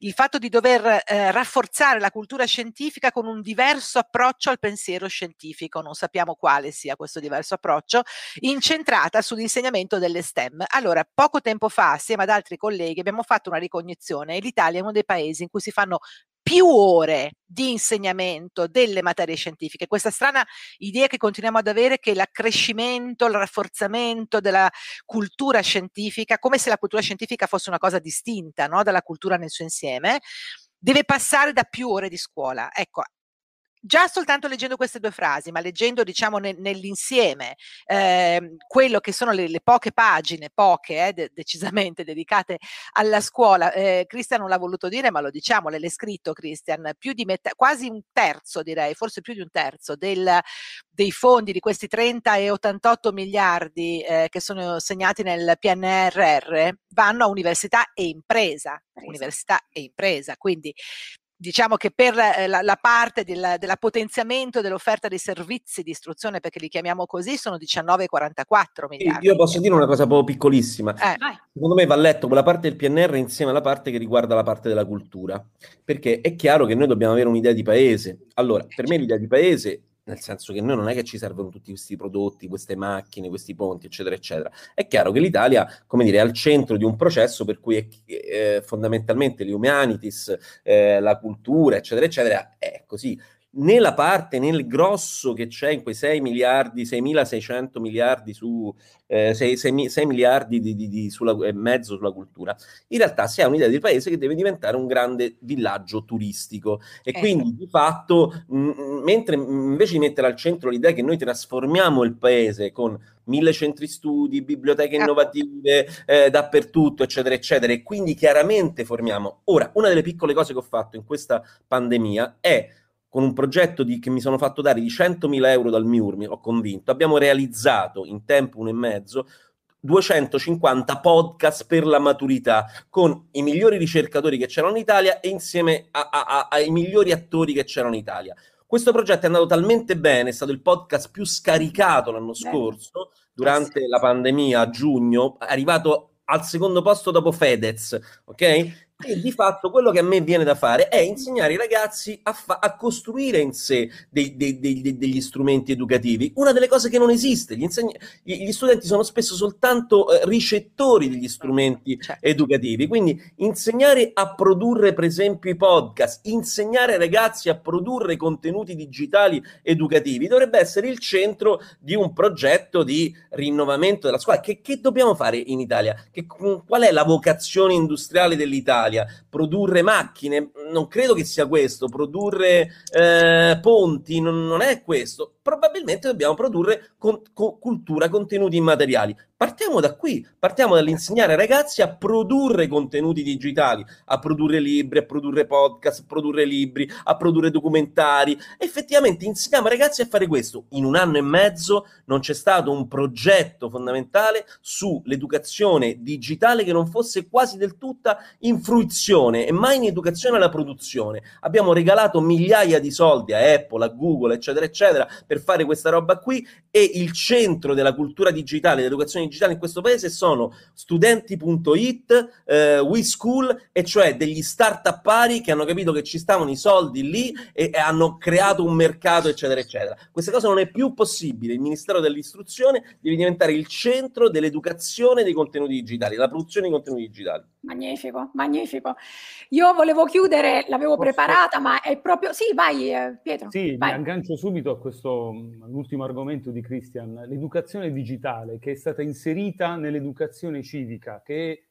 il fatto di dover rafforzare la cultura scientifica con un diverso approccio al pensiero scientifico, non sappiamo quale sia questo diverso approccio, incentrata sull'insegnamento delle STEM. Allora, poco tempo fa, assieme ad altri colleghi, abbiamo fatto una ricognizione e l'Italia è uno dei paesi in cui si fanno più ore di insegnamento delle materie scientifiche. Questa strana idea che continuiamo ad avere che l'accrescimento, il rafforzamento della cultura scientifica, come se la cultura scientifica fosse una cosa distinta, no? Dalla cultura nel suo insieme, deve passare da più ore di scuola. Ecco, già soltanto leggendo queste due frasi, ma leggendo diciamo nell'insieme quello che sono le poche pagine, decisamente dedicate alla scuola, Cristian non l'ha voluto dire ma lo diciamo, l'è scritto Cristian, più di metà, quasi un terzo direi, forse più di un terzo dei fondi di questi 30 e 88 miliardi che sono segnati nel PNRR vanno a università e impresa, quindi diciamo che per la parte della potenziamento dell'offerta dei servizi di istruzione, perché li chiamiamo così, sono 19,44 miliardi. Io posso dire una cosa proprio piccolissima. Secondo me va letto quella parte del PNR insieme alla parte che riguarda la parte della cultura, perché è chiaro che noi dobbiamo avere un'idea di paese. Allora, per me l'idea di paese, nel senso che noi non è che ci servono tutti questi prodotti, queste macchine, questi ponti, eccetera, eccetera. È chiaro che l'Italia, come dire, è al centro di un processo per cui fondamentalmente le humanities, la cultura, eccetera, eccetera, è così. Nella parte, nel grosso che c'è in quei 6 miliardi, 6.600 miliardi su 6 miliardi e mezzo sulla cultura, in realtà si ha un'idea di paese che deve diventare un grande villaggio turistico e quindi di fatto mentre invece di mettere al centro l'idea che noi trasformiamo il paese con 1000 centri studi, biblioteche innovative dappertutto, eccetera, eccetera, e quindi chiaramente formiamo. Ora, una delle piccole cose che ho fatto in questa pandemia è con un progetto che mi sono fatto dare di 100.000 euro dal MIUR, mi ho convinto, abbiamo realizzato in tempo 1 e mezzo 250 podcast per la maturità con i migliori ricercatori che c'erano in Italia e insieme ai migliori attori che c'erano in Italia. Questo progetto è andato talmente bene, è stato il podcast più scaricato l'anno scorso, durante la pandemia a giugno, è arrivato al secondo posto dopo Fedez, ok? E di fatto quello che a me viene da fare è insegnare ai ragazzi a costruire in sé degli strumenti educativi, una delle cose che non esiste. Gli studenti sono spesso soltanto ricettori degli strumenti educativi, quindi insegnare a produrre per esempio i podcast, insegnare ai ragazzi a produrre contenuti digitali educativi dovrebbe essere il centro di un progetto di rinnovamento della scuola. Che dobbiamo fare in Italia? Qual è la vocazione industriale dell'Italia? Produrre macchine? Non credo che sia questo. Produrre ponti? Non è questo. Probabilmente dobbiamo produrre cultura, contenuti immateriali. Partiamo da qui, partiamo dall'insegnare ai ragazzi a produrre contenuti digitali, a produrre libri, a produrre podcast, a produrre libri, a produrre documentari. Effettivamente insegniamo ai ragazzi a fare questo. In 1 anno e mezzo non c'è stato un progetto fondamentale sull'educazione digitale che non fosse quasi del tutta in fruizione e mai in educazione alla produzione. Abbiamo regalato migliaia di soldi a Apple, a Google, eccetera, eccetera, per fare questa roba qui, e il centro della cultura digitale, dell'educazione digitale in questo paese sono studenti.it, WeSchool, e cioè degli start-upari che hanno capito che ci stavano i soldi lì e hanno creato un mercato, eccetera, eccetera. Questa cosa non è più possibile. Il Ministero dell'Istruzione deve diventare il centro dell'educazione dei contenuti digitali, della produzione dei contenuti digitali. Magnifico, magnifico. Io volevo chiudere, l'avevo preparata, ma è proprio... Sì, vai Pietro. Sì, vai. Mi aggancio subito a questo, l'ultimo argomento di Cristian, l'educazione digitale che è stata inserita nell'educazione civica,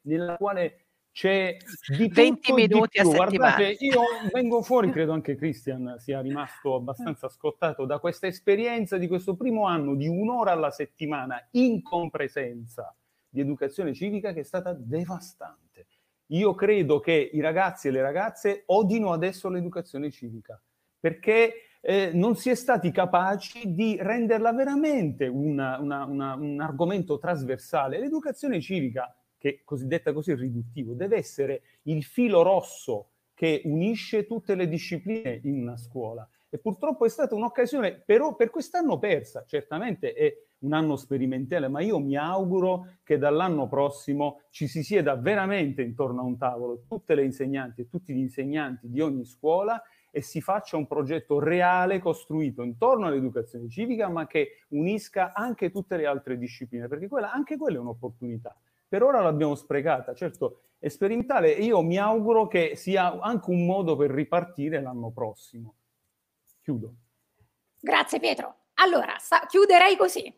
nella quale c'è di 20 minuti di più. A settimana. Guardate, io vengo fuori, credo anche Cristian sia rimasto abbastanza scottato da questa esperienza di questo primo anno di 1 ora alla settimana in compresenza di educazione civica che è stata devastante. Io credo che i ragazzi e le ragazze odino adesso l'educazione civica, perché non si è stati capaci di renderla veramente un argomento trasversale. L'educazione civica, che cosiddetta così riduttivo, deve essere il filo rosso che unisce tutte le discipline in una scuola. E purtroppo è stata un'occasione, però, per quest'anno persa. Certamente è un anno sperimentale, ma io mi auguro che dall'anno prossimo ci si sieda veramente intorno a un tavolo, tutte le insegnanti e tutti gli insegnanti di ogni scuola, e si faccia un progetto reale costruito intorno all'educazione civica, ma che unisca anche tutte le altre discipline, perché anche quella è un'opportunità. Per ora l'abbiamo sprecata, certo, è sperimentale, e io mi auguro che sia anche un modo per ripartire l'anno prossimo. Chiudo. Grazie Pietro. Allora, chiuderei così.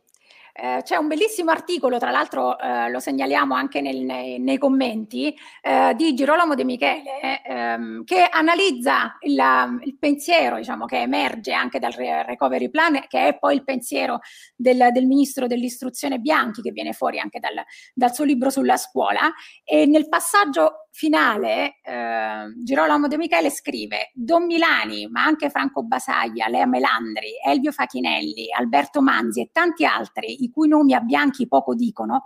C'è un bellissimo articolo, tra l'altro lo segnaliamo anche nei commenti, di Girolamo De Michele, che analizza il pensiero, diciamo, che emerge anche dal recovery plan, che è poi il pensiero del ministro dell'istruzione Bianchi, che viene fuori anche dal suo libro sulla scuola, e nel passaggio finale Girolamo De Michele scrive: Don Milani, ma anche Franco Basaglia, Lea Melandri, Elvio Fachinelli, Alberto Manzi e tanti altri, i cui nomi a Bianchi poco dicono,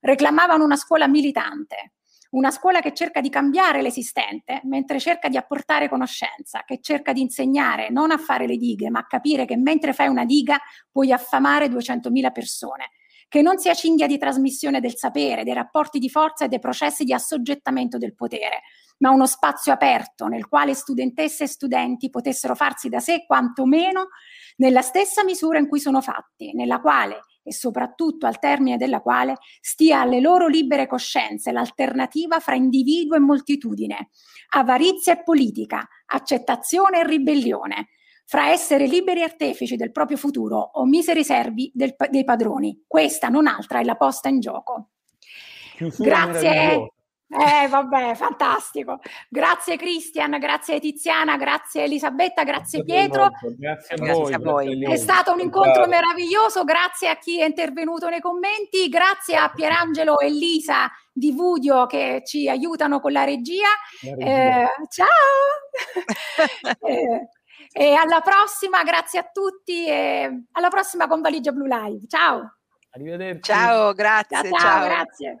reclamavano una scuola militante, una scuola che cerca di cambiare l'esistente mentre cerca di apportare conoscenza, che cerca di insegnare non a fare le dighe, ma a capire che mentre fai una diga puoi affamare 200.000 persone, che non sia cinghia di trasmissione del sapere, dei rapporti di forza e dei processi di assoggettamento del potere, ma uno spazio aperto nel quale studentesse e studenti potessero farsi da sé quantomeno nella stessa misura in cui sono fatti, nella quale, e soprattutto al termine della quale, stia alle loro libere coscienze l'alternativa fra individuo e moltitudine, avarizia e politica, accettazione e ribellione, fra essere liberi artefici del proprio futuro o miseri servi dei padroni. Questa, non altra, è la posta in gioco. Grazie. Vabbè, fantastico. Grazie Cristian, grazie Tiziana, grazie Elisabetta, grazie Pietro. Grazie a voi. È stato un incontro meraviglioso, grazie a chi è intervenuto nei commenti, grazie a Pierangelo e Lisa di Vudio che ci aiutano con la regia. Ciao! E alla prossima, grazie a tutti e alla prossima con Valigia Blu Live. Ciao. Arrivederci. Ciao, grazie. Ciao. Grazie.